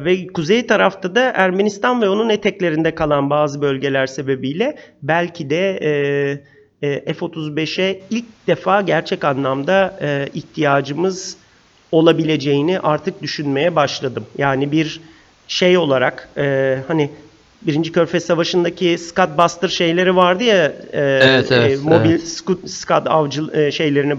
ve kuzey tarafta da Ermenistan ve onun eteklerinde kalan bazı bölgeler sebebiyle belki de F-35'e ilk defa gerçek anlamda ihtiyacımız olabileceğini artık düşünmeye başladım. Yani bir şey olarak hani Birinci Körfez Savaşı'ndaki Scud Buster şeyleri vardı ya, evet, mobil evet. Scud şeylerini,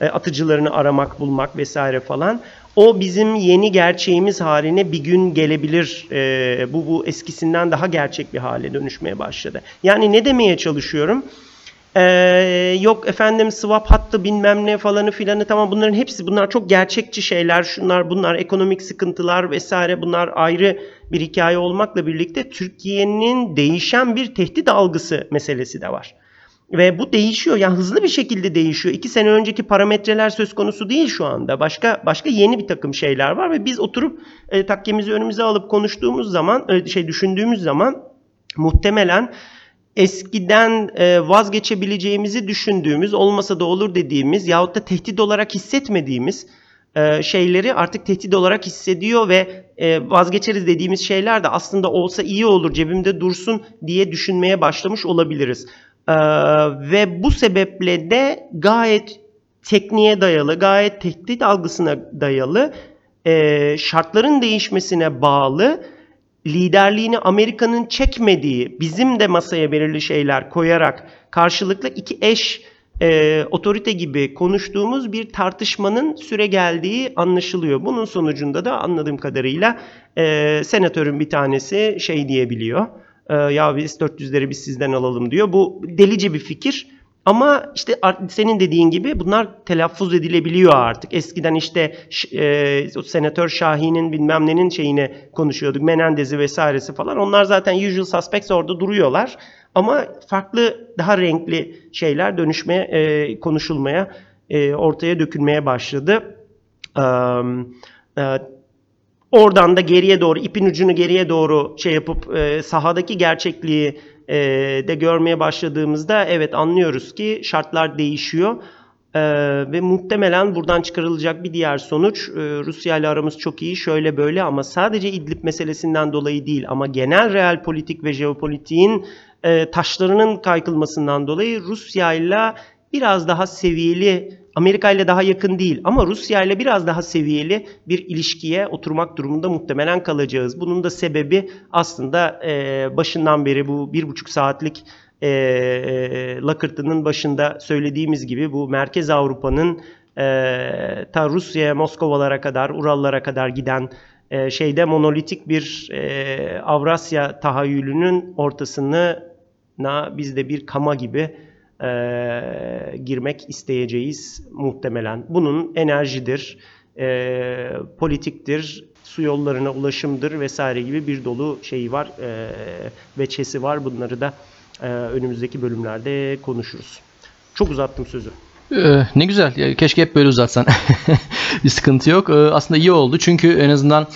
atıcılarını aramak, bulmak vesaire falan. O bizim yeni gerçeğimiz haline bir gün gelebilir. Bu eskisinden daha gerçek bir hale dönüşmeye başladı. Yani ne demeye çalışıyorum? Yok efendim swap hattı bilmem ne falanı filanı, tamam bunların hepsi, bunlar çok gerçekçi şeyler, şunlar bunlar ekonomik sıkıntılar vesaire, bunlar ayrı bir hikaye olmakla birlikte Türkiye'nin değişen bir tehdit algısı meselesi de var. Ve bu değişiyor, yani hızlı bir şekilde değişiyor. 2 sene önceki parametreler söz konusu değil şu anda. Başka yeni bir takım şeyler var ve biz oturup takkemizi önümüze alıp konuştuğumuz zaman, düşündüğümüz zaman muhtemelen eskiden vazgeçebileceğimizi düşündüğümüz, olmasa da olur dediğimiz yahut da tehdit olarak hissetmediğimiz şeyleri artık tehdit olarak hissediyor ve vazgeçeriz dediğimiz şeyler de aslında olsa iyi olur, cebimde dursun diye düşünmeye başlamış olabiliriz. Ve bu sebeple de gayet tekniğe dayalı, gayet tehdit algısına dayalı şartların değişmesine bağlı liderliğini Amerika'nın çekmediği, bizim de masaya belirli şeyler koyarak karşılıklı iki eş otorite gibi konuştuğumuz bir tartışmanın süre geldiği anlaşılıyor. Bunun sonucunda da anladığım kadarıyla senatörün bir tanesi şey diyebiliyor. Ya biz 400'leri biz sizden alalım diyor. Bu delice bir fikir. Ama işte senin dediğin gibi bunlar telaffuz edilebiliyor artık. Eskiden işte senatör Şahin'in bilmem nenin şeyine konuşuyorduk. Menendez'i vesairesi falan. Onlar zaten usual suspects orada duruyorlar. Ama farklı daha renkli şeyler dönüşmeye, konuşulmaya, ortaya dökülmeye başladı. Oradan da geriye doğru, ipin ucunu geriye doğru şey yapıp sahadaki gerçekliği de görmeye başladığımızda evet anlıyoruz ki şartlar değişiyor. Ve muhtemelen buradan çıkarılacak bir diğer sonuç, Rusya ile aramız çok iyi şöyle böyle ama sadece İdlib meselesinden dolayı değil ama genel real politik ve jeopolitiğin taşlarının kaykılmasından dolayı Rusya ile biraz daha seviyeli, Amerika ile daha yakın değil ama Rusya ile biraz daha seviyeli bir ilişkiye oturmak durumunda muhtemelen kalacağız. Bunun da sebebi aslında başından beri bu 1,5 saatlik lakırtının başında söylediğimiz gibi bu Merkez Avrupa'nın ta Rusya'ya, Moskovalara kadar, Urallara kadar giden şeyde monolitik bir Avrasya tahayyülünün ortasına biz de bir kama gibi girmek isteyeceğiz muhtemelen. Bunun enerjidir, politiktir, su yollarına ulaşımdır vesaire gibi bir dolu şeyi var, veçesi var. Bunları da önümüzdeki bölümlerde konuşuruz. Çok uzattım sözü. Ne güzel. Ya, keşke hep böyle uzatsan. Bir sıkıntı yok. Aslında iyi oldu. Çünkü en azından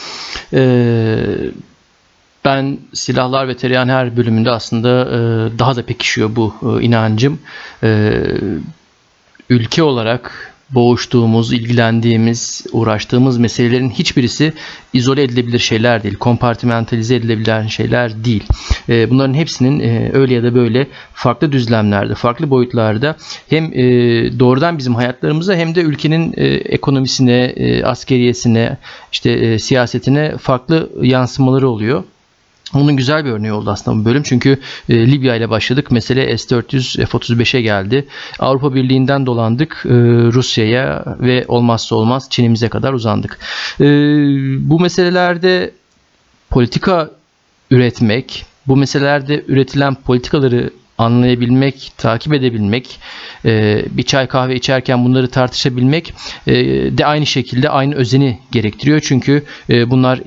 ben silahlar ve tereyağın her bölümünde aslında daha da pekişiyor bu inancım. Ülke olarak boğuştuğumuz, ilgilendiğimiz, uğraştığımız meselelerin hiçbirisi izole edilebilir şeyler değil. Kompartimentalize edilebilen şeyler değil. Bunların hepsinin öyle ya da böyle farklı düzlemlerde, farklı boyutlarda hem doğrudan bizim hayatlarımıza hem de ülkenin ekonomisine, askeriyesine, işte siyasetine farklı yansımaları oluyor. Onun güzel bir örneği oldu aslında bu bölüm. Çünkü Libya ile başladık. Mesele S-400, F-35'e geldi. Avrupa Birliği'nden dolandık. Rusya'ya ve olmazsa olmaz Çin'imize kadar uzandık. Bu meselelerde politika üretmek, bu meselelerde üretilen politikaları anlayabilmek, takip edebilmek, bir çay kahve içerken bunları tartışabilmek de aynı şekilde aynı özeni gerektiriyor. Çünkü bunlar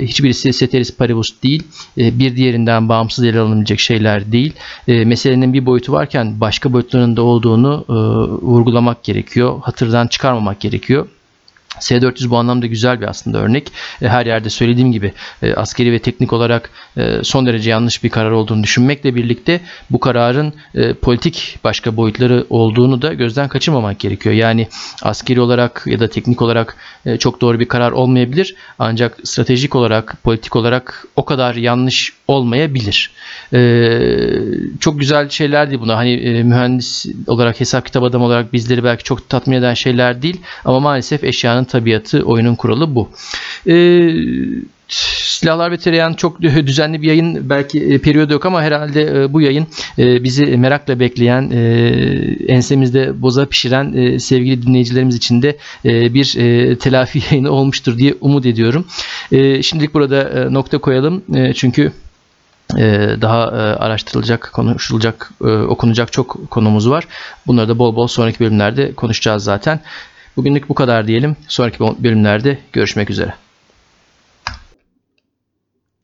hiçbirisi ceteris paribus değil, bir diğerinden bağımsız ele alınabilecek şeyler değil. Meselenin bir boyutu varken başka boyutlarının da olduğunu vurgulamak gerekiyor, hatırdan çıkarmamak gerekiyor. S-400 bu anlamda güzel bir aslında örnek. Her yerde söylediğim gibi askeri ve teknik olarak son derece yanlış bir karar olduğunu düşünmekle birlikte bu kararın politik başka boyutları olduğunu da gözden kaçırmamak gerekiyor. Yani askeri olarak ya da teknik olarak çok doğru bir karar olmayabilir. Ancak stratejik olarak, politik olarak o kadar yanlış olmayabilir. Çok güzel şeylerdi bunlar. Hani mühendis olarak, hesap kitap adamı olarak bizleri belki çok tatmin eden şeyler değil. Ama maalesef eşyanın tabiatı, oyunun kuralı bu. Silahlar ve tereyağın çok düzenli bir yayın belki periyodu yok ama herhalde bu yayın bizi merakla bekleyen, ensemizde boza pişiren sevgili dinleyicilerimiz için de bir telafi yayını olmuştur diye umut ediyorum. Şimdilik burada nokta koyalım. Çünkü daha araştırılacak, konuşulacak, okunacak çok konumuz var. Bunları da bol bol sonraki bölümlerde konuşacağız zaten. Bugünlük bu kadar diyelim. Sonraki bölümlerde görüşmek üzere.